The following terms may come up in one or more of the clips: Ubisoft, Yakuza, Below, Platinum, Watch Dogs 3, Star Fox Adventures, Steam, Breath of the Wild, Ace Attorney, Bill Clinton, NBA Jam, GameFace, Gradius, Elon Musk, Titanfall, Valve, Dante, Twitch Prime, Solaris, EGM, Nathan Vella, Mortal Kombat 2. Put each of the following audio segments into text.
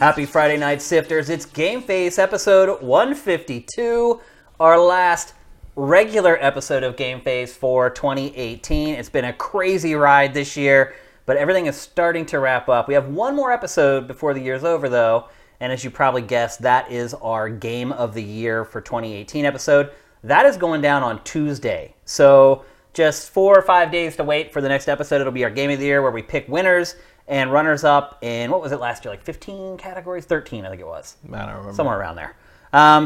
Happy Friday night, Sifters. It's Game Face episode 152, our last regular episode of Game Face for 2018. It's been a crazy ride this year, but everything is starting to wrap up. We have one more episode before the year's over, though, and as you probably guessed, that is our Game of the Year for 2018 episode. That is going down on Tuesday, so just 4 or 5 days to wait for the next episode. It'll be our Game of the Year where we pick winners and runners-up in, what was it last year, like 15 categories? 13, I think it was. I don't remember. Somewhere around there.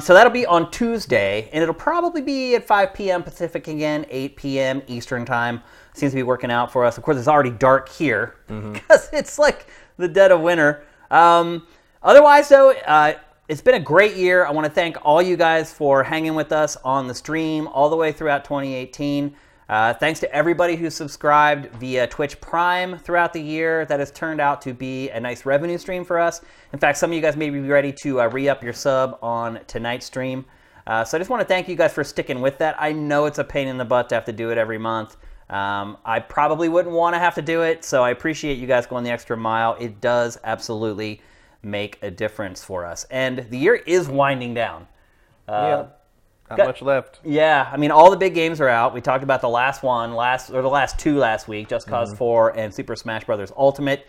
So that'll be on Tuesday, and it'll probably be at 5 p.m. Pacific again, 8 p.m. Eastern time. Seems to be working out for us. Of course, it's already dark here because it's like the dead of winter. Otherwise, though, it's been a great year. I want to thank all you guys for hanging with us on the stream all the way throughout 2018. Thanks to everybody who subscribed via Twitch Prime throughout the year. That has turned out to be a nice revenue stream for us. In fact, some of you guys may be ready to re-up your sub on tonight's stream. So I just want to thank you guys for sticking with that. I know it's a pain in the butt to have to do it every month. I probably wouldn't want to have to do it, so I appreciate you guys going the extra mile. It does absolutely make a difference for us. And the year is winding down. Not much left. Yeah, I mean, all the big games are out. We talked about the last one, the last two last week, Just Cause 4 and Super Smash Bros. Ultimate.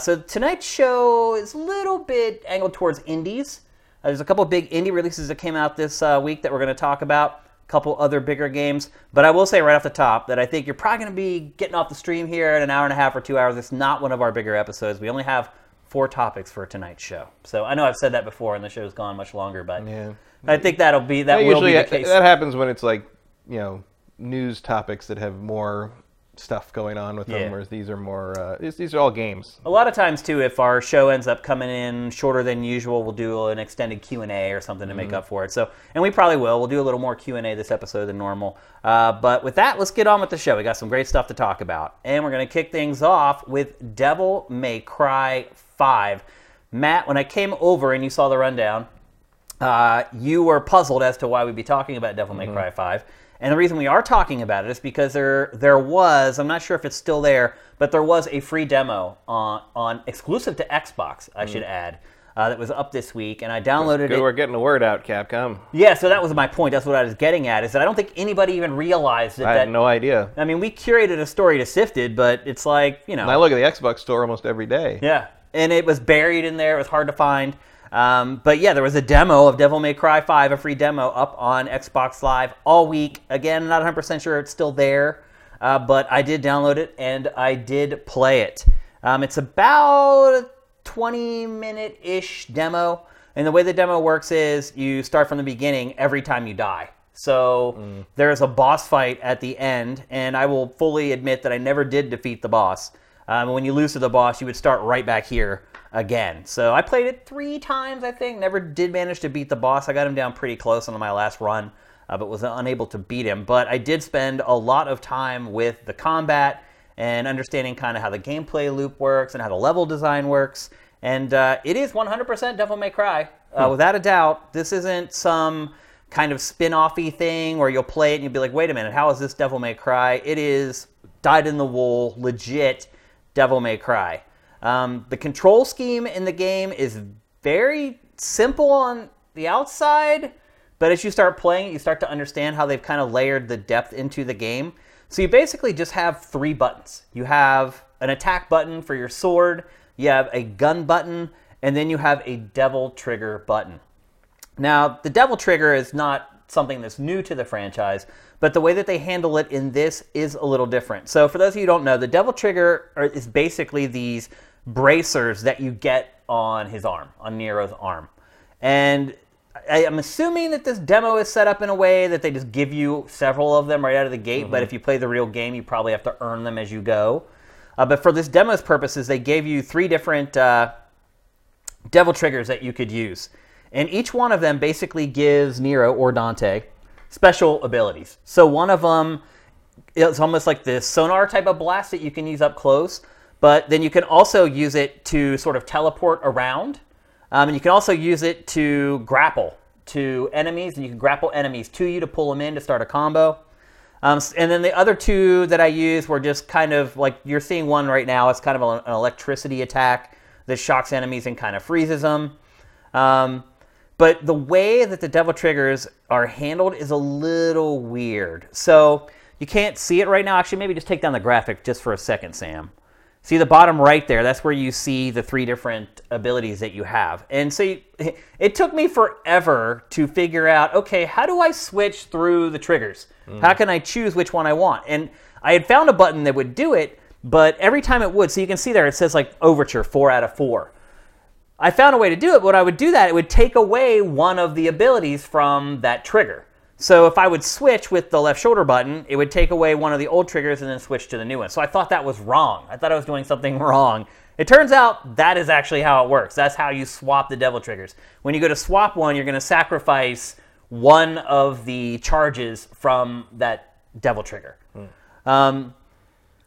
So tonight's show is a little bit angled towards indies. There's a couple big indie releases that came out this week that we're going to talk about, a couple other bigger games. But I will say right off the top that I think you're probably going to be getting off the stream here in an hour and a half or 2 hours. It's not one of our bigger episodes. We only have 4 topics for tonight's show. So I know I've said that before, and the show's gone much longer, but yeah. I think that will be the case. That happens when it's like, you know, news topics that have more stuff going on with them, whereas these are more, these are all games. A lot of times, too, if our show ends up coming in shorter than usual, we'll do an extended Q&A or something to make up for it. So, and we probably will. We'll do a little more Q&A this episode than normal. But with that, let's get on with the show. We got some great stuff to talk about. And we're going to kick things off with Devil May Cry 5. Matt, when I came over and you saw the rundown, you were puzzled as to why we'd be talking about Devil May Cry 5. And the reason we are talking about it is because there was, I'm not sure if it's still there, but there was a free demo on exclusive to Xbox, I should add, that was up this week, and I downloaded it. We're getting the word out, Capcom. Yeah, so that was my point. That's what I was getting at, is that I don't think anybody even realized that. I had no idea. I mean, we curated a story to Sifted, but it's like, you know. And I look at the Xbox store almost every day. Yeah, and it was buried in there. It was hard to find. But yeah, there was a demo of Devil May Cry 5, a free demo up on Xbox Live all week. Again, not 100% sure it's still there, but I did download it and I did play it. It's about a 20-minute-ish demo, and the way the demo works is you start from the beginning every time you die. So there is a boss fight at the end, and I will fully admit that I never did defeat the boss. When you lose to the boss, you would start right back here again. So I played it 3 times, I think. Never did manage to beat the boss. I got him down pretty close on my last run, but was unable to beat him. But I did spend a lot of time with the combat and understanding kind of how the gameplay loop works and how the level design works. And it is 100% Devil May Cry. Without a doubt, this isn't some kind of spin-off-y thing where you'll play it and you'll be like, wait a minute, how is this Devil May Cry? It is dyed-in-the-wool, legit Devil May Cry. The control scheme in the game is very simple on the outside, but as you start playing it, you start to understand how they've kind of layered the depth into the game. So you basically just have 3 buttons. You have an attack button for your sword, you have a gun button, and then you have a devil trigger button. Now, the devil trigger is not something that's new to the franchise, but the way that they handle it in this is a little different. So for those of you who don't know, the devil trigger is basically these bracers that you get on his arm, on Nero's arm. And I'm assuming that this demo is set up in a way that they just give you several of them right out of the gate, but if you play the real game, you probably have to earn them as you go. But for this demo's purposes, they gave you 3 different devil triggers that you could use. And each one of them basically gives Nero, or Dante, special abilities. So one of them is almost like this sonar type of blast that you can use up close, but then you can also use it to sort of teleport around, and you can also use it to grapple to enemies, and you can grapple enemies to you to pull them in to start a combo. And then the other 2 that I used were just kind of like, you're seeing one right now, it's kind of an electricity attack that shocks enemies and kind of freezes them. But the way that the Devil Triggers are handled is a little weird. So you can't see it right now. Actually, maybe just take down the graphic just for a second, Sam. See the bottom right there? That's where you see the three different abilities that you have. And so it took me forever to figure out, okay, how do I switch through the triggers? How can I choose which one I want? And I had found a button that would do it, but every time it would, so you can see there, it says like Overture, 4 out of 4. I found a way to do it, but when I would do that, it would take away one of the abilities from that trigger. So if I would switch with the left shoulder button, it would take away one of the old triggers and then switch to the new one. So I thought that was wrong. I thought I was doing something wrong. It turns out that is actually how it works. That's how you swap the Devil Triggers. When you go to swap one, you're going to sacrifice one of the charges from that Devil Trigger.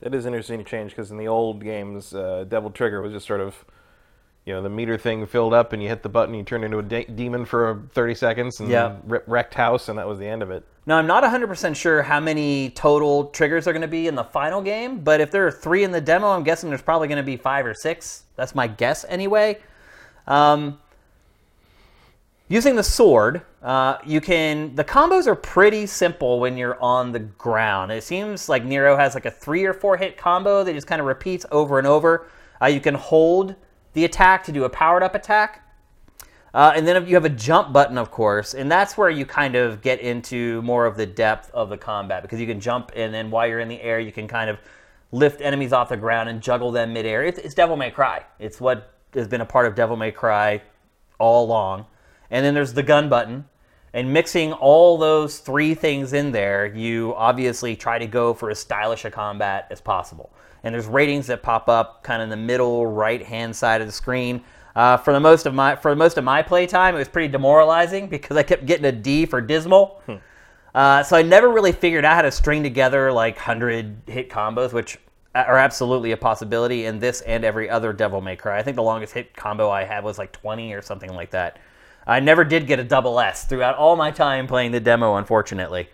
It is interesting to change, because in the old games, Devil Trigger was just sort of, you know, the meter thing filled up and you hit the button, you turned into a demon for 30 seconds and wrecked house, and that was the end of it. Now, I'm not 100% sure how many total triggers are going to be in the final game, but if there are 3 in the demo, I'm guessing there's probably going to be 5 or 6. That's my guess anyway. Using the sword, the combos are pretty simple when you're on the ground. It seems like Nero has like a 3 or 4 hit combo that just kind of repeats over and over. You can hold the attack to do a powered-up attack. And then you have a jump button, of course, and that's where you kind of get into more of the depth of the combat, because you can jump, and then while you're in the air, you can kind of lift enemies off the ground and juggle them midair. It's Devil May Cry. It's what has been a part of Devil May Cry all along. And then there's the gun button. And mixing all those 3 things in there, you obviously try to go for as stylish a combat as possible. And there's ratings that pop up kind of in the middle right-hand side of the screen. For most of my playtime, it was pretty demoralizing because I kept getting a D for dismal. So I never really figured out how to string together like 100 hit combos, which are absolutely a possibility in this and every other Devil May Cry. I think the longest hit combo I had was like 20 or something like that. I never did get a double S throughout all my time playing the demo, unfortunately.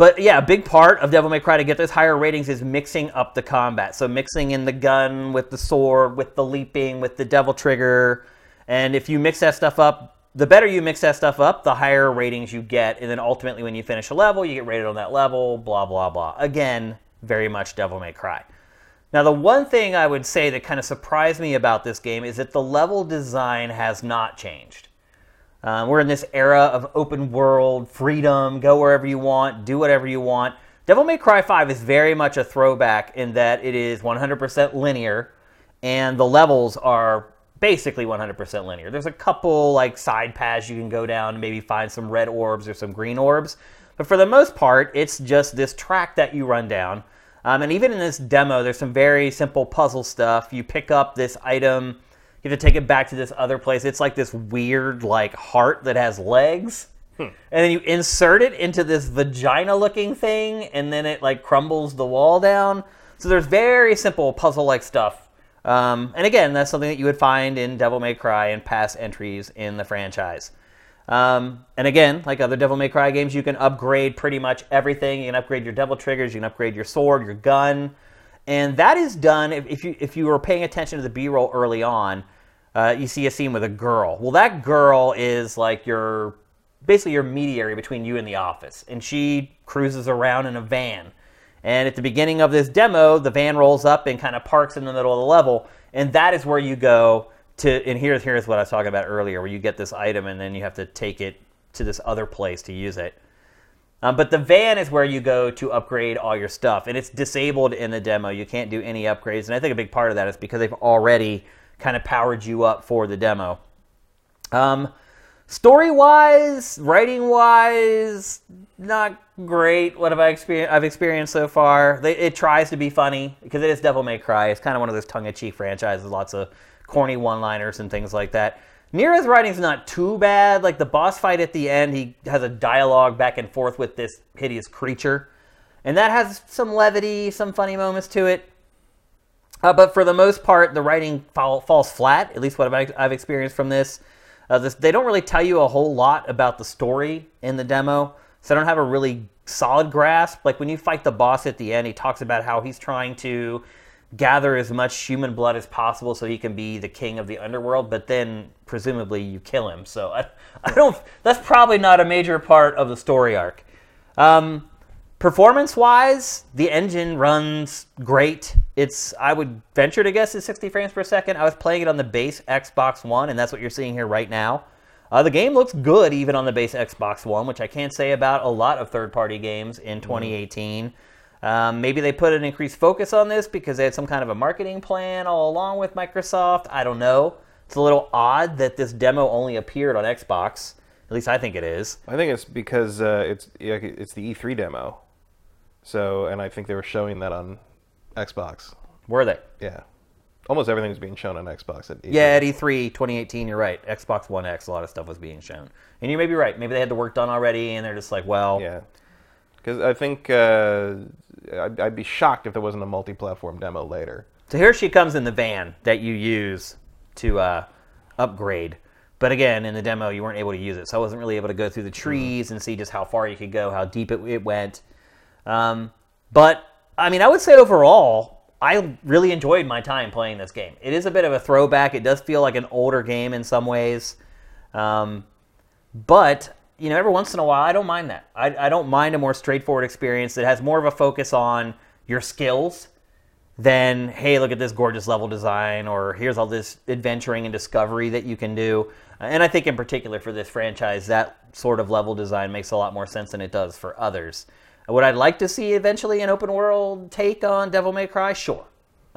But yeah, a big part of Devil May Cry to get those higher ratings is mixing up the combat. So mixing in the gun with the sword, with the leaping, with the Devil Trigger. And if you mix that stuff up, the better you mix that stuff up, the higher ratings you get. And then ultimately when you finish a level, you get rated on that level, blah, blah, blah. Again, very much Devil May Cry. Now, the one thing I would say that kind of surprised me about this game is that the level design has not changed. We're in this era of open world, freedom, go wherever you want, do whatever you want. Devil May Cry 5 is very much a throwback in that it is 100% linear, and the levels are basically 100% linear. There's a couple like side paths you can go down and maybe find some red orbs or some green orbs. But for the most part, it's just this track that you run down. And even in this demo, there's some very simple puzzle stuff. You pick up this item, you have to take it back to this other place. It's like this weird, like, heart that has legs. And then you insert it into this vagina-looking thing, and then it, like, crumbles the wall down. So there's very simple puzzle-like stuff. And again, that's something that you would find in Devil May Cry and past entries in the franchise. And again, like other Devil May Cry games, you can upgrade pretty much everything. You can upgrade your Devil Triggers, you can upgrade your sword, your gun. And that is done, if you were paying attention to the B-roll early on, you see a scene with a girl. Well, that girl is like basically your mediator between you and the office. And she cruises around in a van. And at the beginning of this demo, the van rolls up and kind of parks in the middle of the level. And that is where you go to, and here's what I was talking about earlier, where you get this item and then you have to take it to this other place to use it. But the van is where you go to upgrade all your stuff, and it's disabled in the demo. You can't do any upgrades, and I think a big part of that is because they've already kind of powered you up for the demo. Story-wise, writing-wise, not great. What have I've experienced so far? It tries to be funny, because it is Devil May Cry. It's kind of one of those tongue-in-cheek franchises, lots of corny one-liners and things like that. Nero's writing's not too bad. Like the boss fight at the end, he has a dialogue back and forth with this hideous creature. And that has some levity, some funny moments to it. But for the most part, the writing falls flat, at least what I've experienced from this. They don't really tell you a whole lot about the story in the demo, so I don't have a really solid grasp. Like when you fight the boss at the end, he talks about how he's trying to gather as much human blood as possible so he can be the king of the underworld, but then presumably you kill him. So I don't. That's probably not a major part of the story arc. Performance-wise, the engine runs great. I would venture to guess it's 60 frames per second. I was playing it on the base Xbox One, and that's what you're seeing here right now. The game looks good even on the base Xbox One, which I can't say about a lot of third-party games in 2018. Maybe they put an increased focus on this because they had some kind of a marketing plan all along with Microsoft. I don't know. It's a little odd that this demo only appeared on Xbox. At least I think it is. I think it's because it's the E3 demo. So, and I think they were showing that on Xbox. Were they? Yeah. Almost everything was being shown on Xbox at E3. Yeah, at E3 2018, you're right. Xbox One X, a lot of stuff was being shown. And you may be right. Maybe they had the work done already, and they're just like, well... Yeah. Because I think I'd be shocked if there wasn't a multi-platform demo later. So here she comes in the van that you use to upgrade. But again, in the demo, you weren't able to use it. So I wasn't really able to go through the trees and see just how far you could go, how deep it went. But, I mean, I would say overall, I really enjoyed my time playing this game. It is a bit of a throwback. It does feel like an older game in some ways. But... You know, every once in a while, I don't mind that. I don't mind a more straightforward experience that has more of a focus on your skills than, hey, look at this gorgeous level design, or here's all this adventuring and discovery that you can do. And I think in particular for this franchise, that sort of level design makes a lot more sense than it does for others. Would I like to see eventually an open-world take on Devil May Cry? Sure.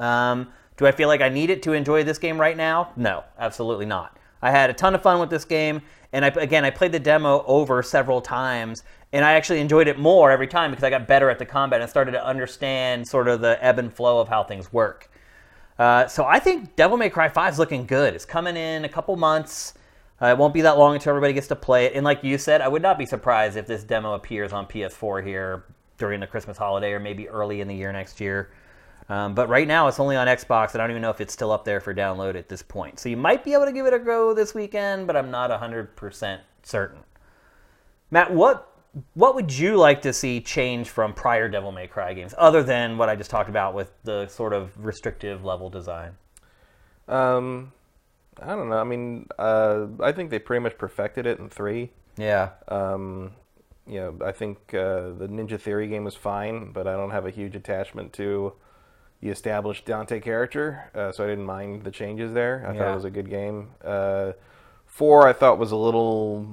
Do I feel like I need it to enjoy this game right now? No, absolutely not. I had a ton of fun with this game, and I played the demo over several times, and I actually enjoyed it more every time because I got better at the combat and started to understand sort of the ebb and flow of how things work. So I think Devil May Cry 5 is looking good. It's coming in a couple months. It won't be that long until everybody gets to play it. And like you said, I would not be surprised if this demo appears on PS4 here during the Christmas holiday or maybe early in the year next year. But right now, it's only on Xbox. I don't even know if it's still up there for download at this point. So you might be able to give it a go this weekend, but I'm not 100% certain. Matt, what would you like to see change from prior Devil May Cry games, other than what I just talked about with the sort of restrictive level design? I don't know. I mean, I think they pretty much perfected it in 3. Yeah. You know, I think the Ninja Theory game was fine, but I don't have a huge attachment to... the established Dante character, so I didn't mind the changes there. I thought it was a good game. 4, I thought, was a little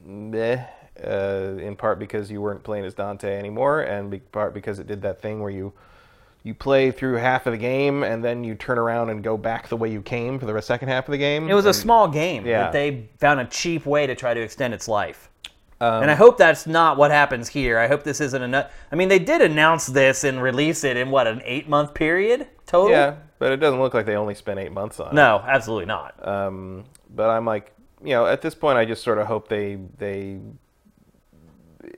meh, in part because you weren't playing as Dante anymore, and in part because it did that thing where you play through half of the game, and then you turn around and go back the way you came for the second half of the game. It was a small game, but they found a cheap way to try to extend its life. And I hope that's not what happens here. I hope this isn't enough. I mean, they did announce this and release it in, what, an 8-month period total? Yeah, but it doesn't look like they only spent 8 months on it. No, absolutely not. But I'm like, you know, at this point, I just sort of hope they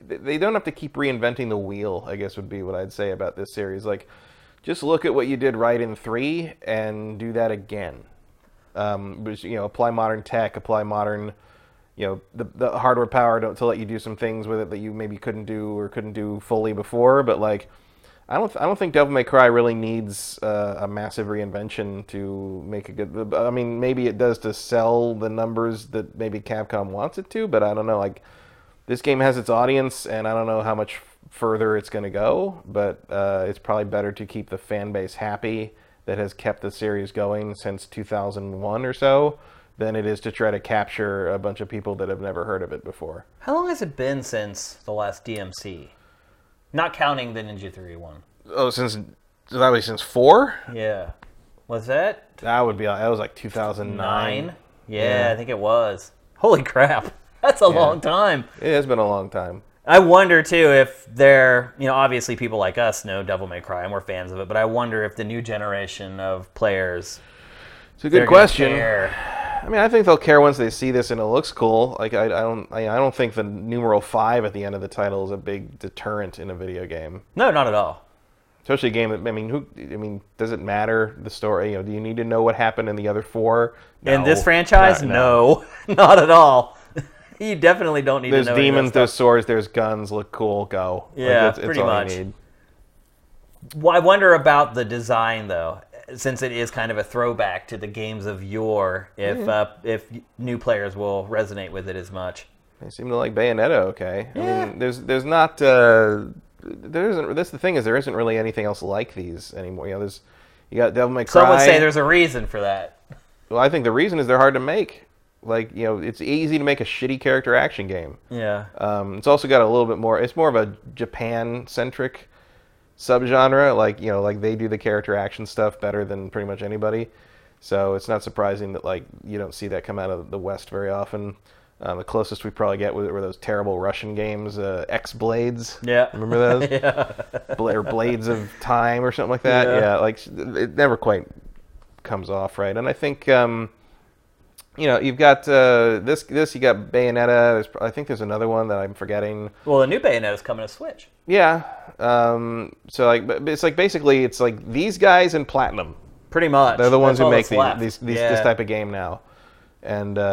don't have to keep reinventing the wheel, I guess would be what I'd say about this series. Like, just look at what you did right in 3 and do that again. You know, apply modern tech, apply modern... You know, the hardware power to let you do some things with it that you maybe couldn't do fully before. But like, I don't think Devil May Cry really needs a massive reinvention to make a good. I mean, maybe it does to sell the numbers that maybe Capcom wants it to, but I don't know. Like, this game has its audience, and I don't know how much further it's going to go. But it's probably better to keep the fan base happy that has kept the series going since 2001 or so, than it is to try to capture a bunch of people that have never heard of it before. How long has it been since the last DMC? Not counting the Ninja Theory one. Oh, since 4? Yeah. Was that? That was like 2009. Yeah, I think it was. Holy crap. That's a long time. It has been a long time. I wonder, too, if you know, obviously people like us know Devil May Cry and we're fans of it, but I wonder if the new generation of players... It's a good question. I mean, I think they'll care once they see this and it looks cool. Like, I don't think the numeral 5 at the end of the title is a big deterrent in a video game. No, not at all. Especially a game that, does it matter the story? You know, do you need to know what happened in the other 4? No. In this franchise? No, not at all. You definitely don't need to know. There's demons, there's swords, there's guns. Look cool, go. Yeah, like, it's pretty much. You need. Well, I wonder about the design, though, since it is kind of a throwback to the games of yore, if new players will resonate with it as much. They seem to like Bayonetta, okay. Yeah. I mean, there's not... there isn't. That's the thing, is there isn't really anything else like these anymore. You know, there's... You got Devil May Cry. Some would say there's a reason for that. Well, I think the reason is they're hard to make. Like, you know, it's easy to make a shitty character action game. Yeah. It's also got a little bit more... It's more of a Japan-centric subgenre. Like, you know, like they do the character action stuff better than pretty much anybody. So it's not surprising that, like, you don't see that come out of the West very often. The closest we probably get with it were those terrible Russian games, X-Blades. Yeah. Remember those? Yeah. Or Blades of Time or something like that. Yeah. Yeah, like, it never quite comes off right. And I think... You know, you've got this. You got Bayonetta. I think there's another one that I'm forgetting. Well, the new Bayonetta's coming to Switch. Yeah. So like, it's like basically, it's like these guys in Platinum. Pretty much. They're the ones who make this type of game now. And you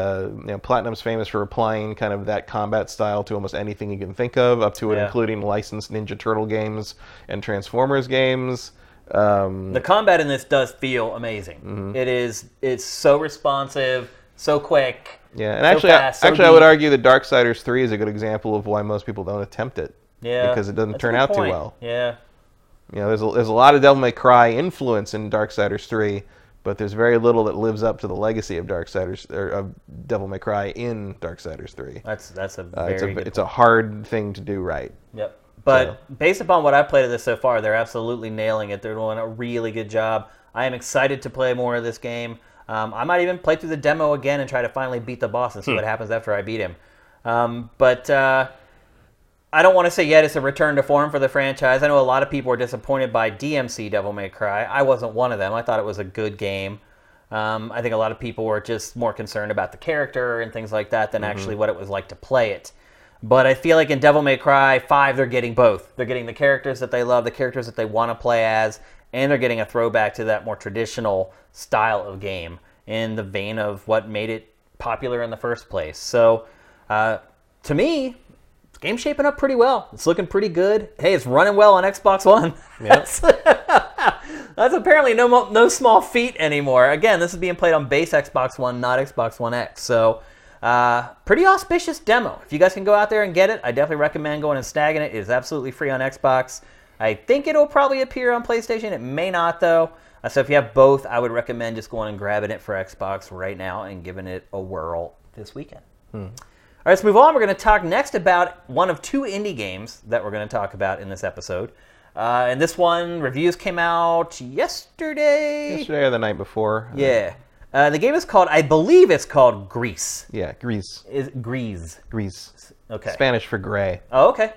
know, Platinum's famous for applying kind of that combat style to almost anything you can think of, up to and including licensed Ninja Turtle games and Transformers games. The combat in this does feel amazing. Mm-hmm. It's so responsive. So quick. Yeah, and I would argue that Darksiders 3 is a good example of why most people don't attempt it. Yeah. Because it doesn't turn out too well. Yeah. You know, there's a lot of Devil May Cry influence in Darksiders 3, but there's very little that lives up to the legacy of Darksiders or of Devil May Cry in Darksiders 3. That's a very good point. It's a hard thing to do right. Yep. But based upon what I've played of this so far, they're absolutely nailing it. They're doing a really good job. I am excited to play more of this game. I might even play through the demo again and try to finally beat the boss and see what happens after I beat him. But I don't want to say yet it's a return to form for the franchise. I know a lot of people were disappointed by DMC Devil May Cry. I wasn't one of them. I thought it was a good game. I think a lot of people were just more concerned about the character and things like that than actually what it was like to play it. But I feel like in Devil May Cry 5, they're getting both. They're getting the characters that they love, the characters that they want to play as, and they're getting a throwback to that more traditional style of game in the vein of what made it popular in the first place. So, to me, the game's shaping up pretty well. It's looking pretty good. Hey, it's running well on Xbox One. Yep. That's apparently no small feat anymore. Again, this is being played on base Xbox One, not Xbox One X. So, pretty auspicious demo. If you guys can go out there and get it, I definitely recommend going and snagging it. It is absolutely free on Xbox. I think it'll probably appear on PlayStation. It may not, though. So if you have both, I would recommend just going and grabbing it for Xbox right now and giving it a whirl this weekend. All right, let's move on. We're going to talk next about one of two indie games that we're going to talk about in this episode. And this one, reviews came out yesterday. Yesterday or the night before. Yeah. The game is called, I believe it's called GRIS. Yeah, GRIS. GRIS. Okay. Spanish for gray. Oh, okay.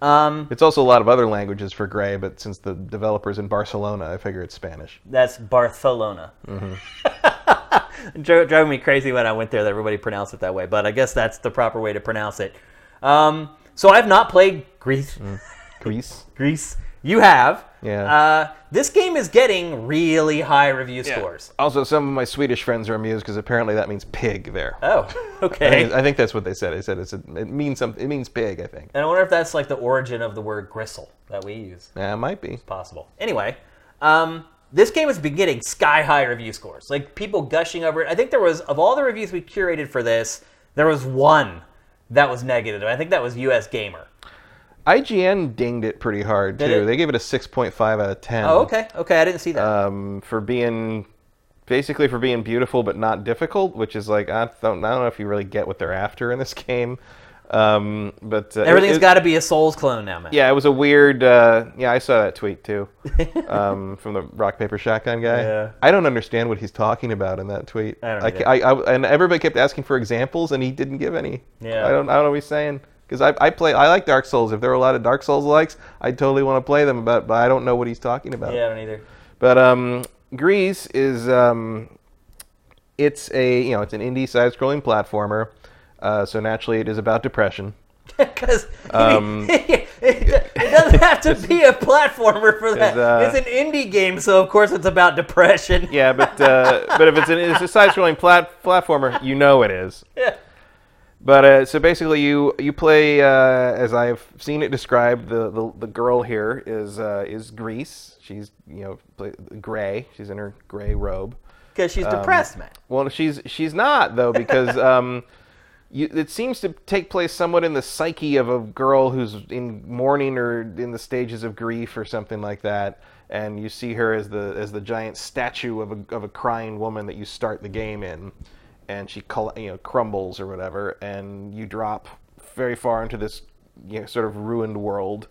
It's also a lot of other languages for gray, but since the developer's in Barcelona, I figure it's Spanish. That's Barcelona. Mm-hmm. Drove me crazy when I went there that everybody pronounced it that way, but I guess that's the proper way to pronounce it. So I've not played GRIS. GRIS. You have. Yeah. This game is getting really high review scores. Also, some of my Swedish friends are amused because apparently that means pig there. Oh, okay. I think that's what they said. They said it means something. It means pig, I think. And I wonder if that's like the origin of the word gristle that we use. Yeah, it might be. It's possible. Anyway, this game has been getting sky-high review scores. Like, people gushing over it. I think there was, of all the reviews we curated for this, there was one that was negative. I think that was US Gamer. IGN dinged it pretty hard, too. They gave it a 6.5 out of 10. Oh, okay. Okay, I didn't see that. For being beautiful but not difficult, which is like, I don't know if you really get what they're after in this game. But everything's got to be a Souls clone now, man. Yeah, it was a weird... I saw that tweet, too, from the Rock, Paper, Shotgun guy. Yeah. I don't understand what he's talking about in that tweet. And everybody kept asking for examples, and he didn't give any. Yeah. I don't know what he's saying. Because I like Dark Souls. If there were a lot of Dark Souls likes, I'd totally want to play them, but I don't know what he's talking about. Yeah, I don't either. But GRIS is it's an indie side-scrolling platformer. So naturally, it is about depression. Because it doesn't have to be a platformer for that. It's an indie game, so of course it's about depression. Yeah, but if it's a side-scrolling platformer, you know it is. Yeah. But so basically, you play as I've seen it described. The girl here is Grease. She's gray. She's in her gray robe. Because she's depressed, man. Well, she's not though, because it seems to take place somewhat in the psyche of a girl who's in mourning or in the stages of grief or something like that. And you see her as the giant statue of a crying woman that you start the game in. And she crumbles or whatever, and you drop very far into this sort of ruined world,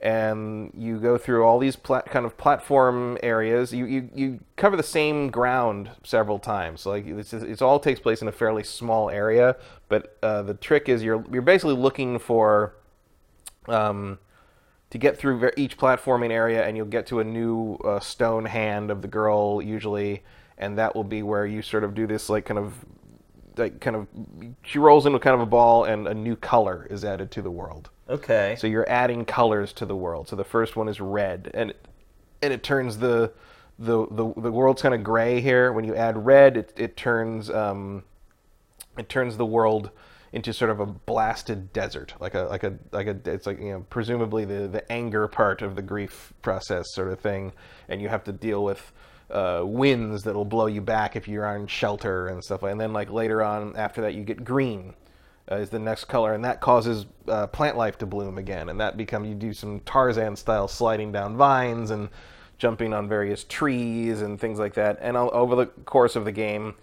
and you go through all these kind of platform areas. You cover the same ground several times. Like it's all takes place in a fairly small area, but the trick is you're basically looking for to get through each platforming area, and you'll get to a new stone hand of the girl usually. And that will be where you sort of do this, like kind of, she rolls into kind of a ball, and a new color is added to the world. Okay. So you're adding colors to the world. So the first one is red, and it turns the world's kind of gray here. When you add red, it turns the world into sort of a blasted desert, it's like presumably the anger part of the grief process sort of thing, and you have to deal with. Winds that'll blow you back if you're on shelter and stuff. And then later on after that you get green is the next color, and that causes plant life to bloom again, and that you do some Tarzan style sliding down vines and jumping on various trees and things like that. And over the course of the game,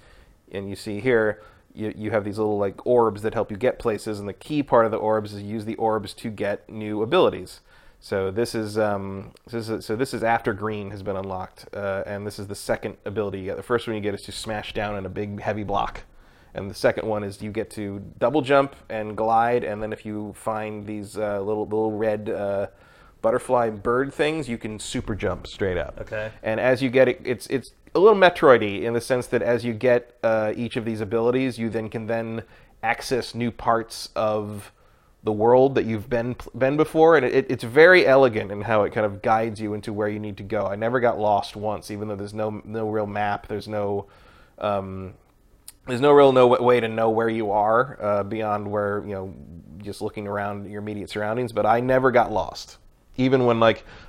and you see here, you have these little orbs that help you get places, and the key part of the orbs is you use the orbs to get new abilities. So this is after green has been unlocked, and this is the second ability you get. The first one you get is to smash down in a big heavy block, and the second one is you get to double jump and glide. And then if you find these little red butterfly bird things, you can super jump straight up. Okay. And as you get it, it's a little Metroid-y in the sense that as you get each of these abilities, you then can access new parts of the world that you've been before, and it's very elegant in how it kind of guides you into where you need to go. I never got lost once, even though there's no real map. There's no way to know where you are beyond where just looking around your immediate surroundings. But I never got lost, even when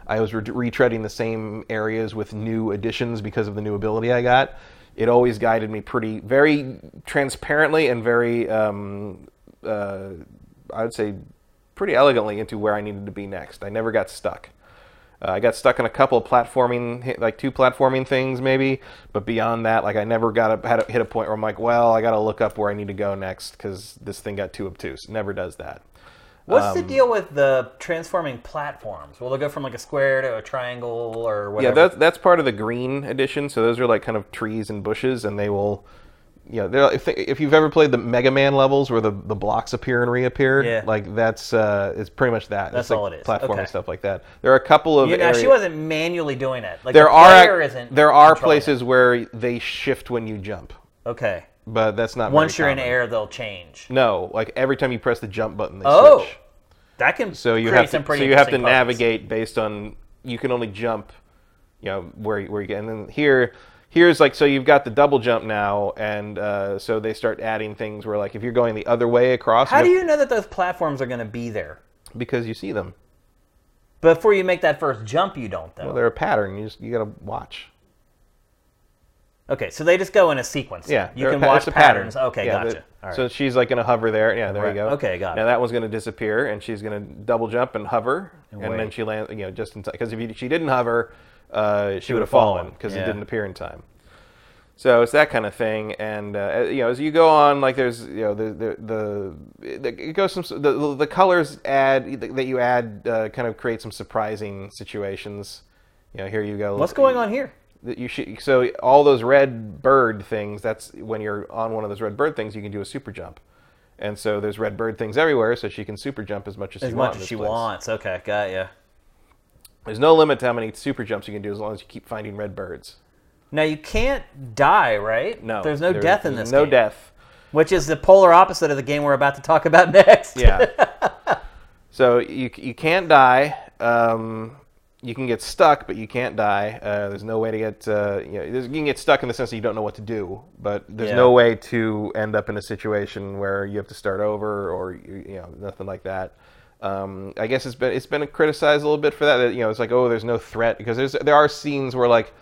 I was retreading the same areas with new additions because of the new ability I got. It always guided me very transparently and very. I would say pretty elegantly into where I needed to be next. I never got stuck. I got stuck in a couple of platforming, two platforming things maybe, but beyond that, I never hit a point where I'm I got to look up where I need to go next because this thing got too obtuse. Never does that. What's the deal with the transforming platforms? Will they go from a square to a triangle or whatever? Yeah, that's part of the green edition. So those are kind of trees and bushes, and they will. If you've ever played the Mega Man levels where the blocks appear and reappear, that's it's pretty much that. That's all it is. Platforming okay. Stuff like that. There are a couple of areas. She wasn't manually doing it. There are places where they shift when you jump. Okay. But that's not very common. In air, they'll change. No, every time you press the jump button, they switch. That can so you have to navigate based on you can only jump, where you get, and then here. Here's so you've got the double jump now, and so they start adding things where if you're going the other way across. How do you know that those platforms are going to be there? Because you see them. Before you make that first jump, you don't though. Well, they're a pattern. You got to watch. Okay, so they just go in a sequence. Yeah, you can watch patterns. Okay, yeah, gotcha. All right. So she's going to hover there. Yeah, there you go. Okay, got it. Now that one's going to disappear, and she's going to double jump and hover, and then she lands. Just in time, because if she didn't hover. She would have fallen because it didn't appear in time. So it's that kind of thing, and as you go on, there's it goes some the colors that you add kind of create some surprising situations. Here you go. What's going on here? So all those red bird things. That's when you're on one of those red bird things, you can do a super jump. And so there's red bird things everywhere, so she can super jump as much as she wants. Okay, got ya. There's no limit to how many super jumps you can do as long as you keep finding red birds. Now, you can't die, right? No. There's no death in this game. No death. Which is the polar opposite of the game we're about to talk about next. Yeah. So you can't die. you can get stuck, but you can't die. There's no way to get... you can get stuck in the sense that you don't know what to do, but there's no way to end up in a situation where you have to start over or nothing like that. I guess it's been criticized a little bit for that. You know, it's like, oh, there's no threat, because there are scenes where, like,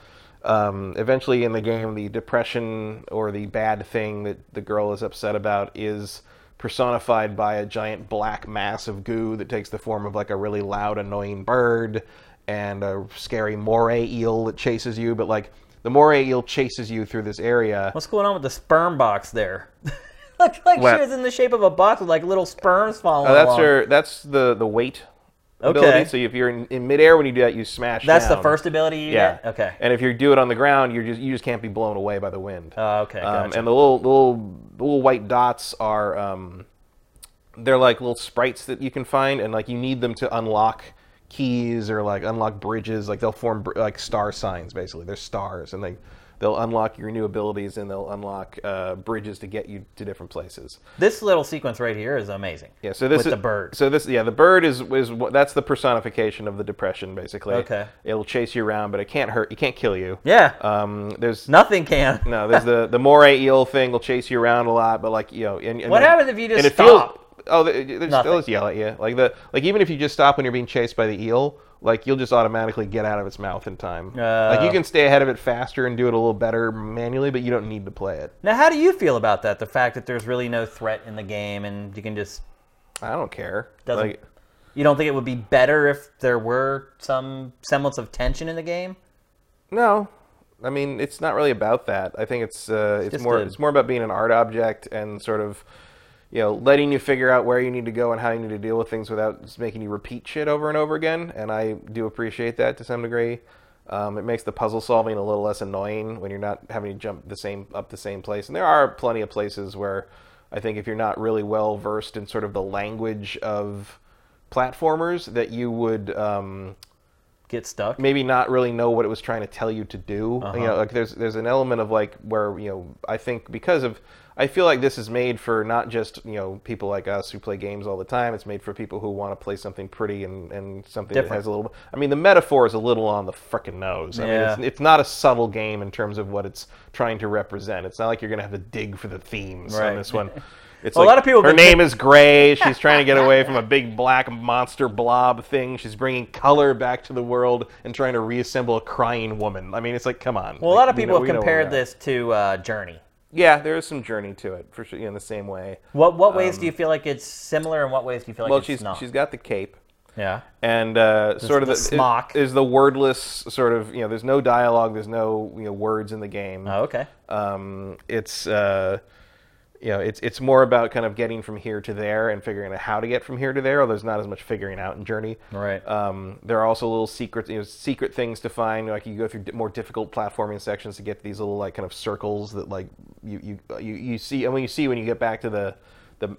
eventually in the game, the depression or the bad thing that the girl is upset about is personified by a giant black mass of goo that takes the form of, like, a really loud, annoying bird and a scary moray eel that chases you. But, like, the moray eel chases you through this area. What's going on with the sperm box there? Looks like she was in the shape of a box with, like, little sperms falling along. That's the weight ability. So if you're in midair when you do that, you smash down. That's the first ability you get? Okay. And if you do it on the ground, you just can't be blown away by the wind. Oh, okay, gotcha. And the little white dots are, they're like little sprites that you can find, and, like, you need them to unlock keys or, like, unlock bridges. Like, they'll form, like, star signs, basically. They're stars, and they'll unlock your new abilities, and they'll unlock bridges to get you to different places. This little sequence right here is amazing. Yeah, so this with the bird. So this, the bird is that's the personification of the depression, basically. Okay. It'll chase you around, but it can't hurt. It can't kill you. Yeah. There's nothing can. No, there's the moray eel thing will chase you around a lot, but, like, and what happens if you just stop? They'll just yell at you. Like even if you just stop when you're being chased by the eel, like, you'll just automatically get out of its mouth in time. Like, you can stay ahead of it faster and do it a little better manually, but you don't need to play it. Now, how do you feel about that? The fact that there's really no threat in the game and you can just... I don't care. You don't think it would be better if there were some semblance of tension in the game? No. I mean, it's not really about that. I think it's more about being an art object and sort of... letting you figure out where you need to go and how you need to deal with things without just making you repeat shit over and over again. And I do appreciate that to some degree. It makes the puzzle solving a little less annoying when you're not having to jump up the same place. And there are plenty of places where I think if you're not really well versed in sort of the language of platformers, that you would get stuck. Maybe not really know what it was trying to tell you to do. Uh-huh. Like there's an element of like where I think I feel like this is made for not just, people like us who play games all the time. It's made for people who want to play something pretty and something different. That has a little... I mean, the metaphor is a little on the frickin' nose. I mean, it's not a subtle game in terms of what it's trying to represent. It's not like you're going to have to dig for the themes on this one. It's a lot of people... Her name is Gray. She's trying to get away from a big black monster blob thing. She's bringing color back to the world and trying to reassemble a crying woman. I mean, it's like, come on. Well, a lot of people have compared this to Journey. Yeah, there is some journey to it, for sure, in the same way. What ways do you feel like it's similar, and what ways do you feel like it's not? Well, she's got the cape. Yeah. And sort of the smock. Is the wordless sort of, there's no dialogue, there's no words in the game. Oh, okay. It's more about kind of getting from here to there and figuring out how to get from here to there, although there's not as much figuring out in Journey. Right. There are also little secret things to find. Like, you go through more difficult platforming sections to get these little, like, kind of circles that, like, you see. And when you get back to the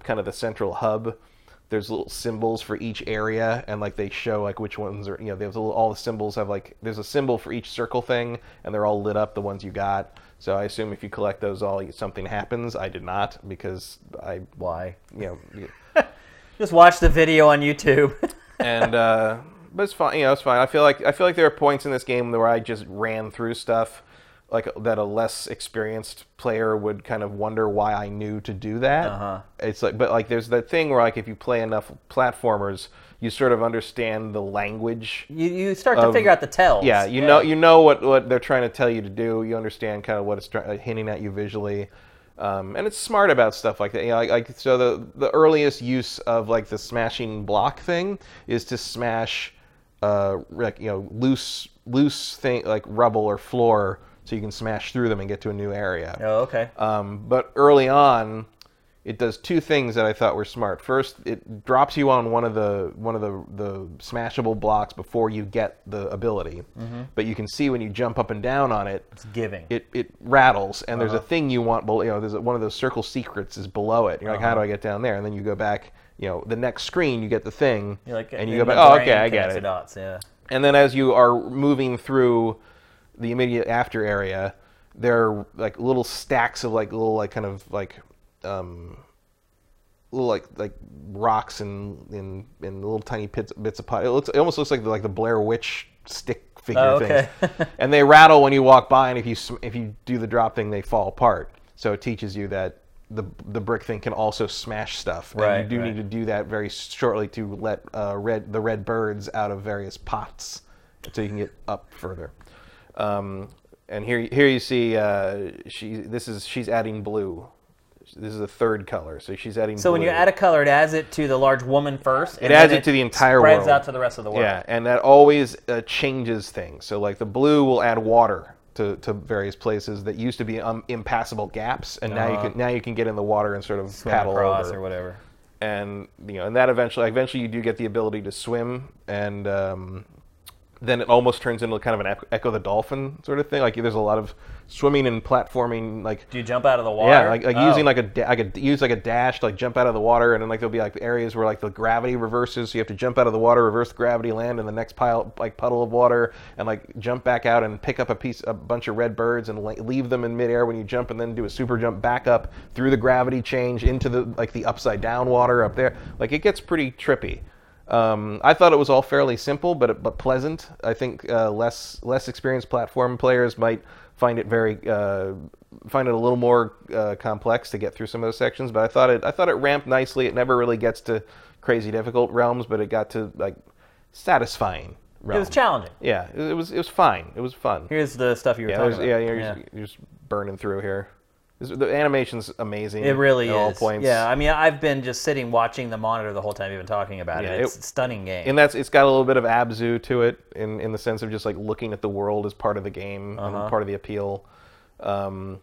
kind of the central hub, there's little symbols for each area, and, like, they show, like, which ones are, all the symbols have, like, there's a symbol for each circle thing, and they're all lit up, the ones you got. So I assume if you collect those all, something happens. I did not, because why? Just watch the video on YouTube. And, but it's fine, it's fine. I feel like there are points in this game where I just ran through stuff, like, that a less experienced player would kind of wonder why I knew to do that. Uh-huh. It's like, but, like, there's that thing where, like, if you play enough platformers, you sort of understand the language. You start to figure out the tells. Yeah, you know what they're trying to tell you to do. You understand kind of what it's hinting at you visually. And it's smart about stuff like that. So the earliest use of, like, the smashing block thing is to smash loose thing, like rubble or floor, so you can smash through them and get to a new area. Oh, okay. But early on, it does two things that I thought were smart. First, it drops you on one of the smashable blocks before you get the ability. Mm-hmm. But you can see when you jump up and down on it, it's giving. It rattles, and there's a thing you want below. There's one of those circle secrets is below it. You're like, how do I get down there? And then you go back. The next screen, you get the thing, and you go back. Oh, okay, I get it. Dots, yeah. And then as you are moving through the immediate after area, there are, like, little stacks of, like, little, like, kind of, like, little like rocks and little tiny bits of pot. It almost looks like the Blair Witch stick figure things. And they rattle when you walk by, and if you do the drop thing, they fall apart. So it teaches you that the brick thing can also smash stuff. And right, you do need to do that very shortly to let the red birds out of various pots so you can get up further. And here you see she's adding blue. This is the third color, so she's adding blue. So when you add a color, it adds it to the large woman first. It adds it to the entire world. It spreads out to the rest of the world. Yeah, and that always changes things. So like the blue will add water to various places that used to be impassable gaps, and now you can get in the water and sort of paddle across over or whatever. And and that eventually you do get the ability to swim, and then it almost turns into kind of an Echo the Dolphin sort of thing. Like there's a lot of swimming and platforming. Like, do you jump out of the water? Yeah, using a dash to jump out of the water, and then there'll be areas where the gravity reverses, so you have to jump out of the water, reverse gravity, land in the next puddle of water, and jump back out and pick up a bunch of red birds and leave them in midair when you jump, and then do a super jump back up through the gravity change into the upside down water up there. It gets pretty trippy. I thought it was all fairly simple, but pleasant. I think less experienced platform players might find it a little more complex to get through some of those sections. But I thought it ramped nicely. It never really gets to crazy difficult realms, but it got to satisfying realms. It was challenging. Yeah, it was fine. It was fun. Here's the stuff you were talking about. Yeah, you're just burning through here. The animation's amazing. It really is. At all points. Yeah, I mean, I've been just sitting watching the monitor the whole time you've been talking about it. It's a stunning game. And it's got a little bit of Abzu to it in the sense of just looking at the world as part of the game and part of the appeal. It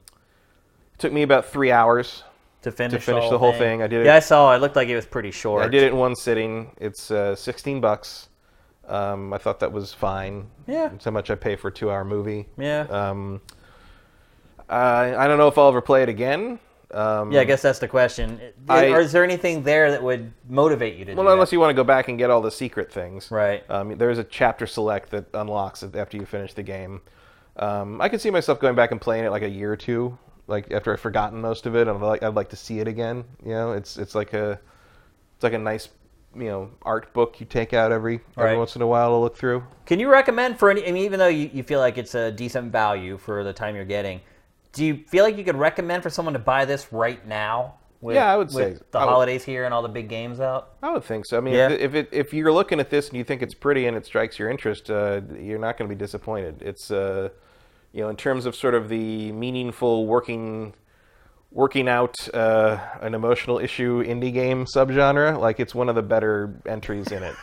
took me about 3 hours to finish the whole thing. I saw it. It looked like it was pretty short. I did it in one sitting. It's $16. I thought that was fine. Yeah. That's how much I pay for a 2-hour movie. Yeah. I don't know if I'll ever play it again. I guess that's the question. Is there anything there that would motivate you to do that? Well, unless you want to go back and get all the secret things. Right. There is a chapter select that unlocks it after you finish the game. I could see myself going back and playing it a year or two, after I've forgotten most of it, and I'd like to see it again. It's like a nice art book you take out every once in a while to look through. Can you recommend even though you feel like it's a decent value for the time you're getting, do you feel like you could recommend for someone to buy this right now? I would say, with the holidays here and all the big games out? I would think so. I mean, if you're looking at this and you think it's pretty and it strikes your interest, you're not going to be disappointed. It's, in terms of sort of the meaningful working out an emotional issue indie game subgenre, it's one of the better entries in it.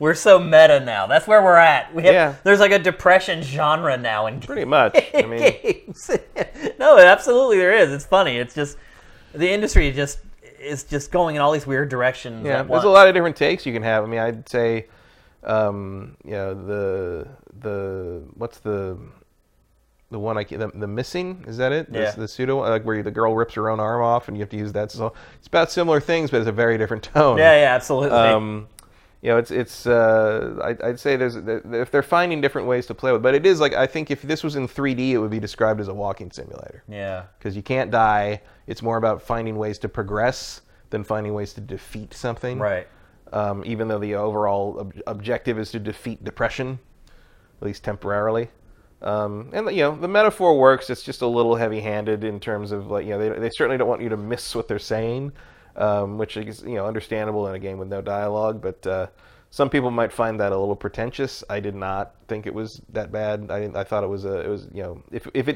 We're so meta now. That's where we're at. There's a depression genre now in games. Pretty much. I mean, no, absolutely there is. It's funny. It's just the industry is just going in all these weird directions. Yeah, there's a lot of different takes you can have. I mean, I'd say, the Missing, is that it? The pseudo one, where the girl rips her own arm off and you have to use that. So it's about similar things, but it's a very different tone. Yeah, absolutely. I'd say if they're finding different ways to play with, but it is I think if this was in 3D, it would be described as a walking simulator. Yeah. Because you can't die. It's more about finding ways to progress than finding ways to defeat something. Right. Even though the overall objective is to defeat depression, at least temporarily. And the metaphor works. It's just a little heavy-handed in terms of they certainly don't want you to miss what they're saying. Which is understandable in a game with no dialogue, but some people might find that a little pretentious. I did not think it was that bad. I thought it was if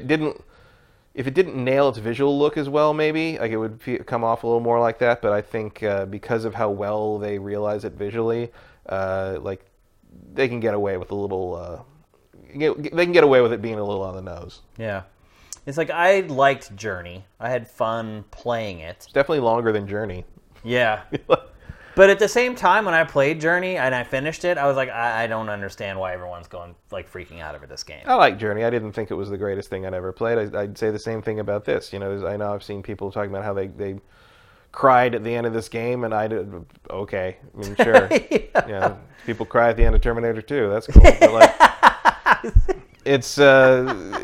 it didn't nail its visual look as well, maybe it would come off a little more like that. But I think because of how well they realize it visually, they can get away with it being a little on the nose. Yeah. It's I liked Journey. I had fun playing it. It's definitely longer than Journey. Yeah. But at the same time, when I played Journey and I finished it, I was I don't understand why everyone's going, freaking out over this game. I like Journey. I didn't think it was the greatest thing I'd ever played. I'd say the same thing about this. I know I've seen people talking about how they cried at the end of this game, and I did. Okay. I mean, sure. Yeah. People cry at the end of Terminator 2. That's cool. But It's fun.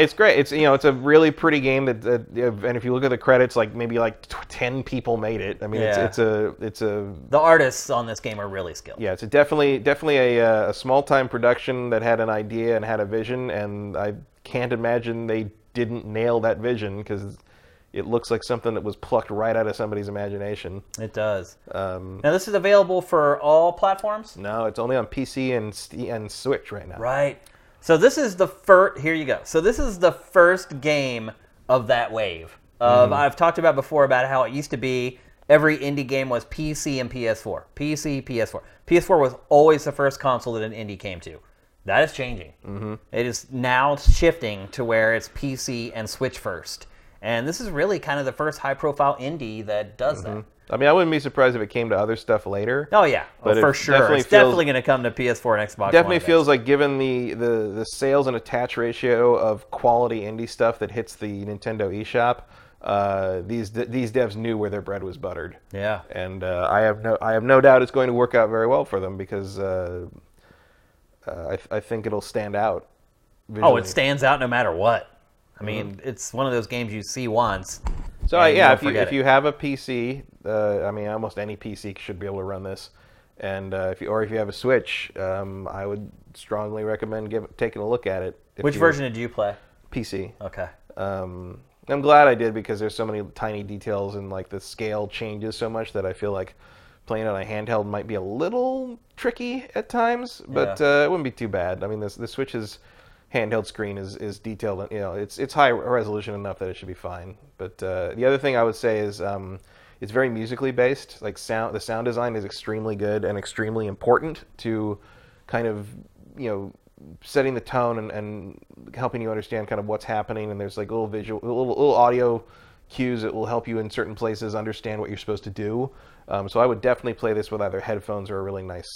It's great. It's, you know, it's a really pretty game that and if you look at the credits, like maybe like 10 people made it. I mean, yeah. it's the artists on this game are really skilled. Yeah, it's definitely a small time production that had an idea and had a vision, and I can't imagine they didn't nail that vision, because it looks like something that was plucked right out of somebody's imagination. It does. Now, this is available for all platforms? No, it's only on PC and Switch right now. Right. So this is the first... Here you go. So this is the first game of that wave. I've talked about before about how it used to be every indie game was PC and PS4. PC, PS4. PS4 was always the first console that an indie came to. That is changing. Mm-hmm. It is now shifting to where it's PC and Switch first. And this is really kind of the first high-profile indie that does that. I mean, I wouldn't be surprised if it came to other stuff later. Oh, yeah. But for sure. It's definitely going to come to PS4 and Xbox One. Definitely feels like, given the sales and attach ratio of quality indie stuff that hits the Nintendo eShop, these devs knew where their bread was buttered. Yeah. And I have no doubt it's going to work out very well for them, because I think it'll stand out visually. Oh, it stands out no matter what. I mean, it's one of those games you see once. So yeah, if you have a PC, I mean, almost any PC should be able to run this. And if you have a Switch, I would strongly recommend taking a look at it. Which version did you play? PC. Okay. I'm glad I did, because there's so many tiny details, and like the scale changes so much that I feel like playing on a handheld might be a little tricky at times, but it wouldn't be too bad. I mean, the Switch is. Handheld screen is detailed, you know, it's high resolution enough that it should be fine. But the other thing I would say is it's very musically based. Like the sound design is extremely good and extremely important to kind of, you know, setting the tone and helping you understand kind of what's happening. And there's like little audio cues that will help you in certain places understand what you're supposed to do. So I would definitely play this with either headphones or a really nice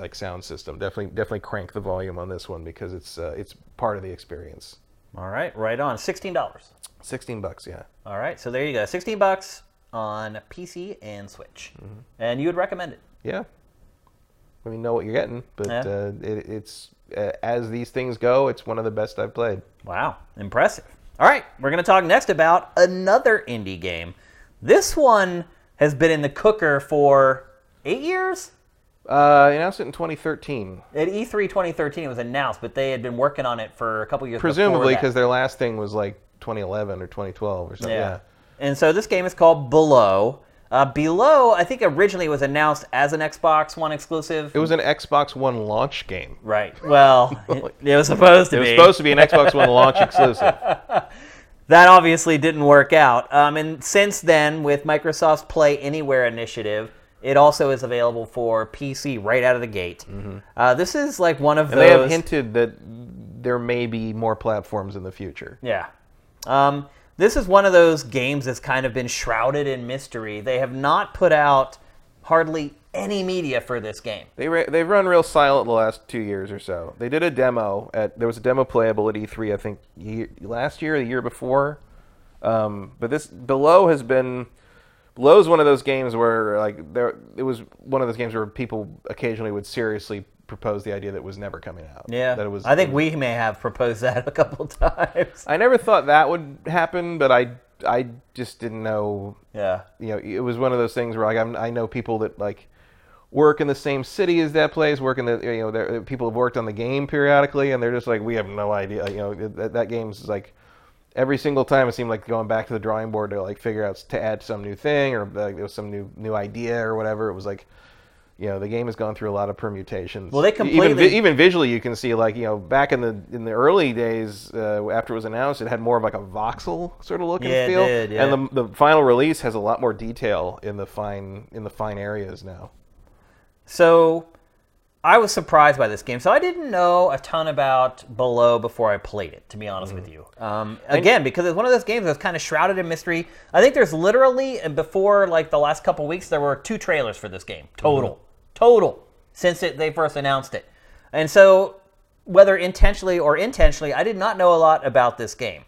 like sound system. Definitely crank the volume on this one, because it's part of the experience. All right, right on. $16. $16, yeah. All right, so there you go. $16 on PC and Switch, and you would recommend it? Yeah. I mean, know what you're getting, but it's as these things go, it's one of the best I've played. Wow, impressive. All right, we're going to talk next about another indie game. This one has been in the cooker for 8 years? Announced it in 2013. At E3 2013 it was announced, but they had been working on it for a couple years. Presumably because their last thing was like 2011 or 2012 or something. Yeah. And so this game is called Below. Below, I think originally was announced as an Xbox One exclusive. It was an Xbox One launch game. Right. Well, it was supposed to be. It was supposed to be an Xbox One launch exclusive. That obviously didn't work out. And since then, with Microsoft's Play Anywhere initiative, it also is available for PC right out of the gate. This is like one of those... They have hinted that there may be more platforms in the future. Yeah. This is one of those games that's kind of been shrouded in mystery. They have not put out hardly any media for this game. They've run real silent the last 2 years or so. They did a demo. There was a demo playable at E3, I think, last year or the year before. But this Below has been... Below's one of those games where, like, it was one of those games where people occasionally would seriously proposed the idea that it was never coming out. Yeah. That it was, I think we may have proposed that a couple times. I never thought that would happen, but I just didn't know. Yeah. You know, it was one of those things where like I know people that like work in the same city as that place, people have worked on the game periodically, and they're just like, we have no idea. You know, that game's like every single time it seemed like going back to the drawing board to like figure out to add some new thing, or like there was some new idea or whatever. It was like, you know, the game has gone through a lot of permutations. Well, they completely... Even visually, you can see, like, you know, back in the early days, after it was announced, it had more of, like, a voxel sort of look and feel. It did, yeah. And the final release has a lot more detail in the fine areas now. So, I was surprised by this game. So, I didn't know a ton about Below before I played it, to be honest with you. Again, because it's one of those games that's kind of shrouded in mystery. I think there's literally, before, like, the last couple weeks, there were 2 trailers for this game, total. Total since they first announced it. And so, whether intentionally, I did not know a lot about this game.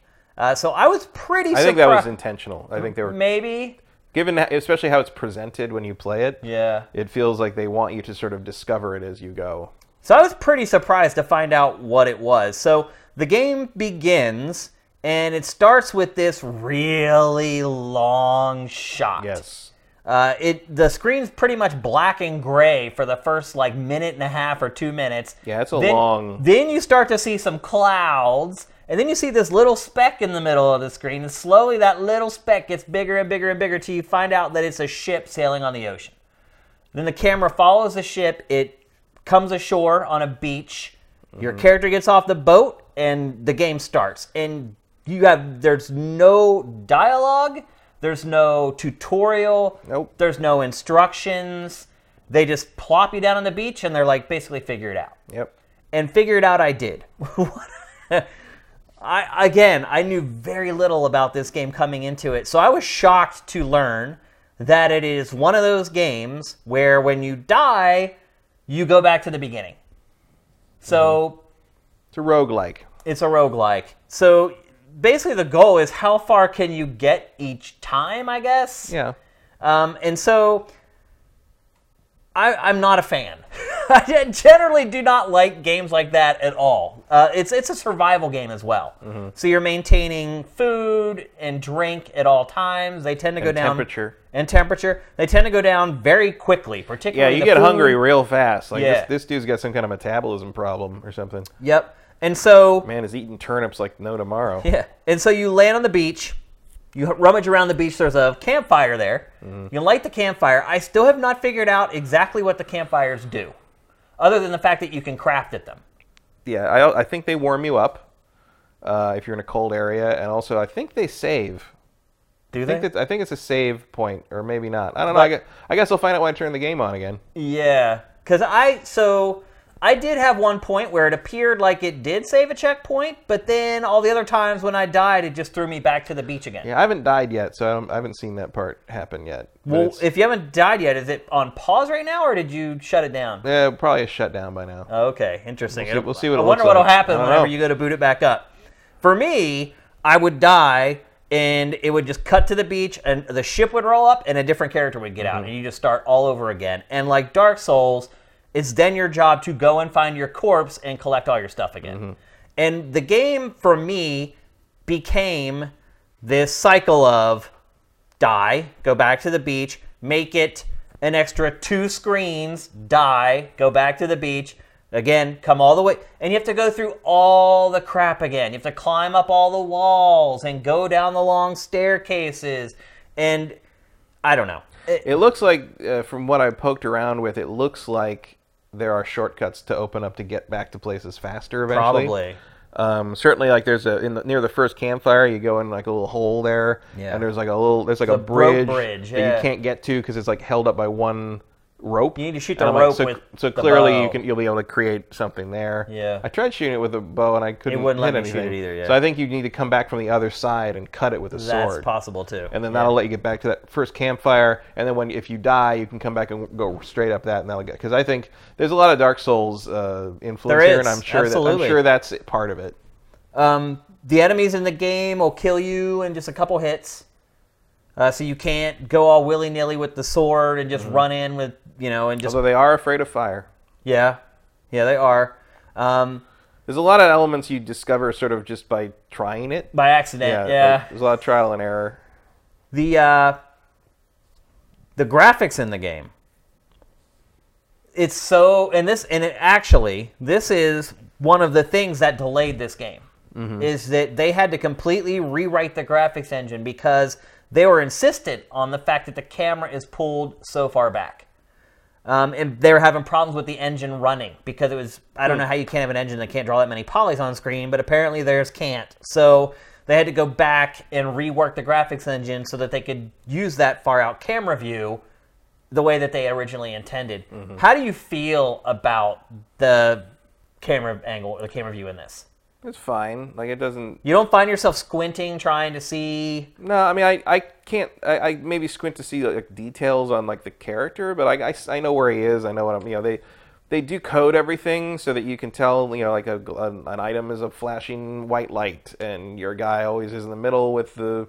So I was pretty surprised. I think that was intentional. I think they were... Maybe. Given, especially how it's presented when you play it. Yeah. It feels like they want you to sort of discover it as you go. So I was pretty surprised to find out what it was. So the game begins, and it starts with this really long shot. Yes. The screen's pretty much black and gray for the first, like, minute and a half or 2 minutes. Yeah, it's long... Then you start to see some clouds, and then you see this little speck in the middle of the screen, and slowly that little speck gets bigger and bigger and bigger till you find out that it's a ship sailing on the ocean. Then the camera follows the ship, it comes ashore on a beach, your character gets off the boat, and the game starts. And there's no dialogue, there's no tutorial, there's no instructions. They just plop you down on the beach, and they're like, basically figure it out. Yep. And figure it out I did. I knew very little about this game coming into it, so I was shocked to learn that it is one of those games where when you die, you go back to the beginning. So... It's a roguelike. It's a roguelike. So basically the goal is how far can you get each time, I guess? Yeah. And so... I'm not a fan. I generally do not like games like that at all. It's a survival game as well. Mm-hmm. So you're maintaining food and drink at all times. They tend to go down... And temperature. They tend to go down very quickly, particularly the food. Yeah, you get hungry real fast. Like, this dude's got some kind of metabolism problem or something. Yep. And so... Man is eating turnips like no tomorrow. Yeah. And so you land on the beach... You rummage around the beach. There's a campfire there. Mm. You light the campfire. I still have not figured out exactly what the campfires do, other than the fact that you can craft at them. Yeah, I think they warm you up if you're in a cold area, and also I think they save. Do they? I think it's a save point, or maybe not. I don't know. I guess I'll find out when I turn the game on again. Yeah, because I did have one point where it appeared like it did save a checkpoint, but then all the other times when I died, it just threw me back to the beach again. Yeah, I haven't died yet, so I haven't seen that part happen yet. Well, if you haven't died yet, is it on pause right now, or did you shut it down? Yeah, probably is shut down by now. Okay, interesting. We'll see what it looks like. I wonder what will happen whenever you go to boot it back up. For me, I would die, and it would just cut to the beach, and the ship would roll up, and a different character would get out, and you just start all over again. And like Dark Souls... It's then your job to go and find your corpse and collect all your stuff again. Mm-hmm. And the game, for me, became this cycle of die, go back to the beach, make it an extra 2 screens, die, go back to the beach, again, come all the way. And you have to go through all the crap again. You have to climb up all the walls and go down the long staircases. And I don't know. It looks like, from what I poked around with, it looks like... There are shortcuts to open up to get back to places faster eventually. Probably. Certainly, like there's near the first campfire, you go in like a little hole there, and there's like a bridge that you can't get to because it's like held up by one rope. You need to shoot the rope so clearly the bow. You'll be able to create something there. Yeah. I tried shooting it with a bow and I couldn't hit anything. Shoot it either. Yeah. So I think you need to come back from the other side and cut it with a sword. That's possible too. And then that'll let you get back to that first campfire. And then if you die, you can come back and go straight up that, and that'll get. Because I think there's a lot of Dark Souls influence here, and I'm sure that's part of it. The enemies in the game will kill you in just a couple hits. So you can't go all willy-nilly with the sword and just run in with, Although they are afraid of fire. Yeah. Yeah, they are. There's a lot of elements you discover sort of just by trying it. By accident, yeah. There's a lot of trial and error. The graphics in the game. It's so... this is one of the things that delayed this game. Mm-hmm. Is that they had to completely rewrite the graphics engine because... They were insistent on the fact that the camera is pulled so far back. And they were having problems with the engine running because it was... I don't know how you can't have an engine that can't draw that many polys on screen, but apparently theirs can't. So they had to go back and rework the graphics engine so that they could use that far-out camera view the way that they originally intended. Mm-hmm. How do you feel about the camera angle, the camera view in this? It's fine. Like, it doesn't... You don't find yourself squinting, trying to see... No, I mean, I can't... I maybe squint to see, like, details on, like, the character, but I know where he is. I know what I'm... They do code everything so that you can tell, like, an item is a flashing white light, and your guy always is in the middle with the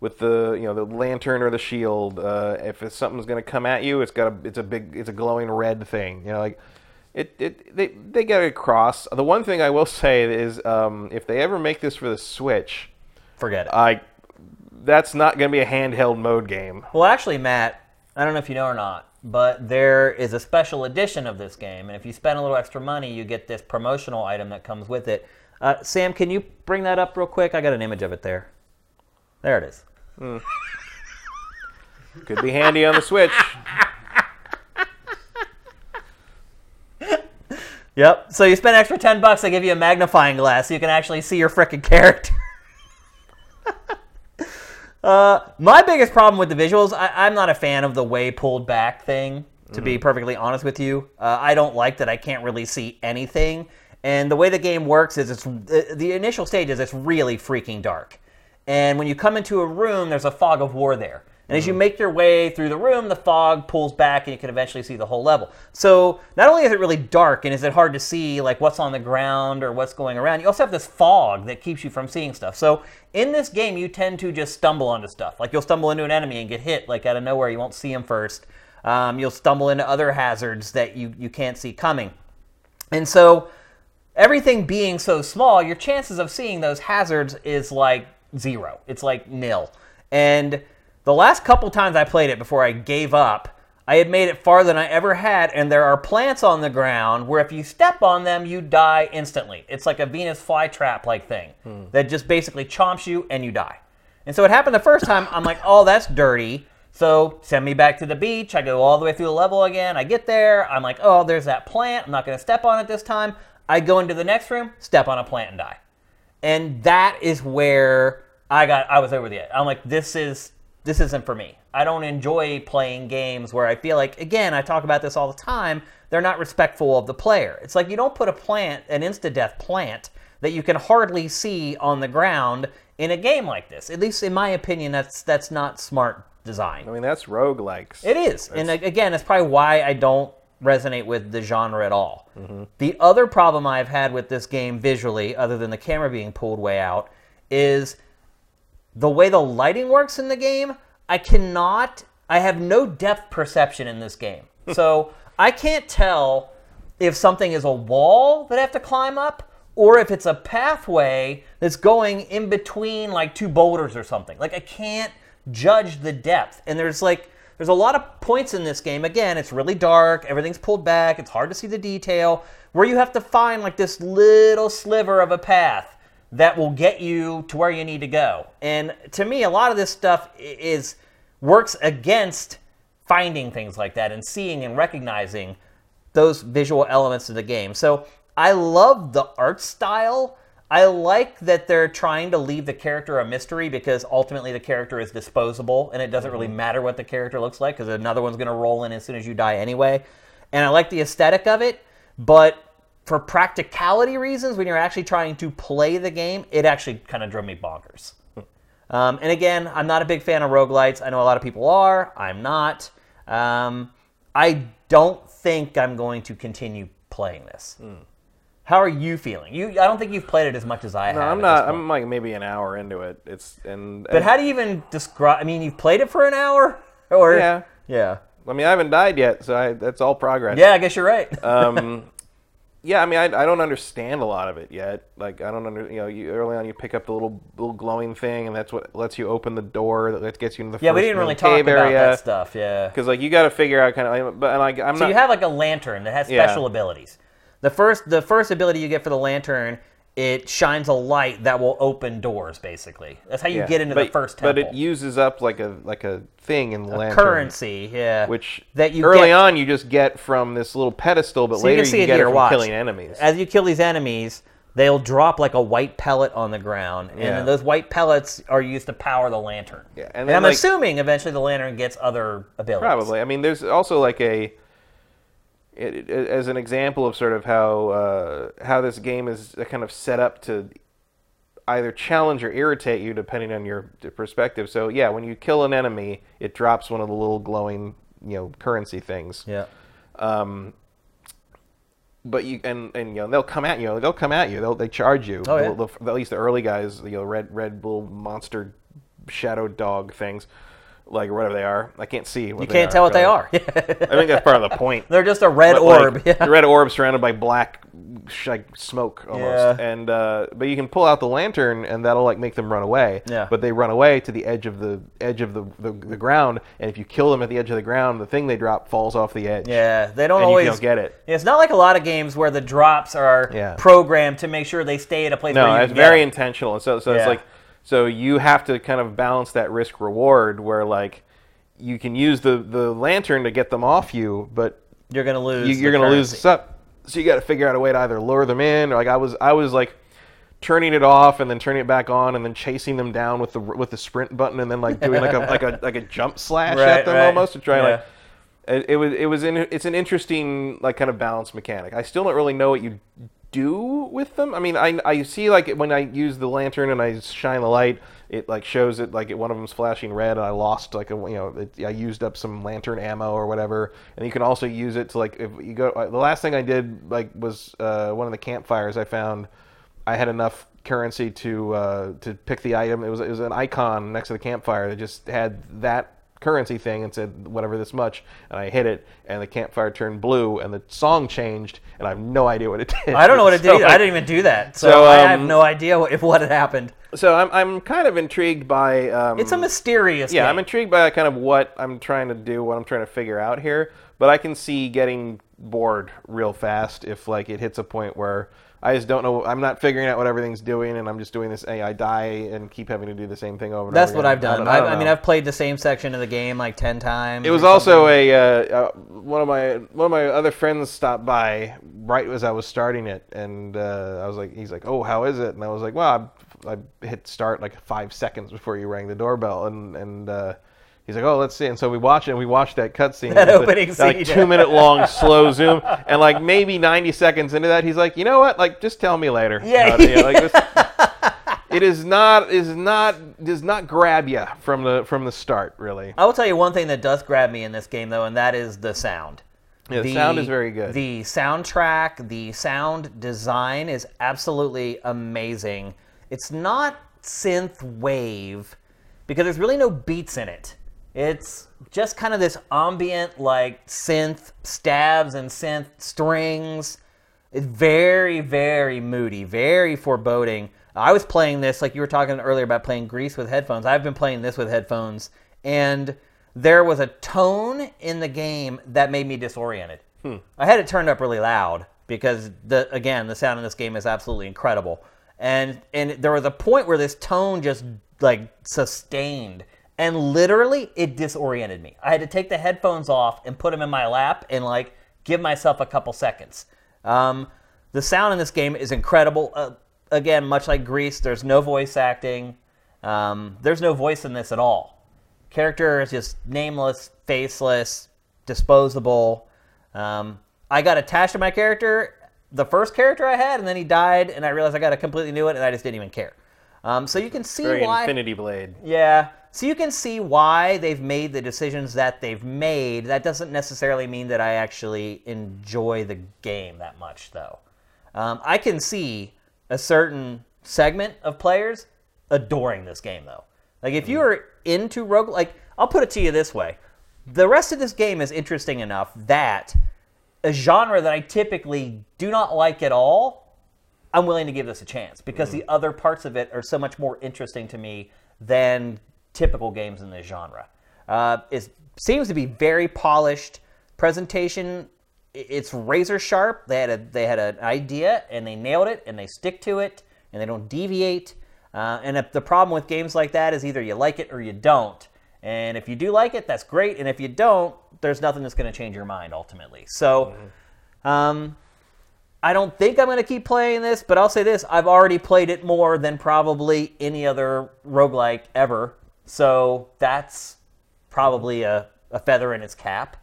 lantern or the shield. If something's going to come at you, it's a glowing red thing. They get across. The one thing I will say is, if they ever make this for the Switch, forget it. That's not going to be a handheld mode game. Well, actually, Matt, I don't know if you know or not, but there is a special edition of this game, and if you spend a little extra money, you get this promotional item that comes with it. Sam, can you bring that up real quick? I got an image of it there. There it is. Mm. Could be handy on the Switch. Yep. So you spend an extra $10, they give you a magnifying glass so you can actually see your frickin' character. My biggest problem with the visuals, I'm not a fan of the way pulled back thing, to be perfectly honest with you. I don't like that I can't really see anything. And the way the game works is the initial stage is it's really freaking dark. And when you come into a room, there's a fog of war there. And as you make your way through the room, the fog pulls back and you can eventually see the whole level. So not only is it really dark and is it hard to see like what's on the ground or what's going around, you also have this fog that keeps you from seeing stuff. So in this game, you tend to just stumble onto stuff. Like you'll stumble into an enemy and get hit like out of nowhere. You won't see him first. You'll stumble into other hazards that you can't see coming. And so everything being so small, your chances of seeing those hazards is like zero. It's like nil. And the last couple times I played it before I gave up, I had made it farther than I ever had, and there are plants on the ground where if you step on them, you die instantly. It's like a Venus flytrap-like thing that just basically chomps you and you die. And so it happened the first time. I'm like, oh, that's dirty. So send me back to the beach. I go all the way through the level again. I get there. I'm like, oh, there's that plant. I'm not going to step on it this time. I go into the next room, step on a plant and die. And that is where I was over the edge. I'm like, this isn't for me. I don't enjoy playing games where I feel like, again, I talk about this all the time, they're not respectful of the player. It's like you don't put a plant, an insta-death plant, that you can hardly see on the ground in a game like this. At least in my opinion, that's not smart design. I mean, that's roguelikes. It is. And again, that's probably why I don't resonate with the genre at all. Mm-hmm. The other problem I've had with this game visually, other than the camera being pulled way out, is the way the lighting works in the game. I have no depth perception in this game. So I can't tell if something is a wall that I have to climb up or if it's a pathway that's going in between like two boulders or something. Like I can't judge the depth. And there's a lot of points in this game. Again, it's really dark. Everything's pulled back. It's hard to see the detail where you have to find like this little sliver of a path that will get you to where you need to go. And to me, a lot of this stuff works against finding things like that and seeing and recognizing those visual elements of the game. So I love the art style. I like that they're trying to leave the character a mystery because ultimately the character is disposable and it doesn't really matter what the character looks like because another one's going to roll in as soon as you die anyway. And I like the aesthetic of it, but for practicality reasons, when you're actually trying to play the game, it actually kind of drove me bonkers. And again, I'm not a big fan of roguelites. I know a lot of people are. I'm not. I don't think I'm going to continue playing this. How are you feeling? I don't think you've played it as much as I have. No, I'm not. I'm like maybe an hour into it. But how do you even describe? I mean, you've played it for an hour, or yeah. I mean, I haven't died yet, so that's all progress. Yeah, I guess you're right. Yeah, I mean, I don't understand a lot of it yet. Like, I don't understand, early on you pick up the little glowing thing, and that's what lets you open the door that gets you into the first cave area. Yeah, we didn't really talk about that stuff, yeah. Because, like, you got to figure out kind of, but, and like, I'm not... So you have, like, a lantern that has special abilities. The first ability you get for the lantern, it shines a light that will open doors, basically. That's how you get into the first temple. But it uses up, like a thing in the lantern. Currency, yeah. Which early on you just get from this little pedestal, but later you get it from killing enemies. As you kill these enemies, they'll drop like a white pellet on the ground, and then those white pellets are used to power the lantern. Yeah, and I'm assuming eventually the lantern gets other abilities. Probably. I mean, there's also like as an example of sort of how this game is kind of set up to either challenge or irritate you depending on your perspective. So yeah, when you kill an enemy, it drops one of the little glowing currency things. Yeah. But you and they'll come at you. They'll come at you. They charge you. Oh, yeah. At least the early guys, red bull monster shadow dog things. like whatever they are. I can't see. You can't tell what they are. I think that's part of the point. They're just a red orb. Like, yeah. Red orb surrounded by black smoke almost. Yeah. And but you can pull out the lantern and that'll like make them run away. Yeah. But they run away to the edge of the ground, and if you kill them at the edge of the ground, the thing they drop falls off the edge. Yeah. They don't always get it. Yeah, it's not like a lot of games where the drops are programmed to make sure they stay at a place where you can get it. No, it's very intentional. And so it's like, so you have to kind of balance that risk reward where like you can use the lantern to get them off you, but you're going to lose this up. So you got to figure out a way to either lure them in, or like I was like turning it off and then turning it back on and then chasing them down with the sprint button and then like doing like a jump slash at them almost to try it's an interesting like kind of balance mechanic. I still don't really know what you do with them. I mean, I see like when I use the lantern and I shine the light, it like shows it like one of them's flashing red, and I lost like I used up some lantern ammo or whatever. And you can also use it to like if you go. The last thing I did like was one of the campfires. I found I had enough currency to pick the item. It was an icon next to the campfire that just had that currency thing and said whatever this much, and I hit it and the campfire turned blue and the song changed and I have no idea what it did. I don't know what it did. I didn't even do that, so I have no idea what had happened. So I'm kind of intrigued by it's a mysterious game. I'm intrigued by kind of what I'm trying to do, what I'm trying to figure out here, but I can see getting bored real fast if like it hits a point where I just don't know. I'm not figuring out what everything's doing, and I'm just doing this. I die and keep having to do the same thing over and over again. That's what I've done. I've played the same section of the game like 10 times. It was also one of my other friends stopped by right as I was starting it, and I was like, he's like, "Oh, how is it?" And I was like, "Well, I hit start like 5 seconds before you rang the doorbell," and he's like, "Oh, let's see." And so we watch it, and we watched that cutscene. That opening scene. Like 2-minute-long slow zoom. And like maybe 90 seconds into that, he's like, "You know what? Like, just tell me later." Yeah. It does not grab you from the start, really. I will tell you one thing that does grab me in this game, though, and that is the sound. Yeah, the sound is very good. The soundtrack, the sound design is absolutely amazing. It's not synth wave because there's really no beats in it. It's just kind of this ambient, like, synth stabs and synth strings. It's very, very moody, very foreboding. I was playing this, like you were talking earlier about playing GRIS with headphones. I've been playing this with headphones, and there was a tone in the game that made me disoriented. I had it turned up really loud because, the sound in this game is absolutely incredible. And there was a point where this tone just, like, sustained. And literally, it disoriented me. I had to take the headphones off and put them in my lap and, like, give myself a couple seconds. The sound in this game is incredible. Again, much like GRIS, there's no voice acting. There's no voice in this at all. Character is just nameless, faceless, disposable. I got attached to my character, the first character I had, and then he died, and I realized I got a completely new one, and I just didn't even care. So you can see why... Infinity Blade. Yeah. So you can see why they've made the decisions that they've made. That doesn't necessarily mean that I actually enjoy the game that much, though. I can see a certain segment of players adoring this game, though. Like, if you are into rogue... Like, I'll put it to you this way. The rest of this game is interesting enough that a genre that I typically do not like at all, I'm willing to give this a chance because the other parts of it are so much more interesting to me than typical games in this genre. It seems to be very polished presentation. It's razor sharp. They had an idea and they nailed it and they stick to it and they don't deviate. And the problem with games like that is either you like it or you don't. And if you do like it, that's great. And if you don't, there's nothing that's going to change your mind ultimately. So I don't think I'm going to keep playing this, but I'll say this. I've already played it more than probably any other roguelike ever. So that's probably a feather in its cap.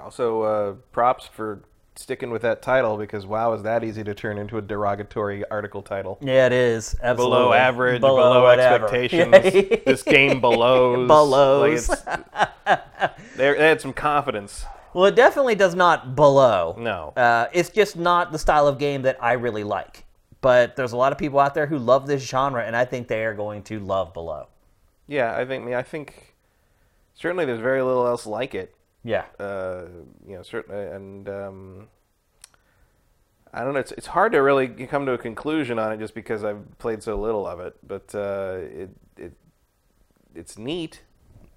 Also, props for sticking with that title because, wow, is that easy to turn into a derogatory article title. Yeah, it is. Absolutely. Below average, below expectations. Yeah. This game belows. Belows. Like they had some confidence. Well, it definitely does not below. No. It's just not the style of game that I really like. But there's a lot of people out there who love this genre, and I think they are going to love Below. Yeah, I think certainly there's very little else like it. Yeah. You know, certainly, and I don't know. It's hard to really come to a conclusion on it just because I've played so little of it, but it's neat.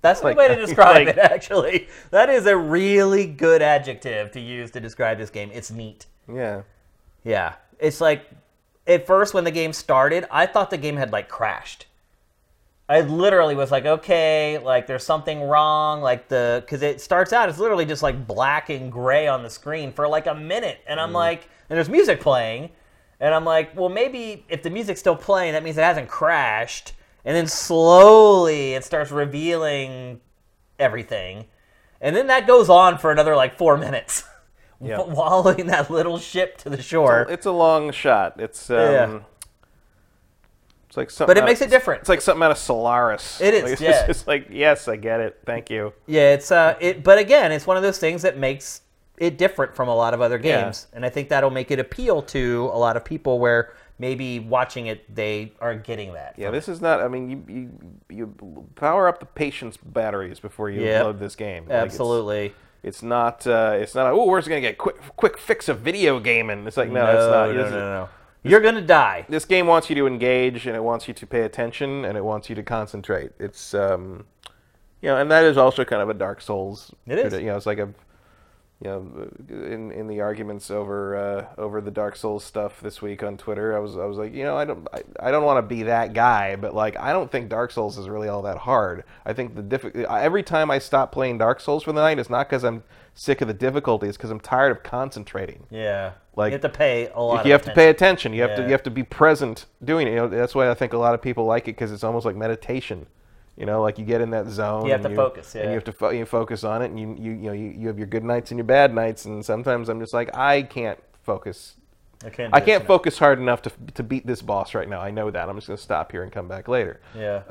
That's the way to describe it, actually. That is a really good adjective to use to describe this game. It's neat. Yeah. Yeah. It's like, at first when the game started, I thought the game had, like, crashed. I literally was like, okay, like, there's something wrong, like, because it starts out, it's literally just, like, black and gray on the screen for, like, a minute, and I'm like, and there's music playing, and I'm like, well, maybe if the music's still playing, that means it hasn't crashed, and then slowly it starts revealing everything, and then that goes on for another, like, 4 minutes, yeah. Wallowing that little ship to the shore. It's a long shot. It's, yeah. Like but it makes it different. It's like something out of Solaris. It is, like, it's yeah. It's like, yes, I get it. Thank you. Yeah, it's but again, it's one of those things that makes it different from a lot of other games. Yeah. And I think that'll make it appeal to a lot of people where maybe watching it, they aren't getting that. Yeah, this is not, I mean, you power up the patience batteries before you load this game. Like, absolutely. It's not oh, we're just going to get a quick fix of video gaming. It's like, no, it's not. No. You're going to die. This game wants you to engage, and it wants you to pay attention, and it wants you to concentrate. It's, you know, and that is also kind of a Dark Souls. It is. You know, it's like a, you know, in the arguments over the Dark Souls stuff this week on Twitter, I was like, you know, I don't want to be that guy, but, like, I don't think Dark Souls is really all that hard. I think every time I stop playing Dark Souls for the night, it's not because I'm sick of the difficulties, because I'm tired of concentrating. Yeah. Like, you have to pay a lot of attention. You have to pay attention. You have to be present doing it. You know, that's why I think a lot of people like it, because it's almost like meditation. You know, like, you get in that zone. You have to focus, yeah. And you have to focus on it, and you have your good nights and your bad nights, and sometimes I'm just like, I can't focus. I can't focus hard enough to beat this boss right now. I know that. I'm just going to stop here and come back later. Yeah.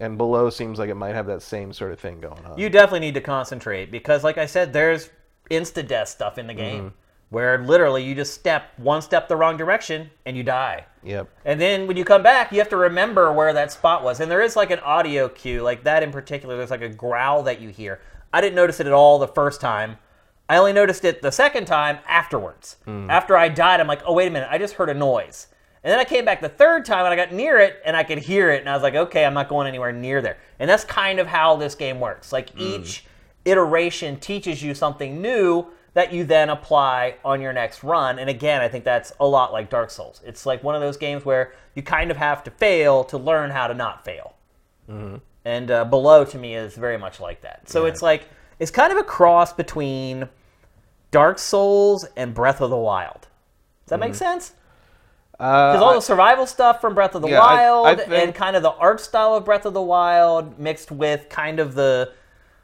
And Below seems like it might have that same sort of thing going on. You definitely need to concentrate, because, like I said, there's insta-death stuff in the game. Mm-hmm. Where literally you just step one step the wrong direction and you die. Yep. And then when you come back, you have to remember where that spot was. And there is like an audio cue, like that in particular. There's like a growl that you hear. I didn't notice it at all the first time. I only noticed it the second time afterwards. After I died, I'm like, oh, wait a minute, I just heard a noise. And then I came back the third time and I got near it and I could hear it. And I was like, okay, I'm not going anywhere near there. And that's kind of how this game works. Like each iteration teaches you something new that you then apply on your next run. And again, I think that's a lot like Dark Souls. It's like one of those games where you kind of have to fail to learn how to not fail. Mm-hmm. And Below, to me, is very much like that. So it's like, it's kind of a cross between Dark Souls and Breath of the Wild. Does that make sense? Because all the survival stuff from Breath of the Wild I think, and kind of the art style of Breath of the Wild mixed with kind of the...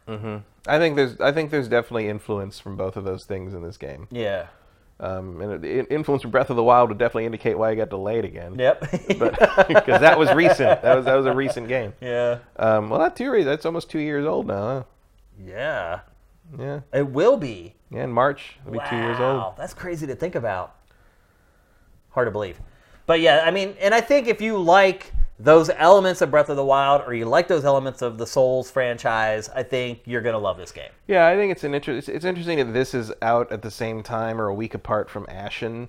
Mm-hmm. I think there's definitely influence from both of those things in this game. Yeah. And influence from Breath of the Wild would definitely indicate why I got delayed again. Yep. Because that was recent. That was a recent game. Yeah. Well, not too recent. That's almost 2 years old now. Huh? Yeah. Yeah. It will be. Yeah, in March. It'll be 2 years old. Wow, that's crazy to think about. Hard to believe. But yeah, I mean, and I think if you like those elements of Breath of the Wild, or you like those elements of the Souls franchise, I think you're going to love this game. Yeah, I think it's interesting that this is out at the same time or a week apart from Ashen,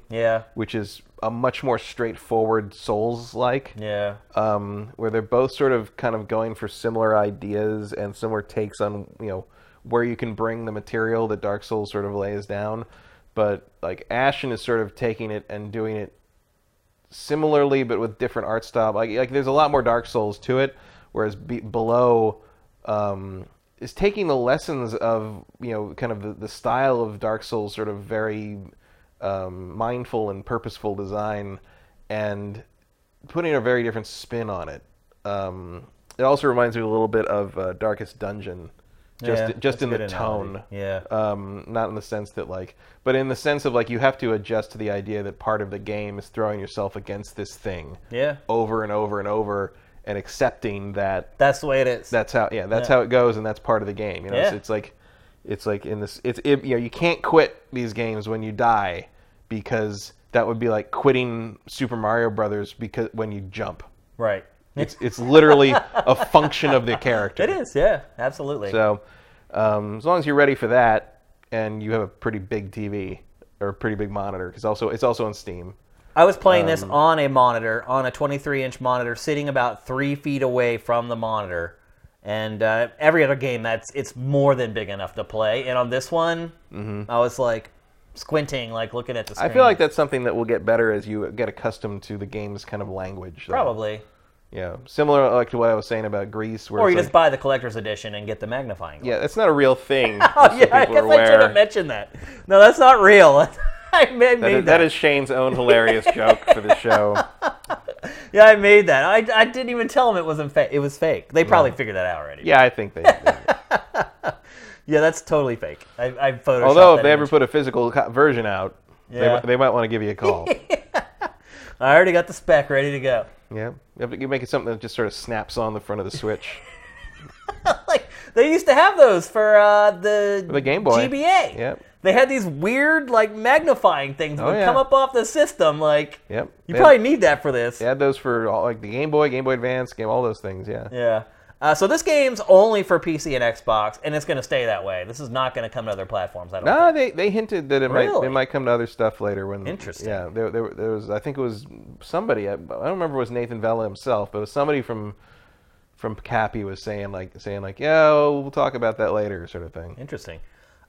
which is a much more straightforward Souls-like, where they're both sort of kind of going for similar ideas and similar takes on, you know, where you can bring the material that Dark Souls sort of lays down. But, like, Ashen is sort of taking it and doing it similarly, but with different art style. Like there's a lot more Dark Souls to it, whereas Below is taking the lessons of, you know, kind of the style of Dark Souls, sort of very mindful and purposeful design, and putting a very different spin on it. It also reminds me a little bit of Darkest Dungeon, just in the tone. Yeah. Not in the sense that, like, but in the sense of, like, you have to adjust to the idea that part of the game is throwing yourself against this thing. Yeah. Over and over and over, and accepting that. That's the way it is. That's how. Yeah. That's how it goes, and that's part of the game. You know. Yeah. So it's like in this. You know, you can't quit these games when you die, because that would be like quitting Super Mario Brothers because when you jump. Right. It's literally a function of the character. It is, yeah, absolutely. So as long as you're ready for that, and you have a pretty big TV or a pretty big monitor, because it's also on Steam. I was playing this on a monitor, on a 23-inch monitor, sitting about 3 feet away from the monitor. And every other game, it's more than big enough to play. And on this one, I was like squinting, like looking at the screen. I feel like that's something that will get better as you get accustomed to the game's kind of language. So. Probably. Yeah, similar like to what I was saying about Grease. Where or you just buy the collector's edition and get the magnifying glass. Yeah, that's not a real thing. Oh, yeah, I guess I should have mentioned that. No, that's not real. I made that. That is Shane's own hilarious joke for the show. Yeah, I made that. I didn't even tell him it wasn't fake. It was fake. They probably figured that out already. Yeah, I think they did. Yeah, that's totally fake. I photoshopped. Although, if they ever put a physical version out, they might want to give you a call. I already got the spec ready to go. Yeah, you make it something that just sort of snaps on the front of the Switch. Like they used to have those for the Game Boy GBA. Yep. They had these weird like magnifying things that would come up off the system. Like, you probably need that for this. They had those for all, like the Game Boy, Game Boy Advance, all those things. Yeah. Yeah. So this game's only for PC and Xbox, and it's going to stay that way. This is not going to come to other platforms. I don't think. They hinted that it might come to other stuff later. Interesting. Yeah, there was. I think it was somebody. I don't remember. If it was Nathan Vella himself, but it was somebody from Cappy was saying like, yeah, we'll talk about that later, sort of thing. Interesting.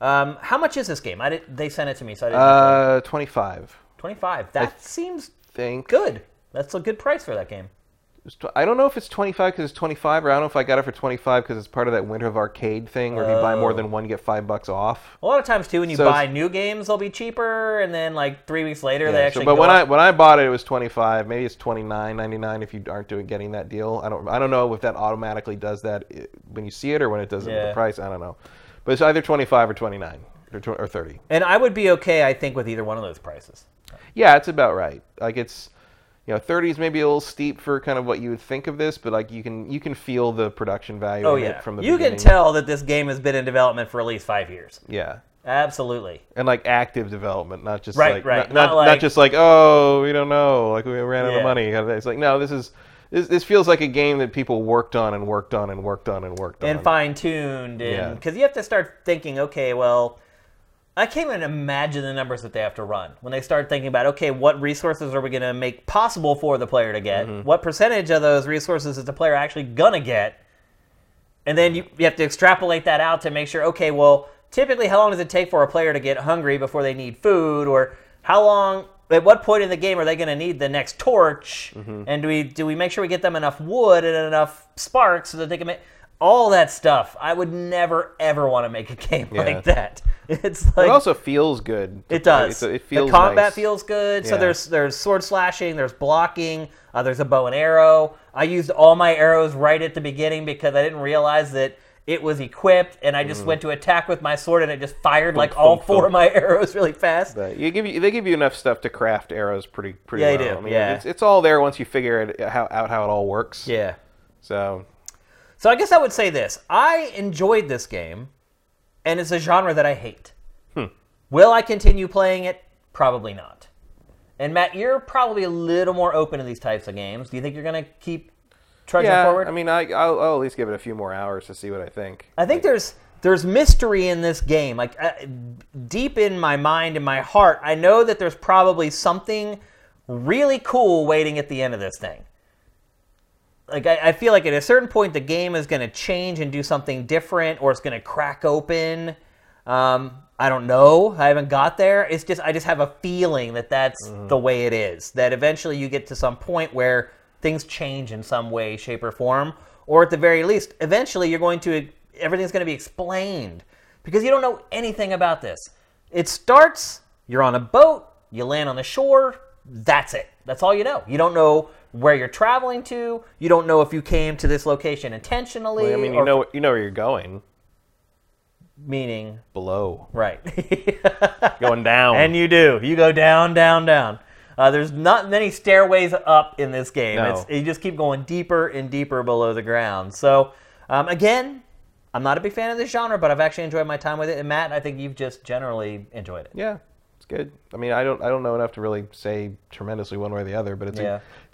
How much is this game? They sent it to me, so I didn't. $25. That seems good. That's a good price for that game. I don't know if it's 25 because it's 25, or I don't know if I got it for 25 because it's part of that Winter of Arcade thing where if you buy more than one, you get $5 off. A lot of times, too, when you buy new games, they'll be cheaper, and then like 3 weeks later, they actually. But when I bought it, it was 25. Maybe it's $29.99 if you aren't getting that deal. I don't know if that automatically does that when you see it or when it does it with the price. I don't know, but it's either 25 or 29 or 30. And I would be okay, I think, with either one of those prices. Yeah, it's about right. Like it's. You know, 30 is maybe a little steep for kind of what you would think of this, but like you can feel the production value it from the beginning. You can tell that this game has been in development for at least 5 years. Yeah. Absolutely. And like active development, not just not just like, oh, we don't know, like we ran out of money. It's like, no, this feels like a game that people worked on and worked on and worked on and worked on. And fine-tuned. And because you have to start thinking, okay, well, I can't even imagine the numbers that they have to run when they start thinking about, okay, what resources are we going to make possible for the player to get? Mm-hmm. What percentage of those resources is the player actually going to get? And then you have to extrapolate that out to make sure, okay, well, typically how long does it take for a player to get hungry before they need food? Or how long, at what point in the game are they going to need the next torch? Mm-hmm. And do we make sure we get them enough wood and enough sparks so that they can make... All that stuff. I would never, ever want to make a game like that. It's like, it also feels good. It does. It feels the combat nice. Feels good. Yeah. So there's sword slashing, there's blocking, there's a bow and arrow. I used all my arrows right at the beginning because I didn't realize that it was equipped, and I just went to attack with my sword, and it just fired all four of my arrows really fast. But they give you enough stuff to craft arrows pretty well. They do. I mean, it's all there once you figure out how it all works. Yeah. So I guess I would say this. I enjoyed this game, and it's a genre that I hate. Will I continue playing it? Probably not. And Matt, you're probably a little more open to these types of games. Do you think you're going to keep trudging forward? I mean, I'll at least give it a few more hours to see what I think. I think there's mystery in this game. Like deep in my mind and my heart, I know that there's probably something really cool waiting at the end of this thing. Like I feel like at a certain point the game is going to change and do something different, or it's going to crack open. I don't know. I haven't got there. It's just I have a feeling that that's the way it is. That eventually you get to some point where things change in some way, shape, or form, or at the very least, eventually everything's going to be explained because you don't know anything about this. It starts. You're on a boat. You land on the shore. That's it. That's all you know. You don't know where you're traveling to. You don't know if you came to this location intentionally. Well, I mean, you know where you're going. Meaning? Below. Right. Going down. And you do. You go down, down, down. There's not many stairways up in this game. No. You just keep going deeper and deeper below the ground. So, again, I'm not a big fan of this genre, but I've actually enjoyed my time with it. And Matt, I think you've just generally enjoyed it. Yeah. It's good. I mean, I don't know enough to really say tremendously one way or the other, but it's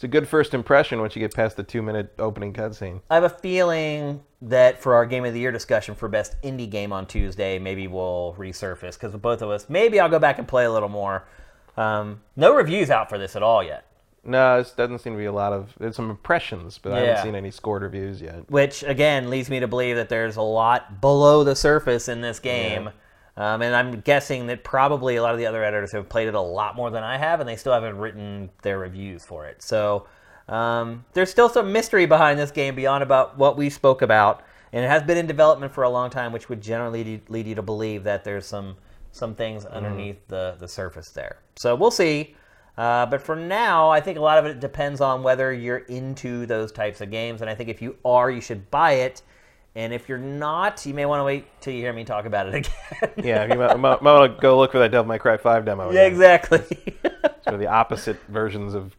a good first impression once you get past the 2-minute opening cutscene. I have a feeling that for our Game of the Year discussion for Best Indie Game on Tuesday, maybe we'll resurface, because with both of us, maybe I'll go back and play a little more. No reviews out for this at all yet. No, it doesn't seem to be a lot of... There's some impressions, but I haven't seen any scored reviews yet. Which, again, leads me to believe that there's a lot below the surface in this game. Yeah. And I'm guessing that probably a lot of the other editors have played it a lot more than I have, and they still haven't written their reviews for it. So there's still some mystery behind this game beyond about what we spoke about. And it has been in development for a long time, which would generally lead you to believe that there's some things underneath the surface there. So we'll see. But for now, I think a lot of it depends on whether you're into those types of games. And I think if you are, you should buy it. And if you're not, you may want to wait till you hear me talk about it again. Yeah, you might want to go look for that Devil May Cry 5 demo again. Yeah, exactly. Sort of the opposite versions of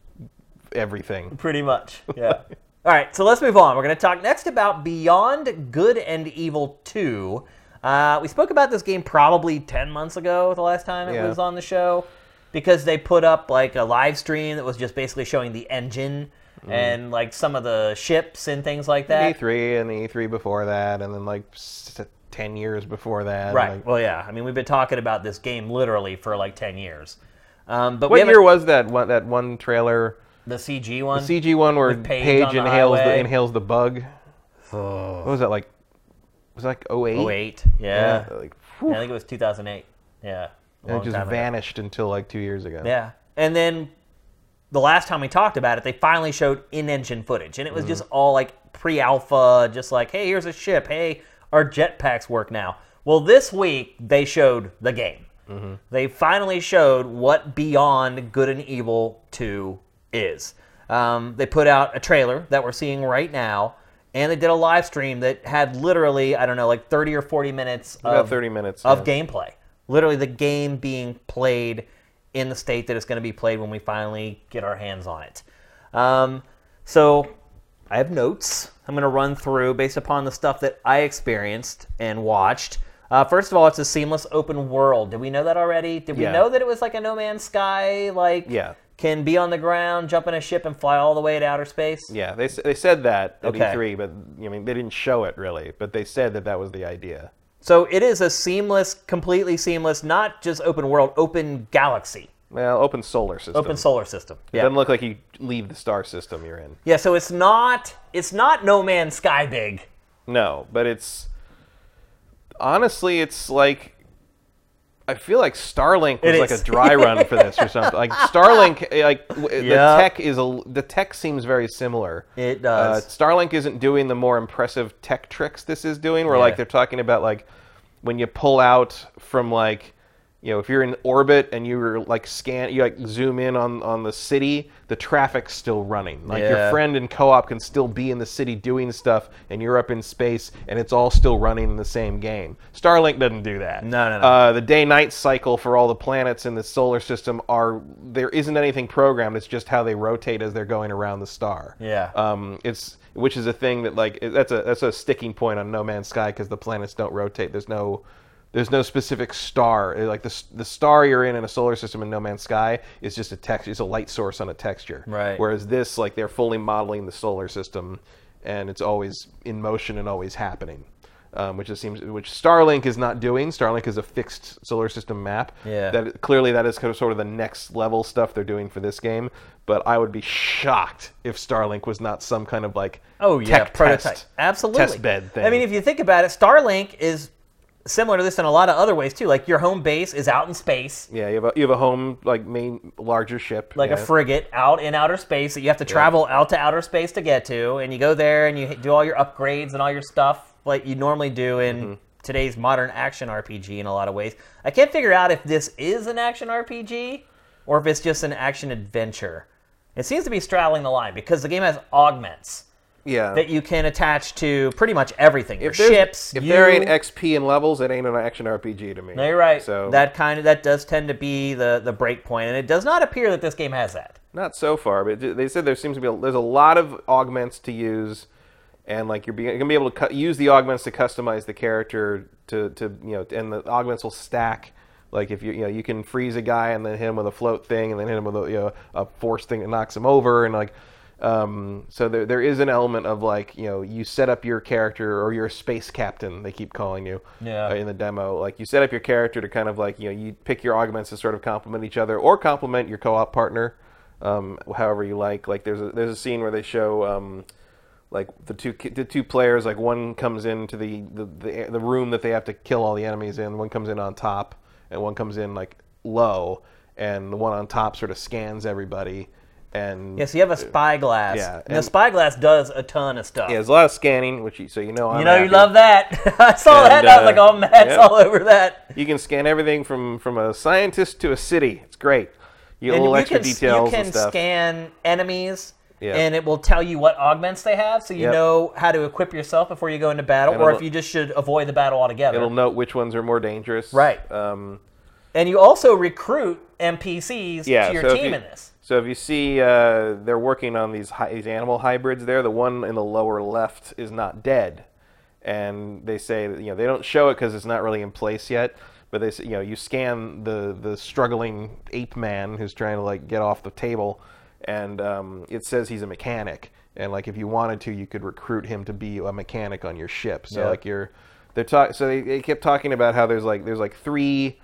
everything. Pretty much, yeah. All right, so let's move on. We're going to talk next about Beyond Good and Evil 2. We spoke about this game probably 10 months ago, the last time it was on the show, because they put up like a live stream that was just basically showing the engine and like some of the ships and things like that. E3 and the E3 before that, and then like 10 years before that. Right. Like, well, yeah. I mean, we've been talking about this game literally for like 10 years. But what year was that? That one trailer? The CG one. The CG one where Paige inhales the bug. Oh. What was that like? Was it like 08? 08. Yeah. I think it was 2008. Yeah. And it just vanished until like 2 years ago. Yeah. And then the last time we talked about it, they finally showed in-engine footage. And it was just all like pre-alpha, just like, hey, here's a ship. Hey, our jetpacks work now. Well, this week, they showed the game. Mm-hmm. They finally showed what Beyond Good and Evil 2 is. They put out a trailer that we're seeing right now. And they did a live stream that had literally, I don't know, like 30 or 40 minutes of gameplay. Literally the game being played in the state that it's going to be played when we finally get our hands on it. So I have notes. I'm going to run through based upon the stuff that I experienced and watched. First of all, it's a seamless open world. Did we know that already? Did we know that it was like a No Man's Sky? Can be on the ground, jump in a ship, and fly all the way to outer space? Yeah, they said that at E3, but I mean, they didn't show it really. But they said that was the idea. So it is a seamless, completely seamless, not just open world, open galaxy. Well, open solar system. Open solar system. Yeah. It doesn't look like you leave the star system you're in. Yeah, so it's not No Man's Sky big. No, but it's honestly like I feel like Starlink was like a dry run for this or something. Like Starlink, the tech seems very similar. It does. Starlink isn't doing the more impressive tech tricks this is doing. Where like they're talking about like when you pull out from like if you're in orbit and you're like zoom in on the city, the traffic's still running. Like your friend in co-op can still be in the city doing stuff, and you're up in space, and it's all still running in the same game. Starlink doesn't do that. No. The day-night cycle for all the planets in the solar system there isn't anything programmed. It's just how they rotate as they're going around the star. Yeah. Which is a thing that that's a sticking point on No Man's Sky because the planets don't rotate. There's no specific star. Like the star you're in a solar system in No Man's Sky is just a texture. It's a light source on a texture. Right. Whereas this, like they're fully modeling the solar system, and it's always in motion and always happening, which Starlink is not doing. Starlink is a fixed solar system map. Yeah. That is kind of sort of the next level stuff they're doing for this game. But I would be shocked if Starlink was not some kind of like prototype test bed thing. I mean, if you think about it, Starlink is similar to this in a lot of other ways, too. Like, your home base is out in space. Yeah, you have a home, like, main, larger ship. Like a frigate out in outer space that you have to travel out to outer space to get to. And you go there and you do all your upgrades and all your stuff like you normally do in today's modern action RPG in a lot of ways. I can't figure out if this is an action RPG or if it's just an action adventure. It seems to be straddling the line because the game has augments. Yeah. That you can attach to pretty much everything. Your ships. If there ain't XP and levels, it ain't an action RPG to me. No, you're right. So that does tend to be the break point, and it does not appear that this game has that. Not so far, but they said there seems to be there's a lot of augments to use, and like you're gonna be able to use the augments to customize the character and the augments will stack Like if you know you can freeze a guy and then hit him with a float thing and then hit him with a force thing that knocks him over, and like so there is an element of like, you know, you set up your character, or you're a space captain they keep calling you in the demo. Like you set up your character to kind of like, you know, you pick your augments to sort of complement each other or complement your co-op partner, however you like. Like there's a scene where they show like the two players, like one comes into the room that they have to kill all the enemies in, one comes in on top and one comes in like low, and the one on top sort of scans everybody. And yes, you have a spyglass. Yeah, and the spyglass does a ton of stuff. Yeah, there's a lot of scanning, which you love that. I saw that, and I was like, oh, Matt's all over that. You can scan everything from a scientist to a city. It's great. You get little extra details and stuff. You can scan enemies, and it will tell you what augments they have, so you know how to equip yourself before you go into battle, or if you just should avoid the battle altogether. It'll note which ones are more dangerous. Right. And you also recruit NPCs to your team in this. So if you see, they're working on these animal hybrids there. The one in the lower left is not dead, and they say that, they don't show it because it's not really in place yet. But they say, you scan the struggling ape man who's trying to like get off the table, and it says he's a mechanic, and like if you wanted to, you could recruit him to be a mechanic on your ship. So like they kept talking about how there's three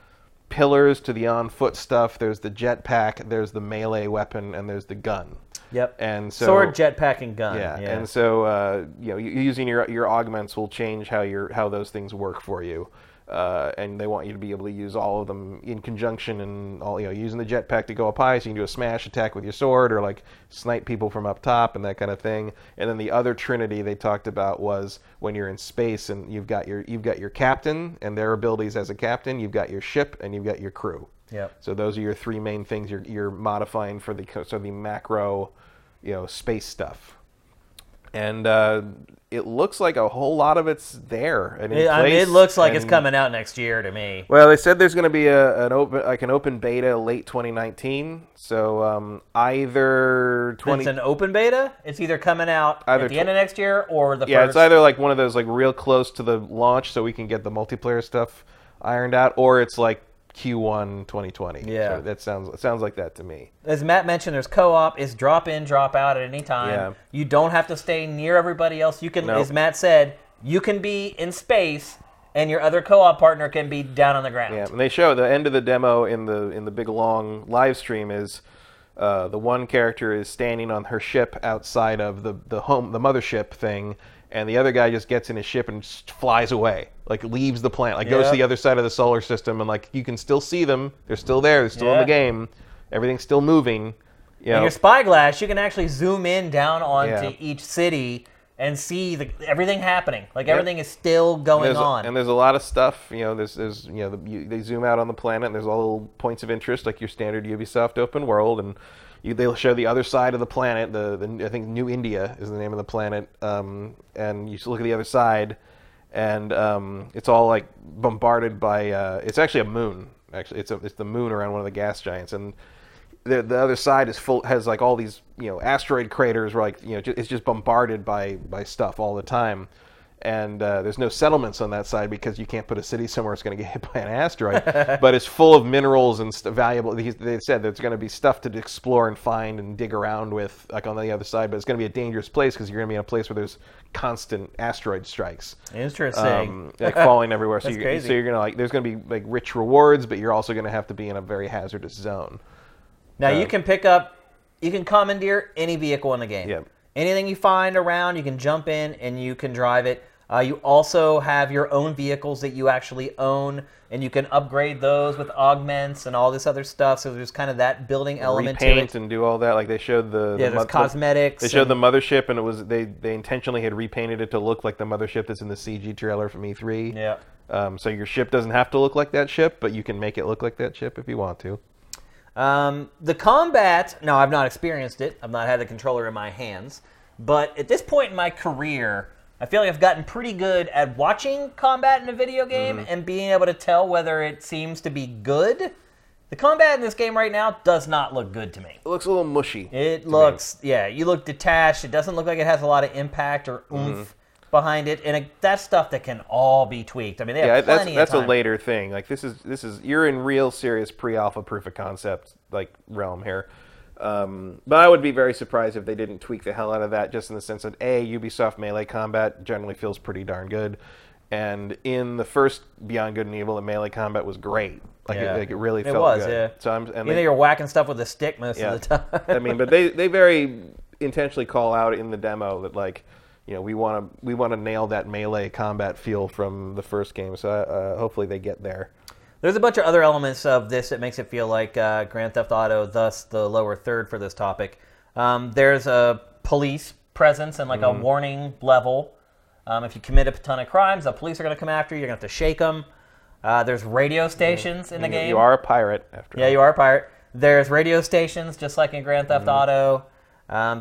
pillars to the on-foot stuff. There's the jetpack, there's the melee weapon, and there's the gun. Yep. And so sword, jetpack, and gun. Yeah. Yeah. And so using your augments will change how those things work for you. And they want you to be able to use all of them in conjunction, and all using the jetpack to go up high, so you can do a smash attack with your sword, or like snipe people from up top and that kind of thing. And then the other trinity they talked about was when you're in space and you've got your captain and their abilities as a captain, you've got your ship, and you've got your crew. Yeah. So those are your three main things you're modifying for the macro, space stuff. And it looks like a whole lot of it's there. And it looks like it's coming out next year to me. Well, they said there's going to be an open beta late 2019. So either it's an open beta. It's either coming out at the end of next year or the first. It's either like one of those like real close to the launch, so we can get the multiplayer stuff ironed out, or it's like Q1 2020. Yeah, so it sounds like that to me. As Matt mentioned, there's co-op. It's drop in, drop out at any time. Yeah. You don't have to stay near everybody else. You can, as Matt said, you can be in space, and your other co-op partner can be down on the ground. Yeah, and they show the end of the demo in the big long live stream is the one character is standing on her ship outside of the mothership thing. And the other guy just gets in his ship and just flies away, like leaves the planet, like goes to the other side of the solar system, and like you can still see them. They're still there. They're still in the game. Everything's still moving. In your spyglass, you can actually zoom in down onto each city and see everything happening. Like everything is still going on. And there's a lot of stuff. They zoom out on the planet, and there's all little points of interest, like your standard Ubisoft open world, and they'll show the other side of the planet. I think New India is the name of the planet, and you look at the other side, and it's all like bombarded by. It's actually a moon. Actually, it's the moon around one of the gas giants, and the other side is has like all these asteroid craters where it's just bombarded by stuff all the time. And there's no settlements on that side because you can't put a city somewhere it's going to get hit by an asteroid. But it's full of minerals and valuable. They said there's going to be stuff to explore and find and dig around with, like on the other side. But it's going to be a dangerous place because you're going to be in a place where there's constant asteroid strikes. Interesting. Like falling everywhere. So crazy. So you're going to there's going to be like rich rewards, but you're also going to have to be in a very hazardous zone. Now you can commandeer any vehicle in the game. Yeah. Anything you find around, you can jump in and you can drive it. You also have your own vehicles that you actually own, and you can upgrade those with augments and all this other stuff. So there's kind of that building element to it. Repaint and do all that. Like they showed there's cosmetics. They showed the mothership, and it was they intentionally had repainted it to look like the mothership that's in the CG trailer from E3. Yeah. So your ship doesn't have to look like that ship, but you can make it look like that ship if you want to. The combat, no, I've not experienced it. I've not had the controller in my hands. But at this point in my career, I feel like I've gotten pretty good at watching combat in a video game and being able to tell whether it seems to be good. The combat in this game right now does not look good to me. It looks a little mushy. It looks, you look detached. It doesn't look like it has a lot of impact or oomph behind it, and that's stuff that can all be tweaked. I mean, they have plenty of time. That's a later thing. Like this is you're in real serious pre-alpha proof of concept like realm here. But I would be very surprised if they didn't tweak the hell out of that, just in the sense that A, Ubisoft melee combat generally feels pretty darn good, and in the first Beyond Good and Evil, the melee combat was great. It really felt good. Yeah. So you're whacking stuff with a stick most of the time. I mean, but they very intentionally call out in the demo that, like, you know, we want to nail that melee combat feel from the first game. So hopefully they get there. There's a bunch of other elements of this that makes it feel like Grand Theft Auto, thus the lower third for this topic. There's a police presence and like a warning level. If you commit a ton of crimes, the police are going to come after you. You're going to have to shake them. There's radio stations in the game. You are a pirate, after all. Yeah, you are a pirate. There's radio stations, just like in Grand Theft Auto.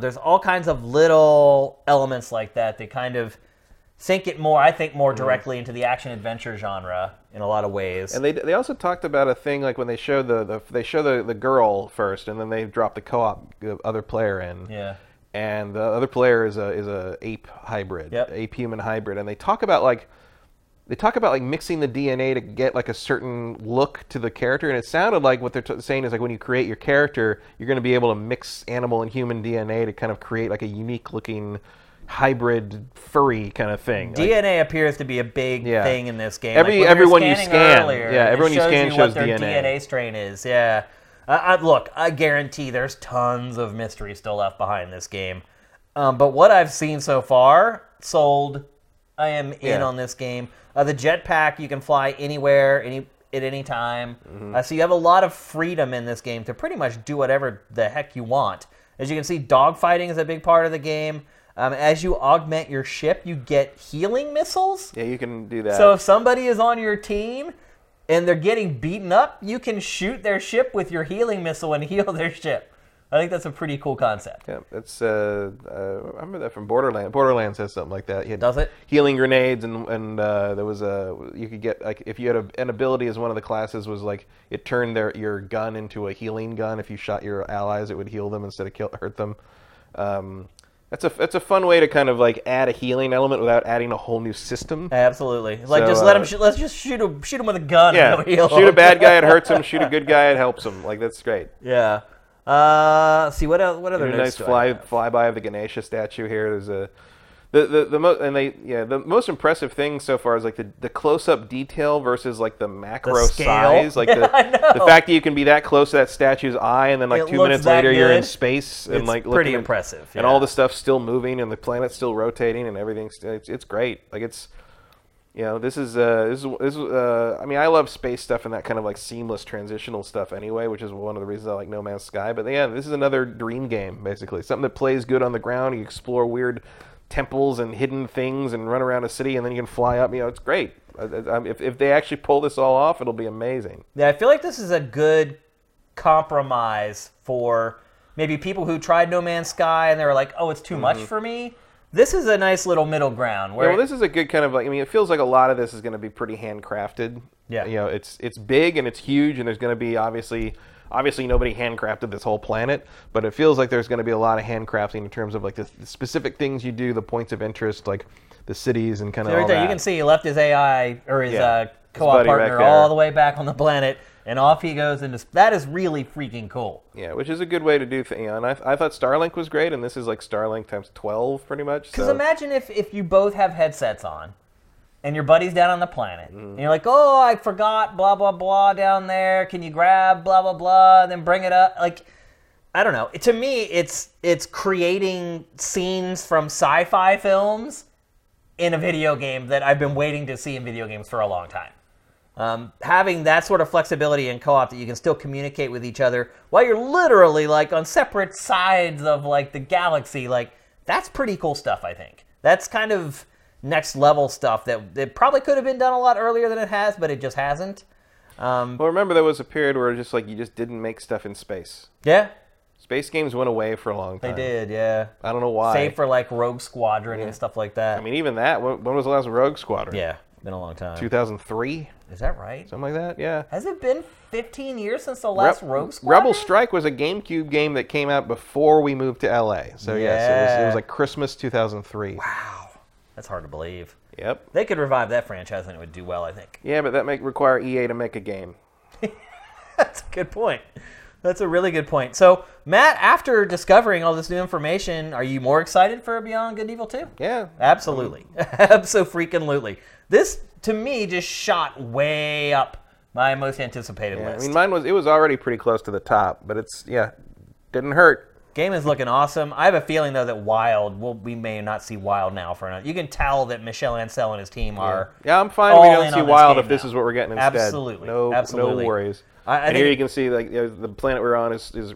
There's all kinds of little elements like that. They kind of sink it more, I think, more directly into the action-adventure genre in a lot of ways. And they also talked about a thing, like when they show the girl first, and then they drop the co-op other player in. Yeah. And the other player is a ape hybrid, ape-human hybrid. And they talk about mixing the DNA to get, like, a certain look to the character. And it sounded like what they're saying is, like, when you create your character, you're going to be able to mix animal and human DNA to kind of create, like, a unique-looking hybrid furry kind of thing. DNA appears to be a big thing in this game. Everyone you scan shows DNA. Their DNA strain is. Yeah. Look, I guarantee there's tons of mystery still left behind this game. But what I've seen so far, sold. I am in on this game. The jetpack, you can fly anywhere, at any time. So you have a lot of freedom in this game to pretty much do whatever the heck you want. As you can see, dogfighting is a big part of the game. As you augment your ship, you get healing missiles. Yeah, you can do that. So if somebody is on your team and they're getting beaten up, you can shoot their ship with your healing missile and heal their ship. I think that's a pretty cool concept. Yeah, that's I remember that from Borderlands. Borderlands has something like that. Does it? Healing grenades, and there was you could get, like, if you had an ability as one of the classes was, like, it turned your gun into a healing gun. If you shot your allies, it would heal them instead of hurt them. That's a fun way to kind of, like, add a healing element without adding a whole new system. Absolutely. Like, so, just let him let's just shoot him with a gun. Yeah. And heal. Shoot a bad guy, it hurts him. Shoot a good guy, it helps him. Like, that's great. Yeah. See what other nice flyby of the Ganesha statue here. There's the most impressive thing so far is, like, the close up detail versus, like, the macro size. Like, the fact that you can be that close to that statue's eye, and then, like, 2 minutes later you're in space, and it's like pretty impressive. And all the stuff's still moving, and the planet's still rotating, and everything's it's great. Like, it's. You know, this is I mean, I love space stuff and that kind of, like, seamless transitional stuff anyway, which is one of the reasons I like No Man's Sky. But yeah, this is another dream game, basically. Something that plays good on the ground. You explore weird temples and hidden things and run around a city, and then you can fly up. You know, it's great. If they actually pull this all off, it'll be amazing. Yeah, I feel like this is a good compromise for maybe people who tried No Man's Sky and they were like, oh, it's too much for me. This is a nice little middle ground. Where this is a good kind of, like, I mean, it feels like a lot of this is going to be pretty handcrafted. Yeah. You know, it's big and it's huge, and there's going to be obviously nobody handcrafted this whole planet, but it feels like there's going to be a lot of handcrafting in terms of, like, the specific things you do, the points of interest, like the cities and kind of all that. You can see he left his AI or his co-op partner all the way back on the planet. And off he goes, and that is really freaking cool. Yeah, which is a good way to do things. You know, and I thought Starlink was great, and this is like Starlink times 12, pretty much. Because imagine if you both have headsets on, and your buddy's down on the planet, and you're like, oh, I forgot blah, blah, blah down there. Can you grab blah, blah, blah, and then bring it up? Like, I don't know. To me, it's creating scenes from sci-fi films in a video game that I've been waiting to see in video games for a long time. Having that sort of flexibility in co-op that you can still communicate with each other while you're literally, like, on separate sides of, like, the galaxy, like, that's pretty cool stuff, I think. That's kind of next level stuff that probably could have been done a lot earlier than it has, but it just hasn't. Well, remember there was a period where just, like, you just didn't make stuff in space. Yeah. Space games went away for a long time. They did, yeah. I don't know why. Save for, like, Rogue Squadron and stuff like that. I mean, even that. When was the last Rogue Squadron? Yeah. Been a long time. 2003? Is that right? Something like that, yeah. Has it been 15 years since the last Rogue Squadron? Rebel Strike was a GameCube game that came out before we moved to LA. So, yes, it was like Christmas 2003. Wow. That's hard to believe. Yep. They could revive that franchise and it would do well, I think. Yeah, but that may require EA to make a game. That's a good point. That's a really good point. So, Matt, after discovering all this new information, are you more excited for Beyond Good and Evil 2? Yeah. Absolutely. Abso-freaking-lutely. This, to me, just shot way up my most anticipated list. I mean, mine was, it was already pretty close to the top, but it's, yeah, didn't hurt. Game is looking awesome. I have a feeling, though, that Wild, we may not see Wild now for another. You can tell that Michel Ancel and his team are Yeah, I'm fine we don't see Wild if this is what we're getting instead. Absolutely. No worries. And here you can see, like, the planet we're on is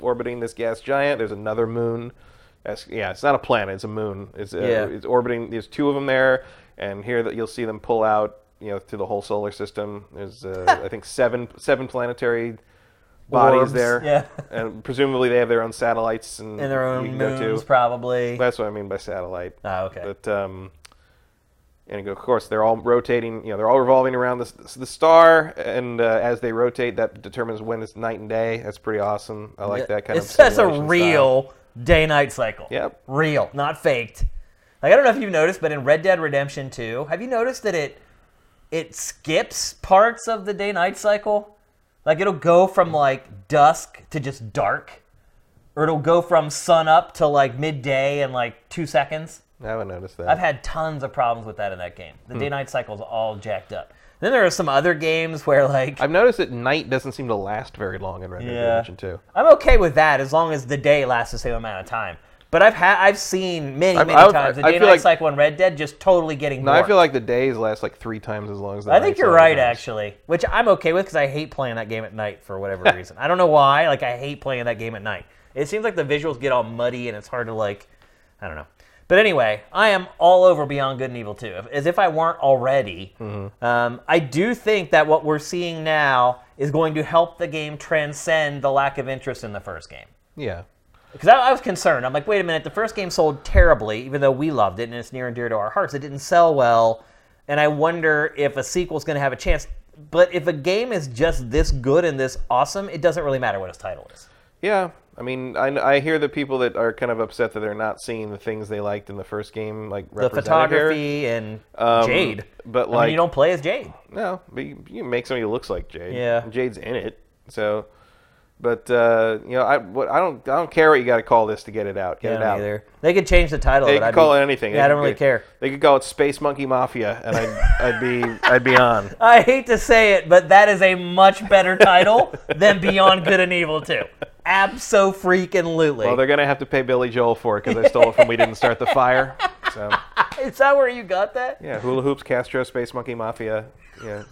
orbiting this gas giant. There's another moon. It's not a planet; it's a moon. It's orbiting. There's two of them there, and here that you'll see them pull out, to the whole solar system. There's I think seven planetary bodies there, and presumably they have their own satellites and their own moons, probably. That's what I mean by satellite. Oh, okay. But and of course, they're all rotating. They're all revolving around the star, and as they rotate, that determines when it's night and day. That's pretty awesome. I like that kind of. That's a real day-night cycle. Yep. Real, not faked. Like, I don't know if you've noticed, but in Red Dead Redemption 2, have you noticed that it skips parts of the day-night cycle? Like, it'll go from like dusk to just dark, or it'll go from sun up to like midday in like 2 seconds. I haven't noticed that. I've had tons of problems with that in that game. The day-night cycle's all jacked up. Then there are some other games where, like... I've noticed that night doesn't seem to last very long in Red Dead Redemption 2. I'm okay with that as long as the day lasts the same amount of time. But I've seen many times the day-night cycle in Red Dead just totally getting bored. I feel like the days last like 3 times as long as the night. I think you're right, actually. Which I'm okay with because I hate playing that game at night for whatever reason. I don't know why. Like, I hate playing that game at night. It seems like the visuals get all muddy and it's hard to, like... I don't know. But anyway, I am all over Beyond Good and Evil 2, as if I weren't already. Mm-hmm. I do think that what we're seeing now is going to help the game transcend the lack of interest in the first game. Yeah. Because I was concerned. I'm like, wait a minute, the first game sold terribly, even though we loved it, and it's near and dear to our hearts. It didn't sell well, and I wonder if a sequel's going to have a chance. But if a game is just this good and this awesome, it doesn't really matter what its title is. Yeah. I mean, I hear the people that are kind of upset that they're not seeing the things they liked in the first game, like the photography and Jade. But like, I mean, you don't play as Jade. No, but you make somebody who looks like Jade. Yeah, and Jade's in it. So, but I don't care what you got to call this to get it out. Get it out. Either. They could change the title. They could call it anything. Yeah, I don't really care. They could call it Space Monkey Mafia, and I'd be on. I hate to say it, but that is a much better title than Beyond Good and Evil 2. Abso-freaking-lutely. Well, they're going to have to pay Billy Joel for it because I stole it from We Didn't Start the Fire. So. Is that where you got that? Yeah, Hula Hoops, Castro, Space Monkey Mafia. Yeah.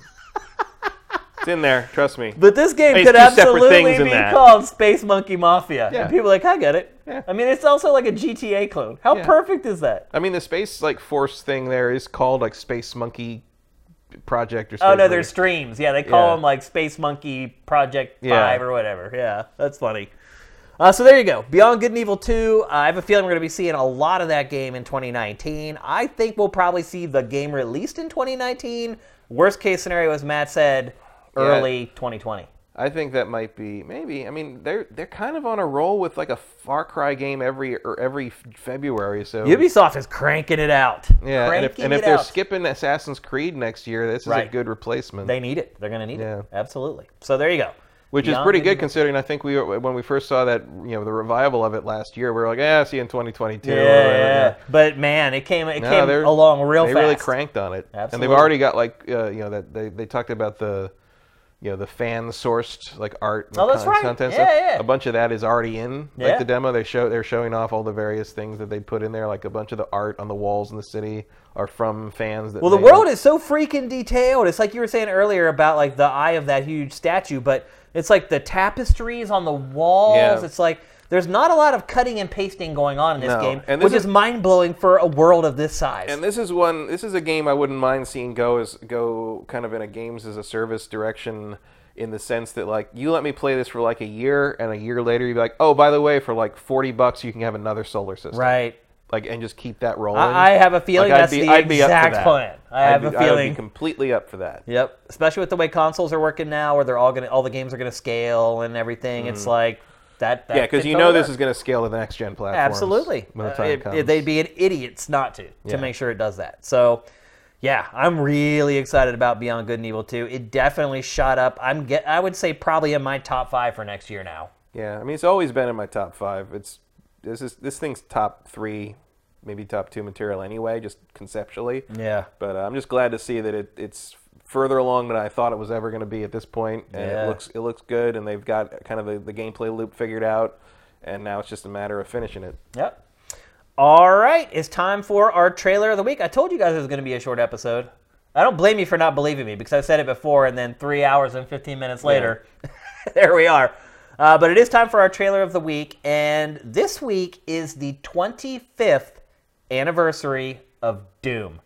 It's in there, trust me. But this game could absolutely be called Space Monkey Mafia. Yeah. And people are like, I get it. Yeah. I mean, it's also like a GTA clone. How perfect is that? I mean, the space force thing there is called like Space Monkey Project or something. Oh, no, they're streams. Yeah, they call them like Space Monkey Project 5 or whatever. Yeah, that's funny. So there you go. Beyond Good and Evil 2. I have a feeling we're going to be seeing a lot of that game in 2019. I think we'll probably see the game released in 2019. Worst case scenario, as Matt said, early 2020. I think that might be maybe. I mean, they're kind of on a roll with like a Far Cry game every February. So Ubisoft is cranking it out. Yeah, and if they're skipping Assassin's Creed next year, this is a good replacement. They need it. They're going to need it. Absolutely. So there you go. Which is pretty good considering I think when we first saw that the revival of it last year, we were like, see you in 2022. Yeah. But man, it came along real fast. They really cranked on it. Absolutely. And they've already got that they talked about the. The fan-sourced art and content stuff. Yeah. A bunch of that is already in the demo. They're showing off all the various things that they put in there. Like a bunch of the art on the walls in the city are from fans. That the world is so freaking detailed. It's like you were saying earlier about the eye of that huge statue, but it's like the tapestries on the walls. Yeah. It's like there's not a lot of cutting and pasting going on in this game, which is mind-blowing for a world of this size. And this is a game I wouldn't mind seeing go kind of in a games-as-a-service direction in the sense that, you let me play this for, a year, and a year later you'd be like, oh, by the way, for, $40 you can have another solar system. Right. And just keep that rolling. I have a feeling that's the exact plan. I would be completely up for that. Yep. Especially with the way consoles are working now, where all the games are going to scale and everything. It's like... That yeah, because you know this is going to scale to the next-gen platforms. Absolutely. When the time comes. They'd be an idiots not to, to make sure it does that. So, yeah, I'm really excited about Beyond Good and Evil 2. It definitely shot up. I would say probably in my top 5 for next year now. Yeah, I mean, it's always been in my top 5. This thing's top 3, maybe top 2 material anyway, just conceptually. Yeah. But I'm just glad to see that it's further along than I thought it was ever going to be at this point, and it looks good, and they've got kind of the gameplay loop figured out, and now it's just a matter of finishing it. Yep. All right, it's time for our trailer of the week. I told you guys it was going to be a short episode. I don't blame you for not believing me, because I said it before, and then 3 hours and 15 minutes later, there we are. But it is time for our trailer of the week, and this week is the 25th anniversary of Doom.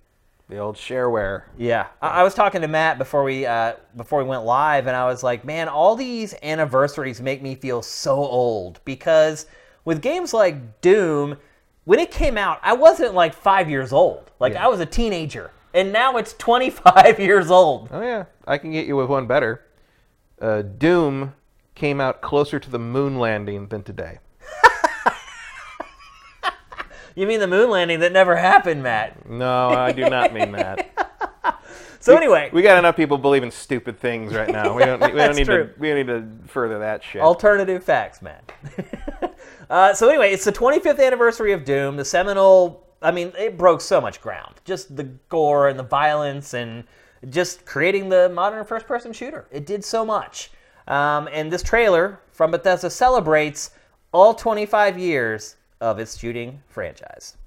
The old shareware. Yeah. I was talking to Matt before we went live, and I was like, man, all these anniversaries make me feel so old, because with games like Doom, when it came out, I wasn't like 5 years old. Like, I was a teenager, and now it's 25 years old. Oh, yeah. I can get you with one better. Doom came out closer to the moon landing than today. You mean the moon landing that never happened, Matt? No, I do not mean that. So anyway, we got enough people believing stupid things right now. We don't need to further that shit. Alternative facts, Matt. So anyway, it's the 25th anniversary of Doom, the seminal. I mean, it broke so much ground. Just the gore and the violence, and just creating the modern first-person shooter. It did so much. And this trailer from Bethesda celebrates all 25 years of its shooting franchise.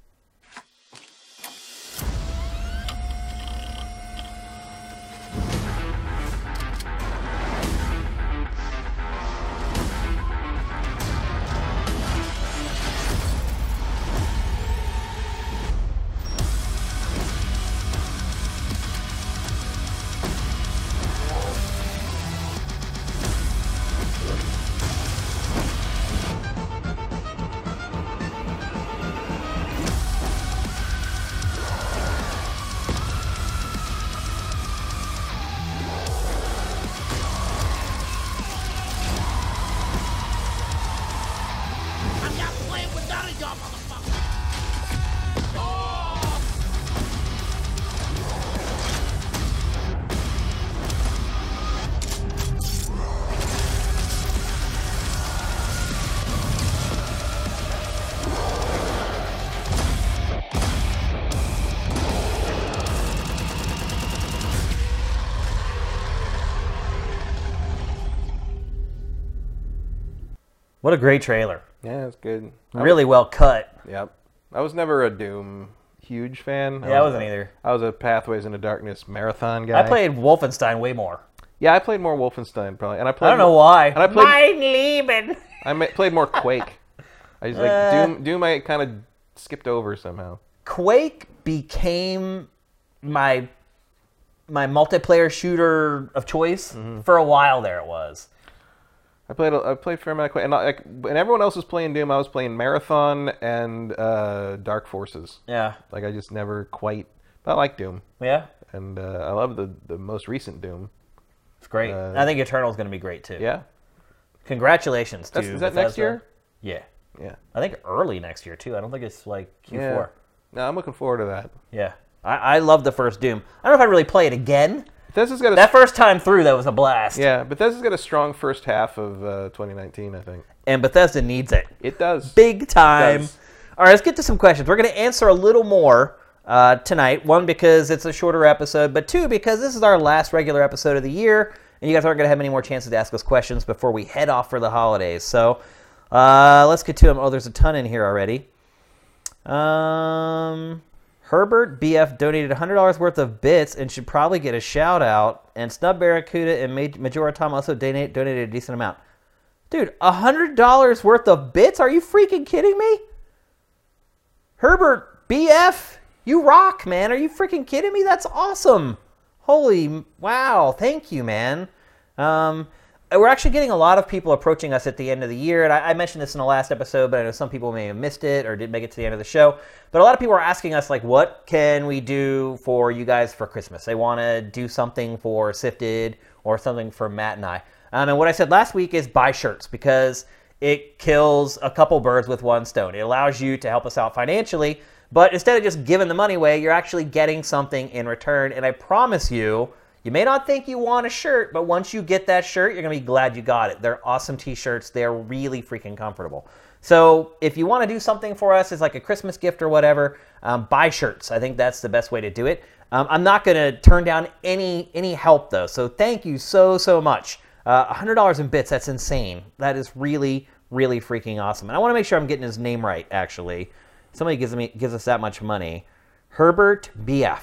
What a great trailer. Yeah, it's good. Really well cut. Yep. I was never a Doom huge fan. Yeah, I wasn't either. I was a Pathways into Darkness marathon guy. I played Wolfenstein way more. Yeah, I played more Wolfenstein probably. And I don't know why. And I played Mein Leben. I played more Quake. I just Doom I kind of skipped over somehow. Quake became my multiplayer shooter of choice for a while there it was. I played fair amount of Quake, and when everyone else was playing Doom, I was playing Marathon and Dark Forces. Yeah, like I just never quite. But I like Doom. Yeah, and I love the most recent Doom. It's great. I think Eternal's going to be great too. Yeah. Congratulations to Bethesda. Is that next year? Yeah. Yeah. I think early next year too. I don't think it's like Q4. Yeah. No, I'm looking forward to that. Yeah, I love the first Doom. I don't know if I'd really play it again. That first time through, that was a blast. Yeah, Bethesda's got a strong first half of 2019, I think. And Bethesda needs it. It does. Big time. Does. All right, let's get to some questions. We're going to answer a little more tonight. One, because it's a shorter episode. But two, because this is our last regular episode of the year. And you guys aren't going to have any more chances to ask us questions before we head off for the holidays. So let's get to them. Oh, there's a ton in here already. Herbert BF donated $100 worth of bits and should probably get a shout out. And Snub Barracuda and Majora Tom also donated a decent amount. Dude, $100 worth of bits? Are you freaking kidding me? Herbert BF, you rock, man. Are you freaking kidding me? That's awesome. Holy wow. Thank you, man. We're actually getting a lot of people approaching us at the end of the year. And I mentioned this in the last episode, but I know some people may have missed it or didn't make it to the end of the show. But a lot of people are asking us, like, what can we do for you guys for Christmas? They want to do something for Sifted or something for Matt and I. And what I said last week is buy shirts, because it kills a couple birds with one stone. It allows you to help us out financially, but instead of just giving the money away, you're actually getting something in return. And I promise you, you may not think you want a shirt, but once you get that shirt, you're gonna be glad you got it. They're awesome t-shirts. They're really freaking comfortable. So if you wanna do something for us as like a Christmas gift or whatever, buy shirts. I think that's the best way to do it. I'm not gonna turn down any help though. So thank you so much. $100 in bits, that's insane. That is really, really freaking awesome. And I want to make sure I'm getting his name right, actually. Somebody gives us that much money. Herbert BF.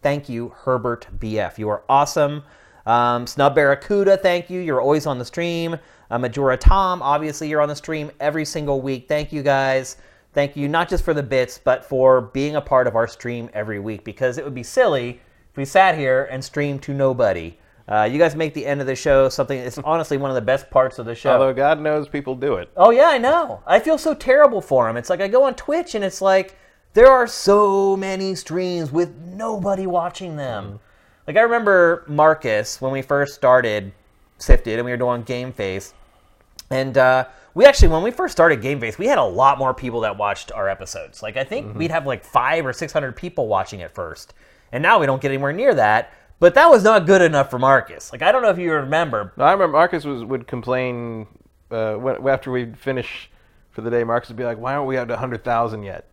Thank you, Herbert BF. You are awesome. Snub Barracuda, thank you. You're always on the stream. Majora Tom, obviously you're on the stream every single week. Thank you, guys. Thank you, not just for the bits, but for being a part of our stream every week, because it would be silly if we sat here and streamed to nobody. You guys make the end of the show something. It's honestly one of the best parts of the show. Although God knows people do it. Oh, yeah, I know. I feel so terrible for them. It's like I go on Twitch and it's like there are so many streams with nobody watching them. Like I remember Marcus when we first started Sifted and we were doing Game Face. And we actually, when we first started Game Face, we had a lot more people that watched our episodes. Like I think we'd have like 500 or 600 people watching at first. And now we don't get anywhere near that. But that was not good enough for Marcus. Like, I don't know if you remember. No, I remember Marcus would complain after we'd finish for the day. Marcus would be like, why aren't we at 100,000 yet?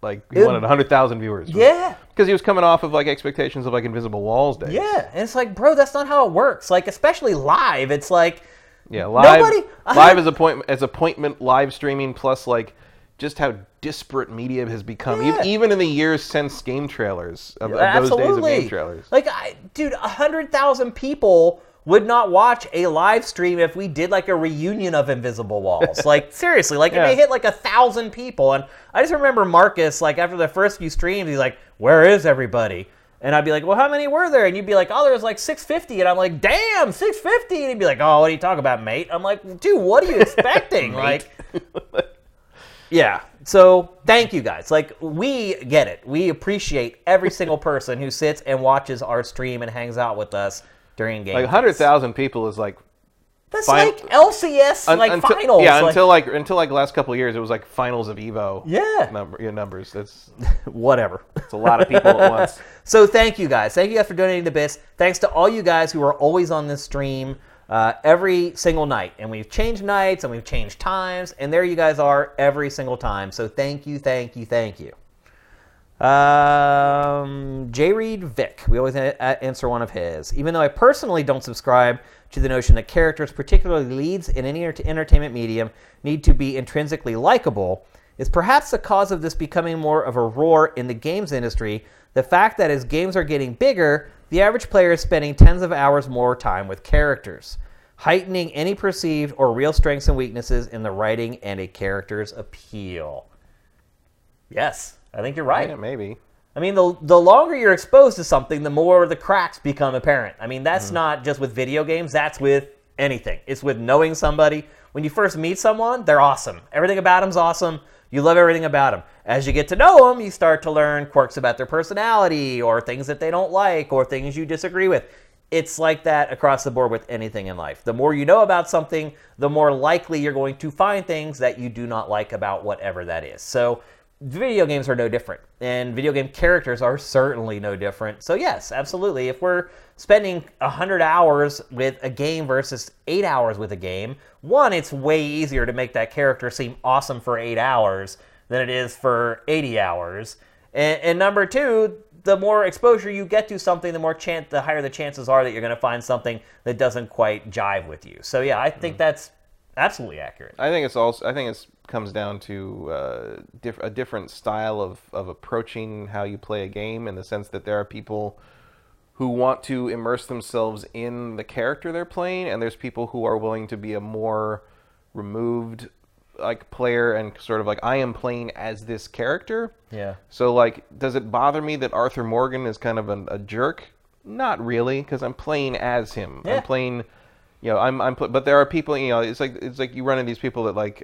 Like, he wanted 100,000 viewers. Yeah. Because he was coming off of, like, expectations of, like, Invisible Walls days. Yeah. And it's like, bro, that's not how it works. Like, especially live. It's like, yeah, live is appointment live streaming plus, like, just how disparate media has become, even in the years since game trailers, of those days of game trailers. Like, 100,000 people would not watch a live stream if we did, like, a reunion of Invisible Walls. Like, seriously, like, if they hit, like, 1,000 people. And I just remember Marcus, like, after the first few streams, he's like, where is everybody? And I'd be like, well, how many were there? And you'd be like, oh, there was like 650. And I'm like, damn, 650. And he'd be like, oh, what are you talking about, mate? I'm like, dude, what are you expecting? Like... Yeah, so thank you guys. Like, we get it. We appreciate every single person who sits and watches our stream and hangs out with us during games. Like, 100,000 people is like... That's like LCS, finals. Yeah, until last couple of years, it was like finals of Evo numbers. That's whatever. It's a lot of people at once. So thank you guys. Thank you guys for donating the bits. Thanks to all you guys who are always on this stream. Every single night, and we've changed nights and we've changed times, and there you guys are every single time. So thank you. J. Reed Vic, we always answer one of his. Even though I personally don't subscribe to the notion that characters, particularly leads in any entertainment medium, need to be intrinsically likable, is perhaps the cause of this becoming more of a roar in the games industry. The fact that as games are getting bigger, the average player is spending tens of hours more time with characters, heightening any perceived or real strengths and weaknesses in the writing and a character's appeal. Yes, I think you're right. Yeah, maybe. I mean, the longer you're exposed to something, the more the cracks become apparent. I mean, that's not just with video games. That's with anything. It's with knowing somebody. When you first meet someone, they're awesome. Everything about them's awesome. You love everything about them. As you get to know them, you start to learn quirks about their personality or things that they don't like or things you disagree with. It's like that across the board with anything in life. The more you know about something, the more likely you're going to find things that you do not like about whatever that is. So video games are no different, and video game characters are certainly no different. So yes, absolutely. If we're spending 100 hours with a game versus 8 hours with a game, one, it's way easier to make that character seem awesome for 8 hours than it is for 80 hours. And number two, the more exposure you get to something, the higher the chances are that you're going to find something that doesn't quite jive with you. So yeah, I think that's absolutely accurate. I think it comes down to a different style of approaching how you play a game, in the sense that there are people who want to immerse themselves in the character they're playing, and there's people who are willing to be a more removed, like, player and sort of like, I am playing as this character. Yeah. So, like, does it bother me that Arthur Morgan is kind of a jerk? Not really, because I'm playing as him. Yeah. I'm playing, you know, but there are people, you know, it's like you run into these people that, like,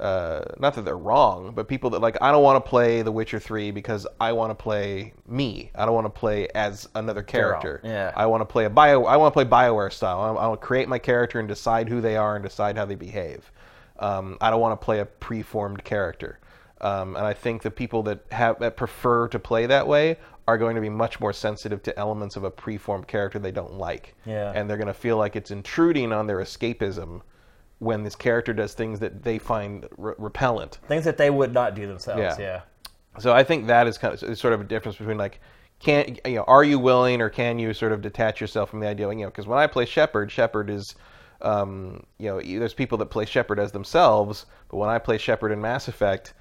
not that they're wrong, but people that like, I don't want to play The Witcher 3 because I want to play me. I don't want to play as another character. Yeah. I want to play I want to play BioWare style. I want to create my character and decide who they are and decide how they behave. I don't want to play a preformed character. And I think the people that prefer to play that way are going to be much more sensitive to elements of a preformed character they don't like. Yeah. And they're going to feel like it's intruding on their escapism when this character does things that they find repellent. Things that they would not do themselves, yeah. So I think that is kind of sort of a difference between, like, are you willing or can you sort of detach yourself from the idea, because when I play Shepard is, there's people that play Shepard as themselves, but when I play Shepard in Mass Effect,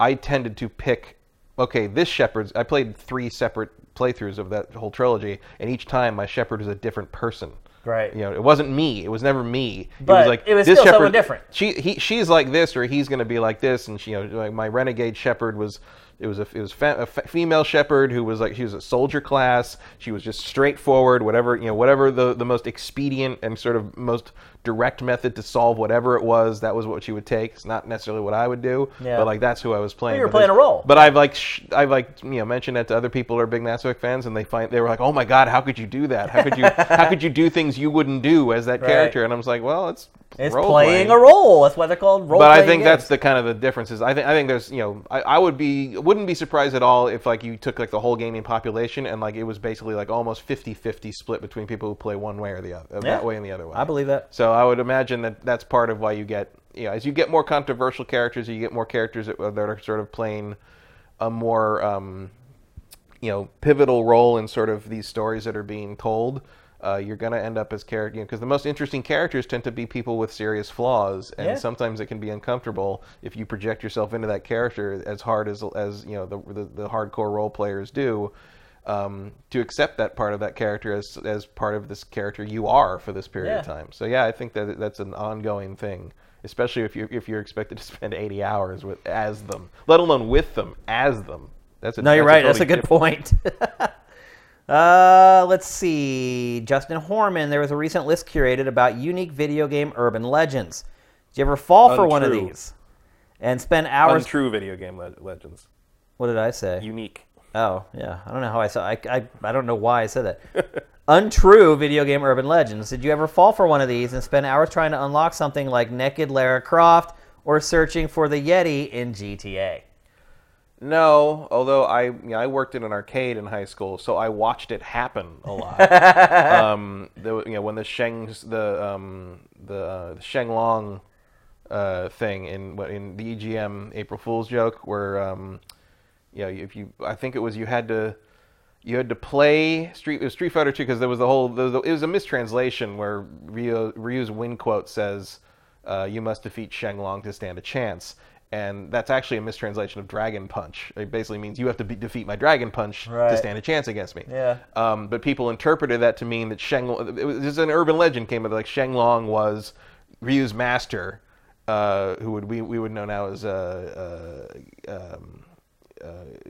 I tended to pick, this Shepard's, I played 3 separate playthroughs of that whole trilogy, and each time my Shepard was a different person. Right. It wasn't me. It was never me. But it was still Shepherd, someone different. She's like this, or he's going to be like this, and she, my renegade Shepherd was. It was a female shepherd who was she was a soldier class. She was just straightforward, whatever the most expedient and sort of most direct method to solve whatever it was, that was what she would take. It's not necessarily what I would do, but that's who I was playing. You were playing a role. But I've mentioned that to other people who are big Mass Effect fans, and they were like, "Oh my God, how could you do that? How could you do things you wouldn't do as that character?" And I was like, "Well, it's playing a role. That's why they're called role." But I think that's the kind of the difference. I think there's wouldn't be surprised at all if you took the whole gaming population and it was basically almost 50-50 split between people who play one way or the other, that way and the other way. I believe that. So I would imagine that's part of why you get as you get more controversial characters, you get more characters that are sort of playing a more pivotal role in sort of these stories that are being told. You're going to end up as character, because the most interesting characters tend to be people with serious flaws, and sometimes it can be uncomfortable if you project yourself into that character as hard as the hardcore role players do, to accept that part of that character as part of this character you are for this period of time. So I think that's an ongoing thing, especially if you're expected to spend 80 hours as them, let alone with them as them. You're right. That's a good point. Let's see. Justin Horman, there was a recent list curated about unique video game urban legends. Did you ever fall for one of these and spend hours? Untrue video game legends. What did I say? Unique. Oh, yeah. I don't know how I said it. I don't know why I said that. Untrue video game urban legends. Did you ever fall for one of these and spend hours trying to unlock something like naked Lara Croft or searching for the Yeti in GTA? No, although I worked in an arcade in high school, so I watched it happen a lot. When the Sheng Long thing in the EGM April Fool's joke, where I think it was you had to play Street Fighter 2, because there was it was a mistranslation where Ryu's win quote says, "You must defeat Sheng Long to stand a chance." And that's actually a mistranslation of Dragon Punch. It basically means you have to defeat my Dragon Punch to stand a chance against me. Yeah. But people interpreted that to mean that this is an urban legend came up, Sheng Long was Ryu's master, who we would know now as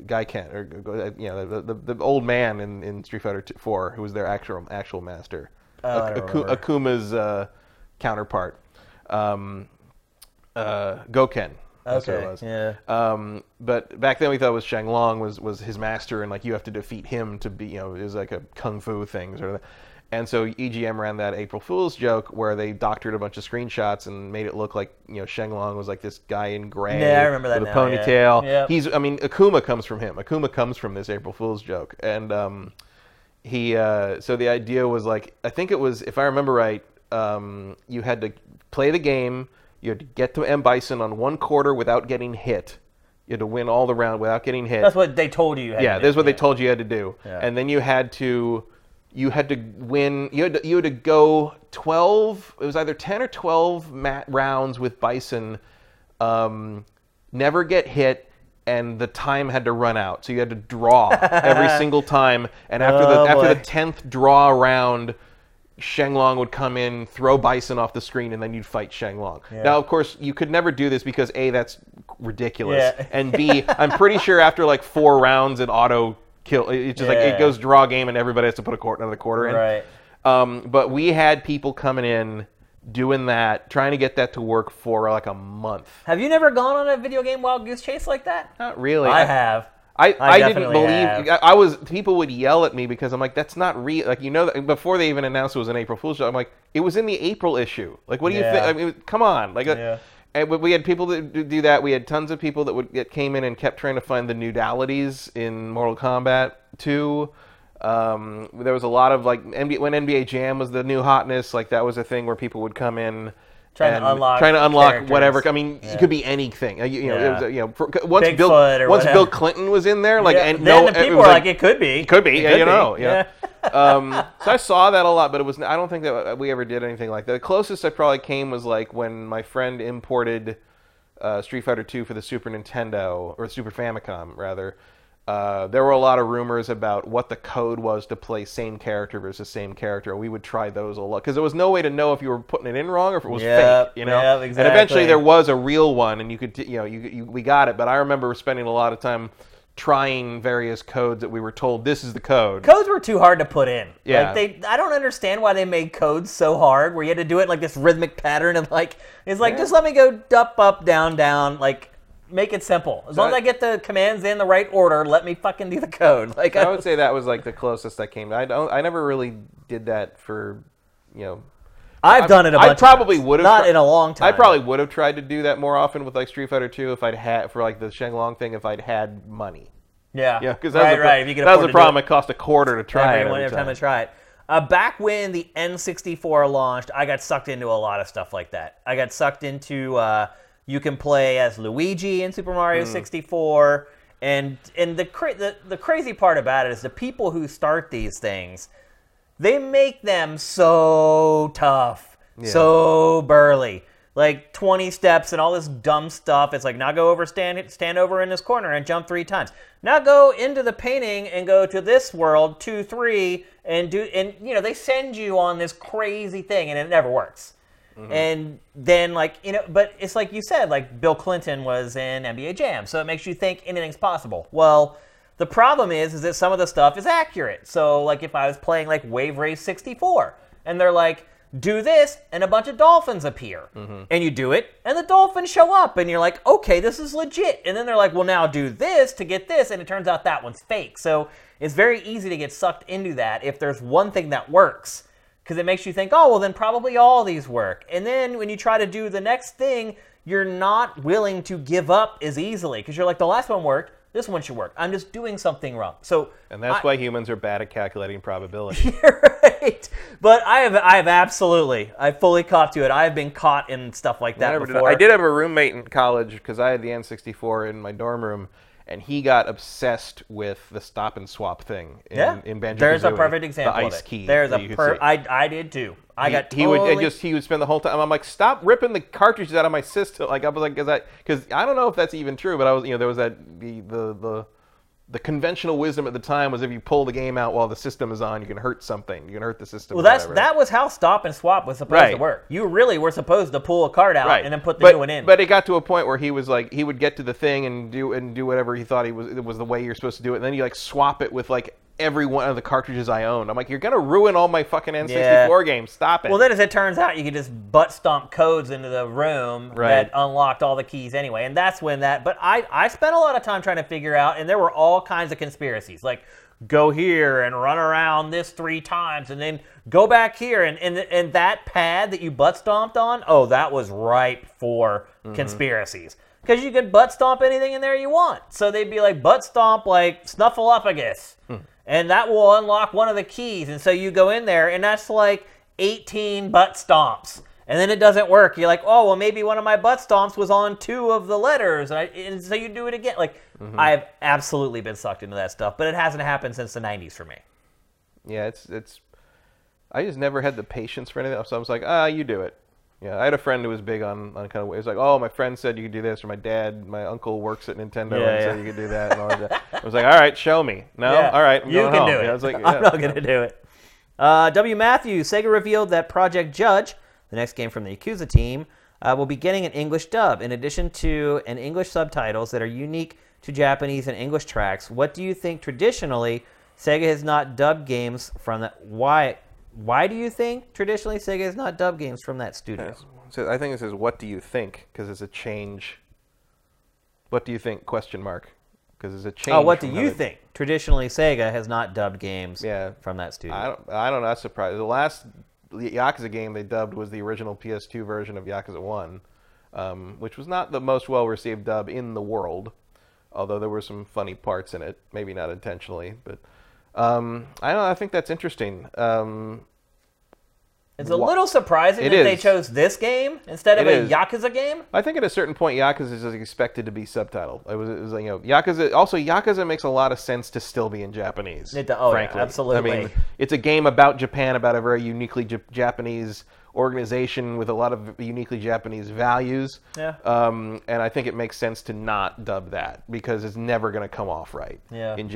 Guy Kent, or the old man in Street Fighter 4, who was their actual master, Akuma's counterpart, Goken. That's what it was. Yeah. But back then we thought it was Sheng Long was his master, and you have to defeat him to be, it was a kung fu thing sort of. And so EGM ran that April Fool's joke where they doctored a bunch of screenshots and made it look like Sheng Long was this guy in gray with a ponytail. Yeah. Yep. Akuma comes from him. Akuma comes from this April Fool's joke, and he. So the idea was I think it was, if I remember right, you had to play the game. You had to get to M. Bison on one quarter without getting hit. You had to win all the round without getting hit. That's what they told you. They told you had to do. Yeah. And then you had to win. You had to go 12. It was either 10 or 12 rounds with Bison. Never get hit, and the time had to run out. So you had to draw every single time. And after the 10th draw round, Sheng Long would come in, throw Bison off the screen, and then you'd fight Sheng Long. Yeah. Now, of course, you could never do this because A, that's ridiculous, and B, I'm pretty sure after 4 rounds it auto kill. It's just it goes draw game, and everybody has to put another quarter in. Right. But we had people coming in doing that, trying to get that to work for like a month. Have you never gone on a video game wild goose chase like that? Not really. I have. I didn't believe. I was. People would yell at me because I'm like, that's not real. Like, you know, before they even announced it was an April Fool's joke, I'm like, it was in the April issue. Like, what do you think? I mean, come on. Like, and we had people that do that. We had tons of people that would that came in and kept trying to find the nudalities in Mortal Kombat 2. There was a lot of like when NBA Jam was the new hotness. Like, that was a thing where people would come in. Trying to unlock characters. Whatever. I mean, it could be anything. It was, Bill Clinton was in there, like, and then people were like, it could be. You know. So I saw that a lot, but I don't think that we ever did anything like that. The closest I probably came was like when my friend imported Street Fighter 2 for the Super Nintendo or Super Famicom, rather. There were a lot of rumors about what the code was to play same character versus same character. We would try those a lot because there was no way to know if you were putting it in wrong or if it was fake. You know, exactly. And eventually there was a real one, and you could, we got it. But I remember spending a lot of time trying various codes that we were told this is the code. Codes were too hard to put in. Yeah, I don't understand why they made codes so hard where you had to do it like this rhythmic pattern of like it's like just let me go up down down like. Make it simple. As long as I get the commands in the right order, let me fucking do the code. Like, I would say that was like the closest I came. I never really did that for, I've done it a bunch. I probably would have in a long time. I probably would have tried to do that more often with like Street Fighter 2 if I'd had for like the Sheng Long thing if I'd had money. Yeah, because that was a problem. It cost a quarter to try it. Every time I try it. Back when the N64 launched, I got sucked into a lot of stuff like that. I got sucked into. You can play as Luigi in Super Mario 64, and the crazy part about it is the people who start these things, they make them so tough, so burly, like 20 steps and all this dumb stuff. It's like, now go over, stand over in this corner and jump 3 times. Now go into the painting and go to this world 2, 3 and do, and they send you on this crazy thing and it never works. Mm-hmm. And then, but it's like you said, like Bill Clinton was in NBA Jam, so it makes you think anything's possible. Well, the problem is that some of the stuff is accurate. So, like, if I was playing, like, Wave Race 64, and they're like, do this, and a bunch of dolphins appear. Mm-hmm. And you do it, and the dolphins show up, and you're like, okay, this is legit. And then they're like, well, now do this to get this, and it turns out that one's fake. So it's very easy to get sucked into that if there's one thing that works. Because it makes you think, oh, well, then probably all these work. And then when you try to do the next thing, you're not willing to give up as easily. Because you're like, the last one worked, this one should work. I'm just doing something wrong. And that's why humans are bad at calculating probability. You're right. But I have absolutely, I fully caught to it. I have been caught in stuff like that before. I did have a roommate in college, because I had the N64 in my dorm room. And he got obsessed with the stop and swap thing in Banjo-Kazooie. There's a perfect example of it. The ice key. I did too. He would spend the whole time. I'm like, stop ripping the cartridges out of my system. Like, I was like, because I don't know if that's even true, but I was, there was that the conventional wisdom at the time was if you pull the game out while the system is on, you can hurt something. You can hurt the system. Well, that was how stop and swap was supposed to work. You really were supposed to pull a card out and then put the new one in. But it got to a point where he was like, he would get to the thing and do whatever he thought it was the way you're supposed to do it. And then you like swap it with like every one of the cartridges I owned. I'm like, you're gonna ruin all my fucking N64 games. Stop it. Well, then as it turns out, you can just butt stomp codes into the room that unlocked all the keys anyway, and that's when that. But I spent a lot of time trying to figure out, and there were all kinds of conspiracies, like go here and run around this 3 times, and then go back here, and that pad that you butt stomped on, that was ripe for conspiracies. Because you could butt stomp anything in there you want. So they'd be like, butt stomp, like, Snuffleupagus. And that will unlock one of the keys. And so you go in there, and that's like 18 butt stomps. And then it doesn't work. You're like, oh, well, maybe one of my butt stomps was on 2 of the letters. And so you do it again. Like, I've absolutely been sucked into that stuff. But it hasn't happened since the 90s for me. Yeah, it's. I just never had the patience for anything. So I was like, you do it. Yeah, I had a friend who was big on kind of ways like, oh, my friend said you could do this, or my uncle works at Nintendo said you could do that, and all that. I was like, all right, show me. No, all right, I'm going home. You can do it. I was like, I'm not going to do it. W. Matthews, Sega revealed that Project Judge, the next game from the Yakuza team, will be getting an English dub in addition to an English subtitles that are unique to Japanese and English tracks. What do you think traditionally Sega has not dubbed games from? Why Why do you think traditionally Sega has not dubbed games from that studio? Yes. So I think it says, what do you think? Because it's a change. What do you think? Question mark. Because it's a change. Oh, what do you think? Traditionally Sega has not dubbed games from that studio. I don't know. That's surprising. The last Yakuza game they dubbed was the original PS2 version of Yakuza 1, which was not the most well-received dub in the world, although there were some funny parts in it. Maybe not intentionally, but... I don't know, I think that's interesting. It's a little surprising that they chose this game instead of a Yakuza game. I think at a certain point, Yakuza is expected to be subtitled. It was like, you know, Yakuza. Also, Yakuza makes a lot of sense to still be in Japanese. Frankly. Yeah, absolutely. I mean, it's a game about Japan, about a very uniquely Japanese organization with a lot of uniquely Japanese values. Yeah. And I think it makes sense to not dub that because it's never going to come off right in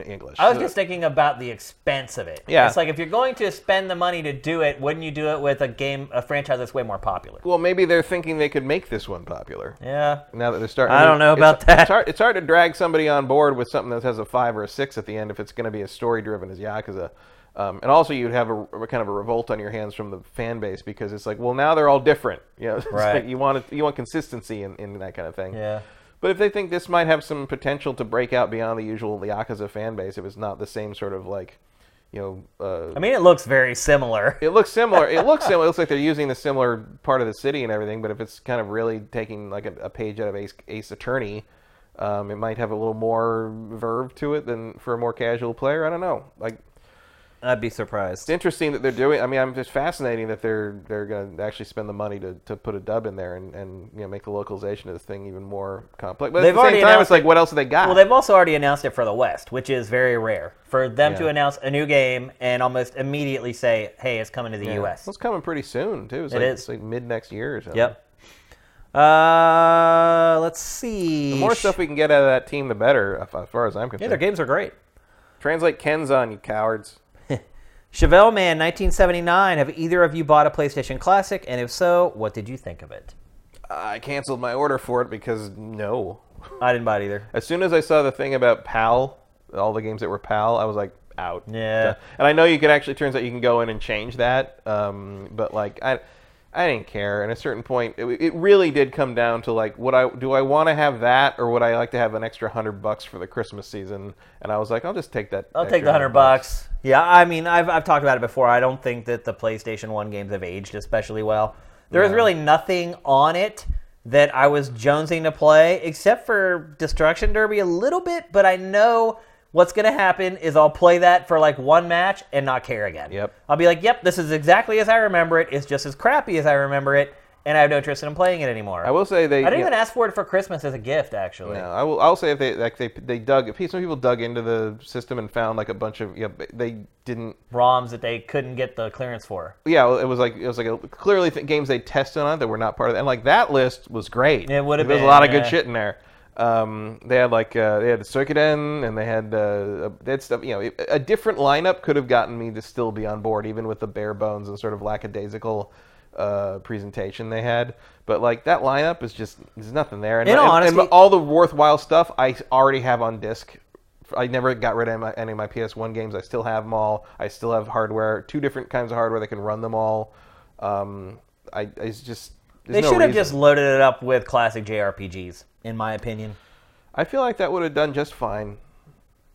English. I was just thinking about the expense of it. Yeah. It's like, if you're going to spend the money to do it, wouldn't you do it with a franchise that's way more popular? Well, maybe they're thinking they could make this one popular. Yeah. Now that they're starting. I don't know about that. It's hard to drag somebody on board with something that has a 5 or a 6 at the end if it's going to be as story-driven as Yakuza. And also, you'd have a kind of a revolt on your hands from the fan base because it's like, well, now they're all different. You know, right. Like you want consistency in that kind of thing. Yeah. But if they think this might have some potential to break out beyond the usual Yakuza fan base, if it's not the same sort of like, you know. I mean, it looks very similar. It looks like they're using the similar part of the city and everything. But if it's kind of really taking like a page out of Ace Attorney. It might have a little more verve to it than for a more casual player. I don't know. Like. I'd be surprised. It's interesting that they're doing. I mean, I'm just fascinating that they're going to actually spend the money to put a dub in there and you know make the localization of the thing even more complex. But at the same time, it's like, what else have they got? Well, they've also already announced it for the West, which is very rare for them to announce a new game and almost immediately say, "Hey, it's coming to the U.S." Well, it's coming pretty soon too. It's like mid next year or something. Yep. Let's see. The more stuff we can get out of that team, the better, as far as I'm concerned. Yeah, their games are great. Translate Kenzan, you cowards. Chevelle Man, 1979, have either of you bought a PlayStation Classic? And if so, what did you think of it? I canceled my order for it because no. I didn't buy it either. As soon as I saw the thing about PAL, all the games that were PAL, I was like, out. Yeah. And I know you can actually, turns out you can go in and change that. But like, I didn't care. At a certain point, it really did come down to like, do I want to have that, or would I like to have an extra $100 for the Christmas season? And I was like, I'll just take that. I'll take the $100. Yeah, I mean, I've talked about it before. I don't think that the PlayStation 1 games have aged especially well. There was really nothing on it that I was jonesing to play, except for Destruction Derby a little bit, but I know what's going to happen is I'll play that for like one match and not care again. Yep. I'll be like, yep, this is exactly as I remember it. It's just as crappy as I remember it, and I have no interest in playing it anymore. I will say I didn't even ask for it for Christmas as a gift, actually. No, I'll say if some people dug into the system and found like a bunch of they didn't ROMs that they couldn't get the clearance for. Yeah, it was like clearly games they tested on it that were not part of that. And like that list was great. It would have been. There was a lot of good shit in there. They had like they had Suikoden and they had stuff. You know, a different lineup could have gotten me to still be on board, even with the bare bones and sort of lackadaisical presentation they had. But like that lineup is just there's nothing there. And, honestly, and all the worthwhile stuff I already have on disc. I never got rid of any of my PS1 games. I still have them all. I still have hardware, 2 different kinds of hardware that can run them all. They should have just loaded it up with classic JRPGs, in my opinion. I feel like that would have done just fine.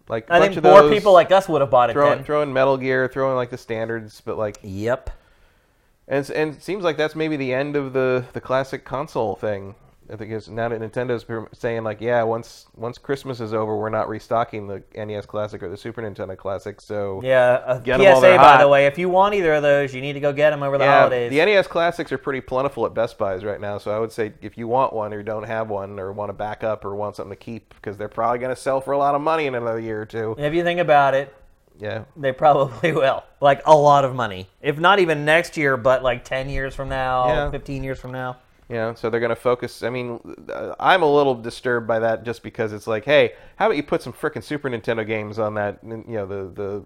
Like I think more people like us would have bought it then. Throwing Metal Gear, throwing like the standards, but like... Yep. And it seems like that's maybe the end of the classic console thing. I think it's now that Nintendo's saying like, yeah, once Christmas is over, we're not restocking the NES Classic or the Super Nintendo Classic, so get them all they're hot. By the way, if you want either of those, you need to go get them over the holidays. The NES Classics are pretty plentiful at Best Buys right now, so I would say if you want one or don't have one or want to back up or want something to keep, because they're probably going to sell for a lot of money in another year or two. If you think about it. Yeah. They probably will. Like, a lot of money. If not even next year, but like 10 years from now, 15 years from now. Yeah, so they're going to focus... I mean, I'm a little disturbed by that just because it's like, hey, how about you put some frickin' Super Nintendo games on that, you know, the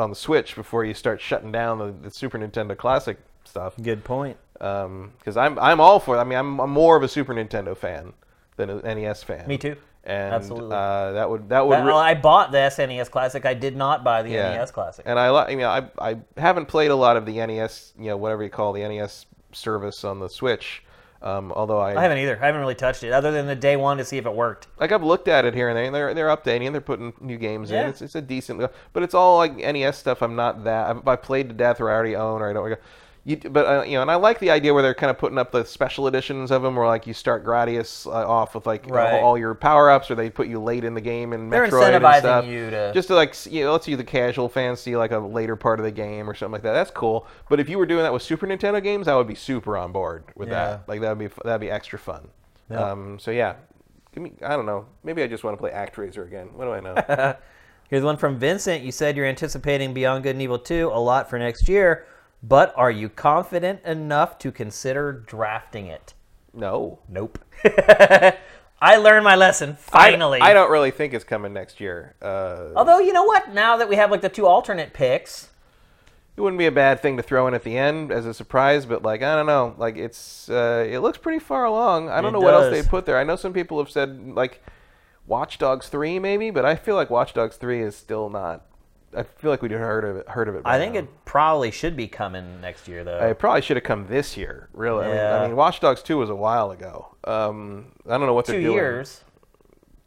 on the Switch before you start shutting down the Super Nintendo Classic stuff. Good point. Because I'm all for it. I mean, I'm more of a Super Nintendo fan than an NES fan. Me too. And absolutely. That would. Well, I bought the SNES Classic. I did not buy the NES Classic. And I haven't played a lot of the NES, whatever you call the NES service on the Switch. Although I haven't either. I haven't really touched it other than the day one to see if it worked. Like I've looked at it here and there. And they're updating and they're putting new games in. It's a decent, but it's all like NES stuff. I'm not that. If I played to death or I already own or I don't. And I like the idea where they're kind of putting up the special editions of them, where like you start Gradius off with like all your power ups, or they put you late in the game in Metroid and stuff. They're incentivizing you to just to like let's see the casual fans see like a later part of the game or something like that. That's cool. But if you were doing that with Super Nintendo games, I would be super on board with that. Like that'd be extra fun. Yeah. I don't know. Maybe I just want to play ActRaiser again. What do I know? Here's one from Vincent. You said you're anticipating Beyond Good and Evil 2 a lot for next year. But are you confident enough to consider drafting it? No. Nope. I learned my lesson, finally. I don't really think it's coming next year. Although, you know what? Now that we have, the 2 alternate picks... It wouldn't be a bad thing to throw in at the end as a surprise, but, I don't know. It's it looks pretty far along. I don't know what else they put there. I know some people have said, Watch Dogs 3, maybe, but I feel like Watch Dogs 3 is still not... I feel like we'd heard of it. I think it probably should be coming next year, though. It probably should have come this year, really. Yeah. I mean, Watch Dogs 2 was a while ago. I don't know what they're doing.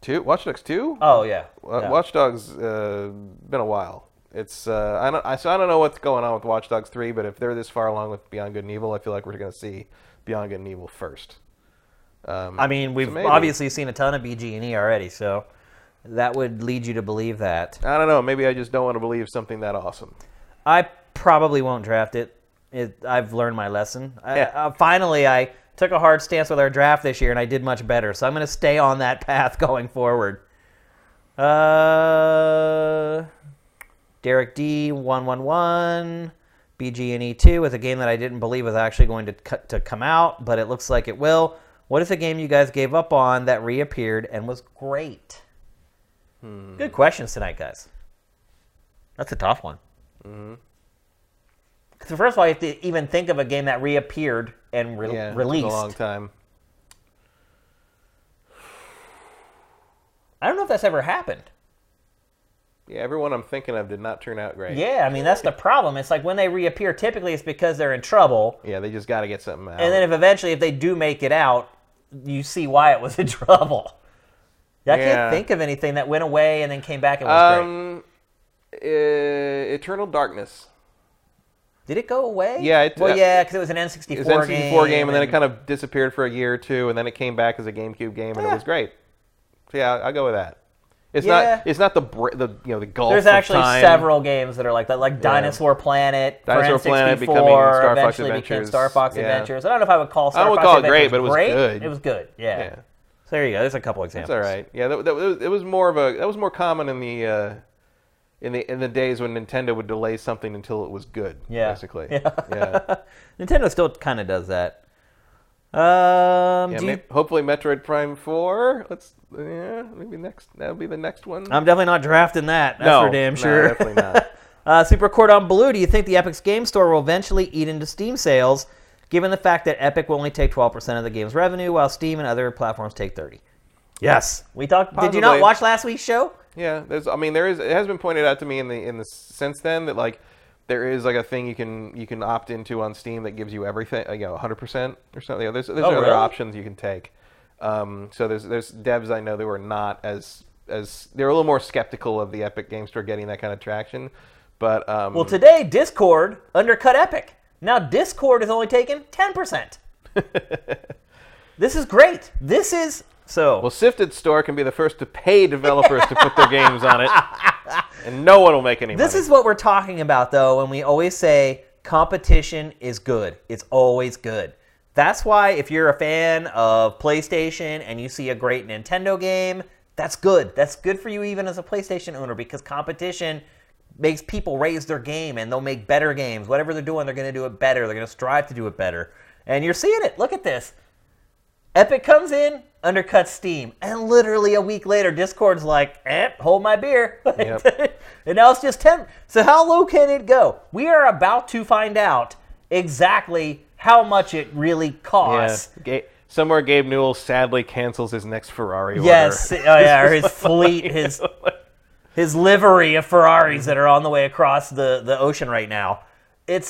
2 years. Watch Dogs 2? Oh yeah. Watch Dogs been a while. It's I don't know what's going on with Watch Dogs 3, but if they're this far along with Beyond Good and Evil, I feel like we're going to see Beyond Good and Evil first. We've obviously seen a ton of BG&E already, so. That would lead you to believe that. I don't know. Maybe I just don't want to believe something that awesome. I probably won't draft it. I've learned my lesson. Finally, I took a hard stance with our draft this year, and I did much better. So I'm going to stay on that path going forward. Derek D111, BG&E2 with a game that I didn't believe was actually going to come out, but it looks like it will. What is a game you guys gave up on that reappeared and was great? Good questions tonight, guys. That's a tough one. Mm-hmm. So first of all, you have to even think of a game that reappeared and released. It took a long time. I don't know if that's ever happened. Yeah, everyone I'm thinking of did not turn out great. Yeah, I mean, that's the problem. It's when they reappear, typically it's because they're in trouble. Yeah, they just got to get something out. And then if they do make it out, you see why it was in trouble. I can't think of anything that went away and then came back and was great. Eternal Darkness. Did it go away? Yeah. Because it was an N64 game. It was an N64 game, and then it kind of disappeared for a year or two, and then it came back as a GameCube game, and it was great. So, I'll go with that. It's not. It's not the gulf. There's actually several games that are like that, like Dinosaur Planet, becoming Star Fox Adventures. Star Fox Adventures. I don't know if I would call Star Fox Adventures great, but it was good. It was good. Yeah. There you go. There's a couple examples. That's all right. Yeah, that was more common in the days when Nintendo would delay something until it was good. Yeah. Basically. Yeah. Nintendo still kind of does that. Hopefully Metroid Prime 4. Maybe next. That'll be the next one. I'm definitely not drafting that. That's for damn sure. No, definitely not. Super Cordon Bleu. Do you think the Epic's Game Store will eventually eat into Steam sales? Given the fact that Epic will only take 12% of the game's revenue, while Steam and other platforms take 30%. Yes, we talked. Did you not watch last week's show? Yeah, It has been pointed out to me in the since then that there is a thing you can opt into on Steam that gives you everything, 100% or something. There's other options you can take. So there's devs I know that were not as they're a little more skeptical of the Epic Game Store getting that kind of traction. But well, today Discord undercut Epic. Now Discord is only taking 10%. This is great. This is so. Well, Sifted Store can be the first to pay developers to put their games on it, and no one will make any money. This is what we're talking about, though, when we always say competition is good. It's always good. That's why if you're a fan of PlayStation and you see a great Nintendo game, that's good. That's good for you even as a PlayStation owner because competition makes people raise their game, and they'll make better games. Whatever they're doing, they're going to do it better. They're going to strive to do it better. And you're seeing it. Look at this. Epic comes in, undercuts Steam. And literally a week later, Discord's like, hold my beer. Yep. And now it's just 10. So how low can it go? We are about to find out exactly how much it really costs. Yeah. Somewhere Gabe Newell sadly cancels his next Ferrari order. Yes, yeah, or his fleet, his livery of Ferraris that are on the way across the ocean right now.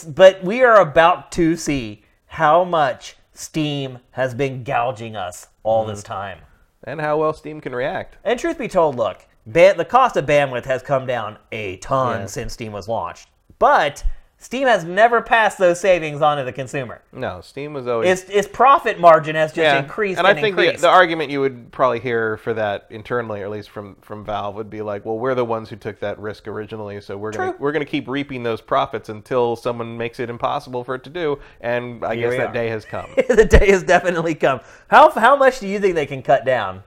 But we are about to see how much Steam has been gouging us all this time. And how well Steam can react. And truth be told, look, the cost of bandwidth has come down a ton since Steam was launched. But Steam has never passed those savings on to the consumer. No, Steam was always... Its profit margin has just increased and increased. And I think the argument you would probably hear for that internally, or at least from Valve, would be like, well, we're the ones who took that risk originally, so we're gonna keep reaping those profits until someone makes it impossible for it to do, and I guess that day has come. The day has definitely come. How much do you think they can cut down?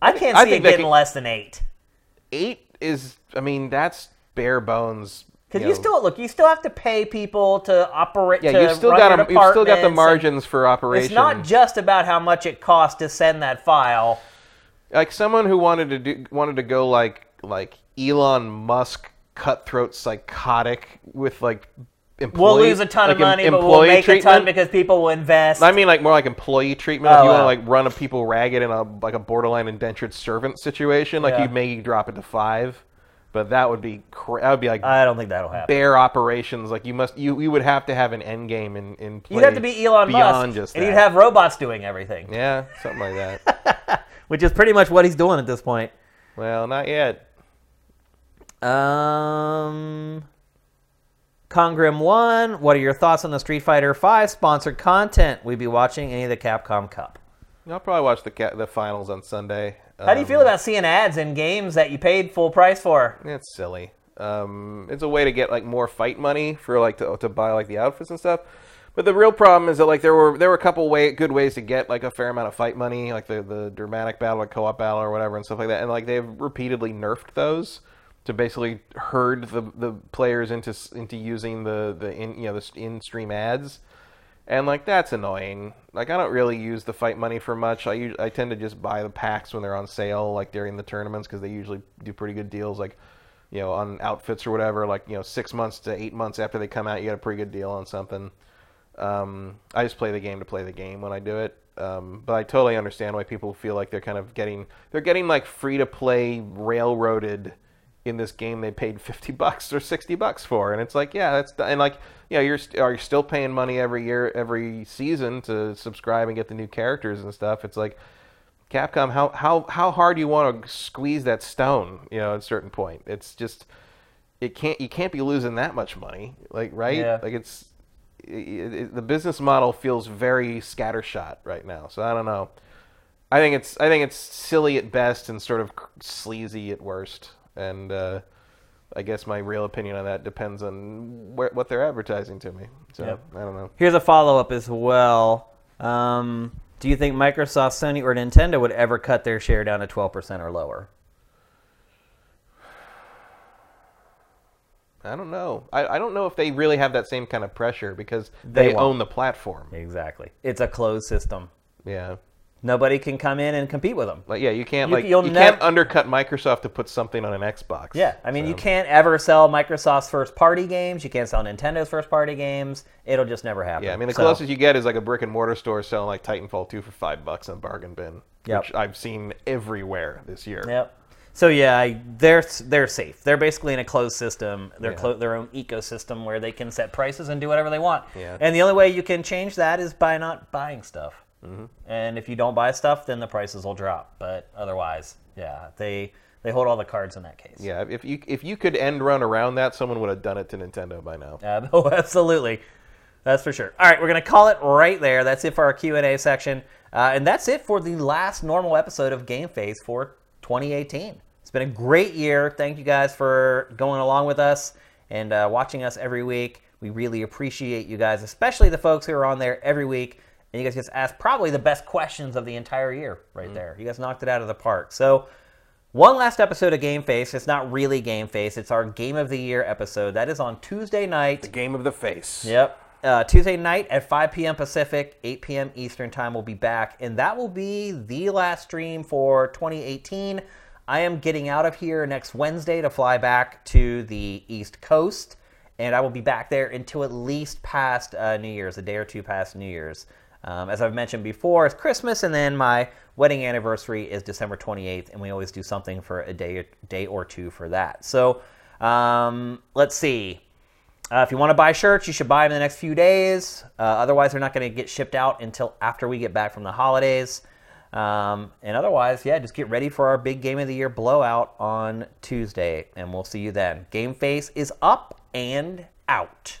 I can't see it getting less than 8. 8 is... I mean, that's bare bones... Because you still have to pay people to operate. Yeah, you've still got the margins for operation. It's not just about how much it costs to send that file. Like someone who wanted to go like Elon Musk, cutthroat, psychotic with like employee. We'll lose a ton of money, but we'll make a ton because people will invest. I mean, like more like employee treatment. If you want to like run a people ragged in a borderline indentured servant situation, like you may drop it to 5. But that would be like, I don't think that'll happen. Bare operations, like you would have to have an end game in play. You'd have to be Elon Musk, and you'd have robots doing everything. Yeah, something like that. Which is pretty much what he's doing at this point. Well, not yet. Congrim1, what are your thoughts on the Street Fighter 5 sponsored content? We'd be watching any of the Capcom Cup. I'll probably watch the finals on Sunday. How do you feel about seeing ads in games that you paid full price for? It's silly. It's a way to get like more fight money for like to buy like the outfits and stuff. But the real problem is that like there were a couple good ways to get like a fair amount of fight money, like the dramatic battle or co-op battle or whatever and stuff like that. And like they've repeatedly nerfed those to basically herd the players into using the in-stream ads. And, like, that's annoying. Like, I don't really use the fight money for much. I tend to just buy the packs when they're on sale, like, during the tournaments, because they usually do pretty good deals, like, you know, on outfits or whatever. Like, you know, 6 months to 8 months after they come out, you get a pretty good deal on something. I just play the game to play the game when I do it. But I totally understand why people feel like they're kind of getting like, free-to-play railroaded in this game they paid $50 or $60 for, and it's like, yeah, that's, and like, yeah, you're still paying money every season to subscribe and get the new characters and stuff. It's like, Capcom, how hard do you want to squeeze that stone? You know, at a certain point, it's just, you can't be losing that much money, like, right? Yeah. Like the business model feels very scattershot right now. So I don't know. I think it's silly at best and sort of sleazy at worst. And I guess my real opinion on that depends on what they're advertising to me. So, yep. I don't know. Here's a follow-up as well. Do you think Microsoft, Sony, or Nintendo would ever cut their share down to 12% or lower? I don't know. I don't know if they really have that same kind of pressure because they own the platform. Exactly. It's a closed system. Yeah. Nobody can come in and compete with them. Like, yeah, you can't undercut Microsoft to put something on an Xbox. Yeah, I mean, You can't ever sell Microsoft's first-party games. You can't sell Nintendo's first-party games. It'll just never happen. Yeah, I mean, the closest you get is like a brick-and-mortar store selling like Titanfall 2 for $5 on bargain bin, which I've seen everywhere this year. Yep. So yeah, they're safe. They're basically in a closed system. They're their own ecosystem where they can set prices and do whatever they want. Yeah. And the only way you can change that is by not buying stuff. Mm-hmm. And if you don't buy stuff, then the prices will drop. But otherwise, yeah, they hold all the cards in that case. Yeah, if you could end run around that, someone would have done it to Nintendo by now. Oh, absolutely. That's for sure. All right, we're going to call it right there. That's it for our Q&A section. And that's it for the last normal episode of Game Phase for 2018. It's been a great year. Thank you guys for going along with us and watching us every week. We really appreciate you guys, especially the folks who are on there every week. And you guys just asked probably the best questions of the entire year right there. You guys knocked it out of the park. So one last episode of Game Face. It's not really Game Face. It's our Game of the Year episode. That is on Tuesday night. The Game of the Face. Yep. Tuesday night at 5 p.m. Pacific, 8 p.m. Eastern time. We'll be back. And that will be the last stream for 2018. I am getting out of here next Wednesday to fly back to the East Coast. And I will be back there until at least past New Year's, a day or two past New Year's. As I've mentioned before, it's Christmas, and then my wedding anniversary is December 28th, and we always do something for a day or two for that. So let's see. If you want to buy shirts, you should buy them in the next few days. Otherwise, they're not going to get shipped out until after we get back from the holidays. And otherwise, yeah, just get ready for our big Game of the Year blowout on Tuesday, and we'll see you then. Game Face is up and out.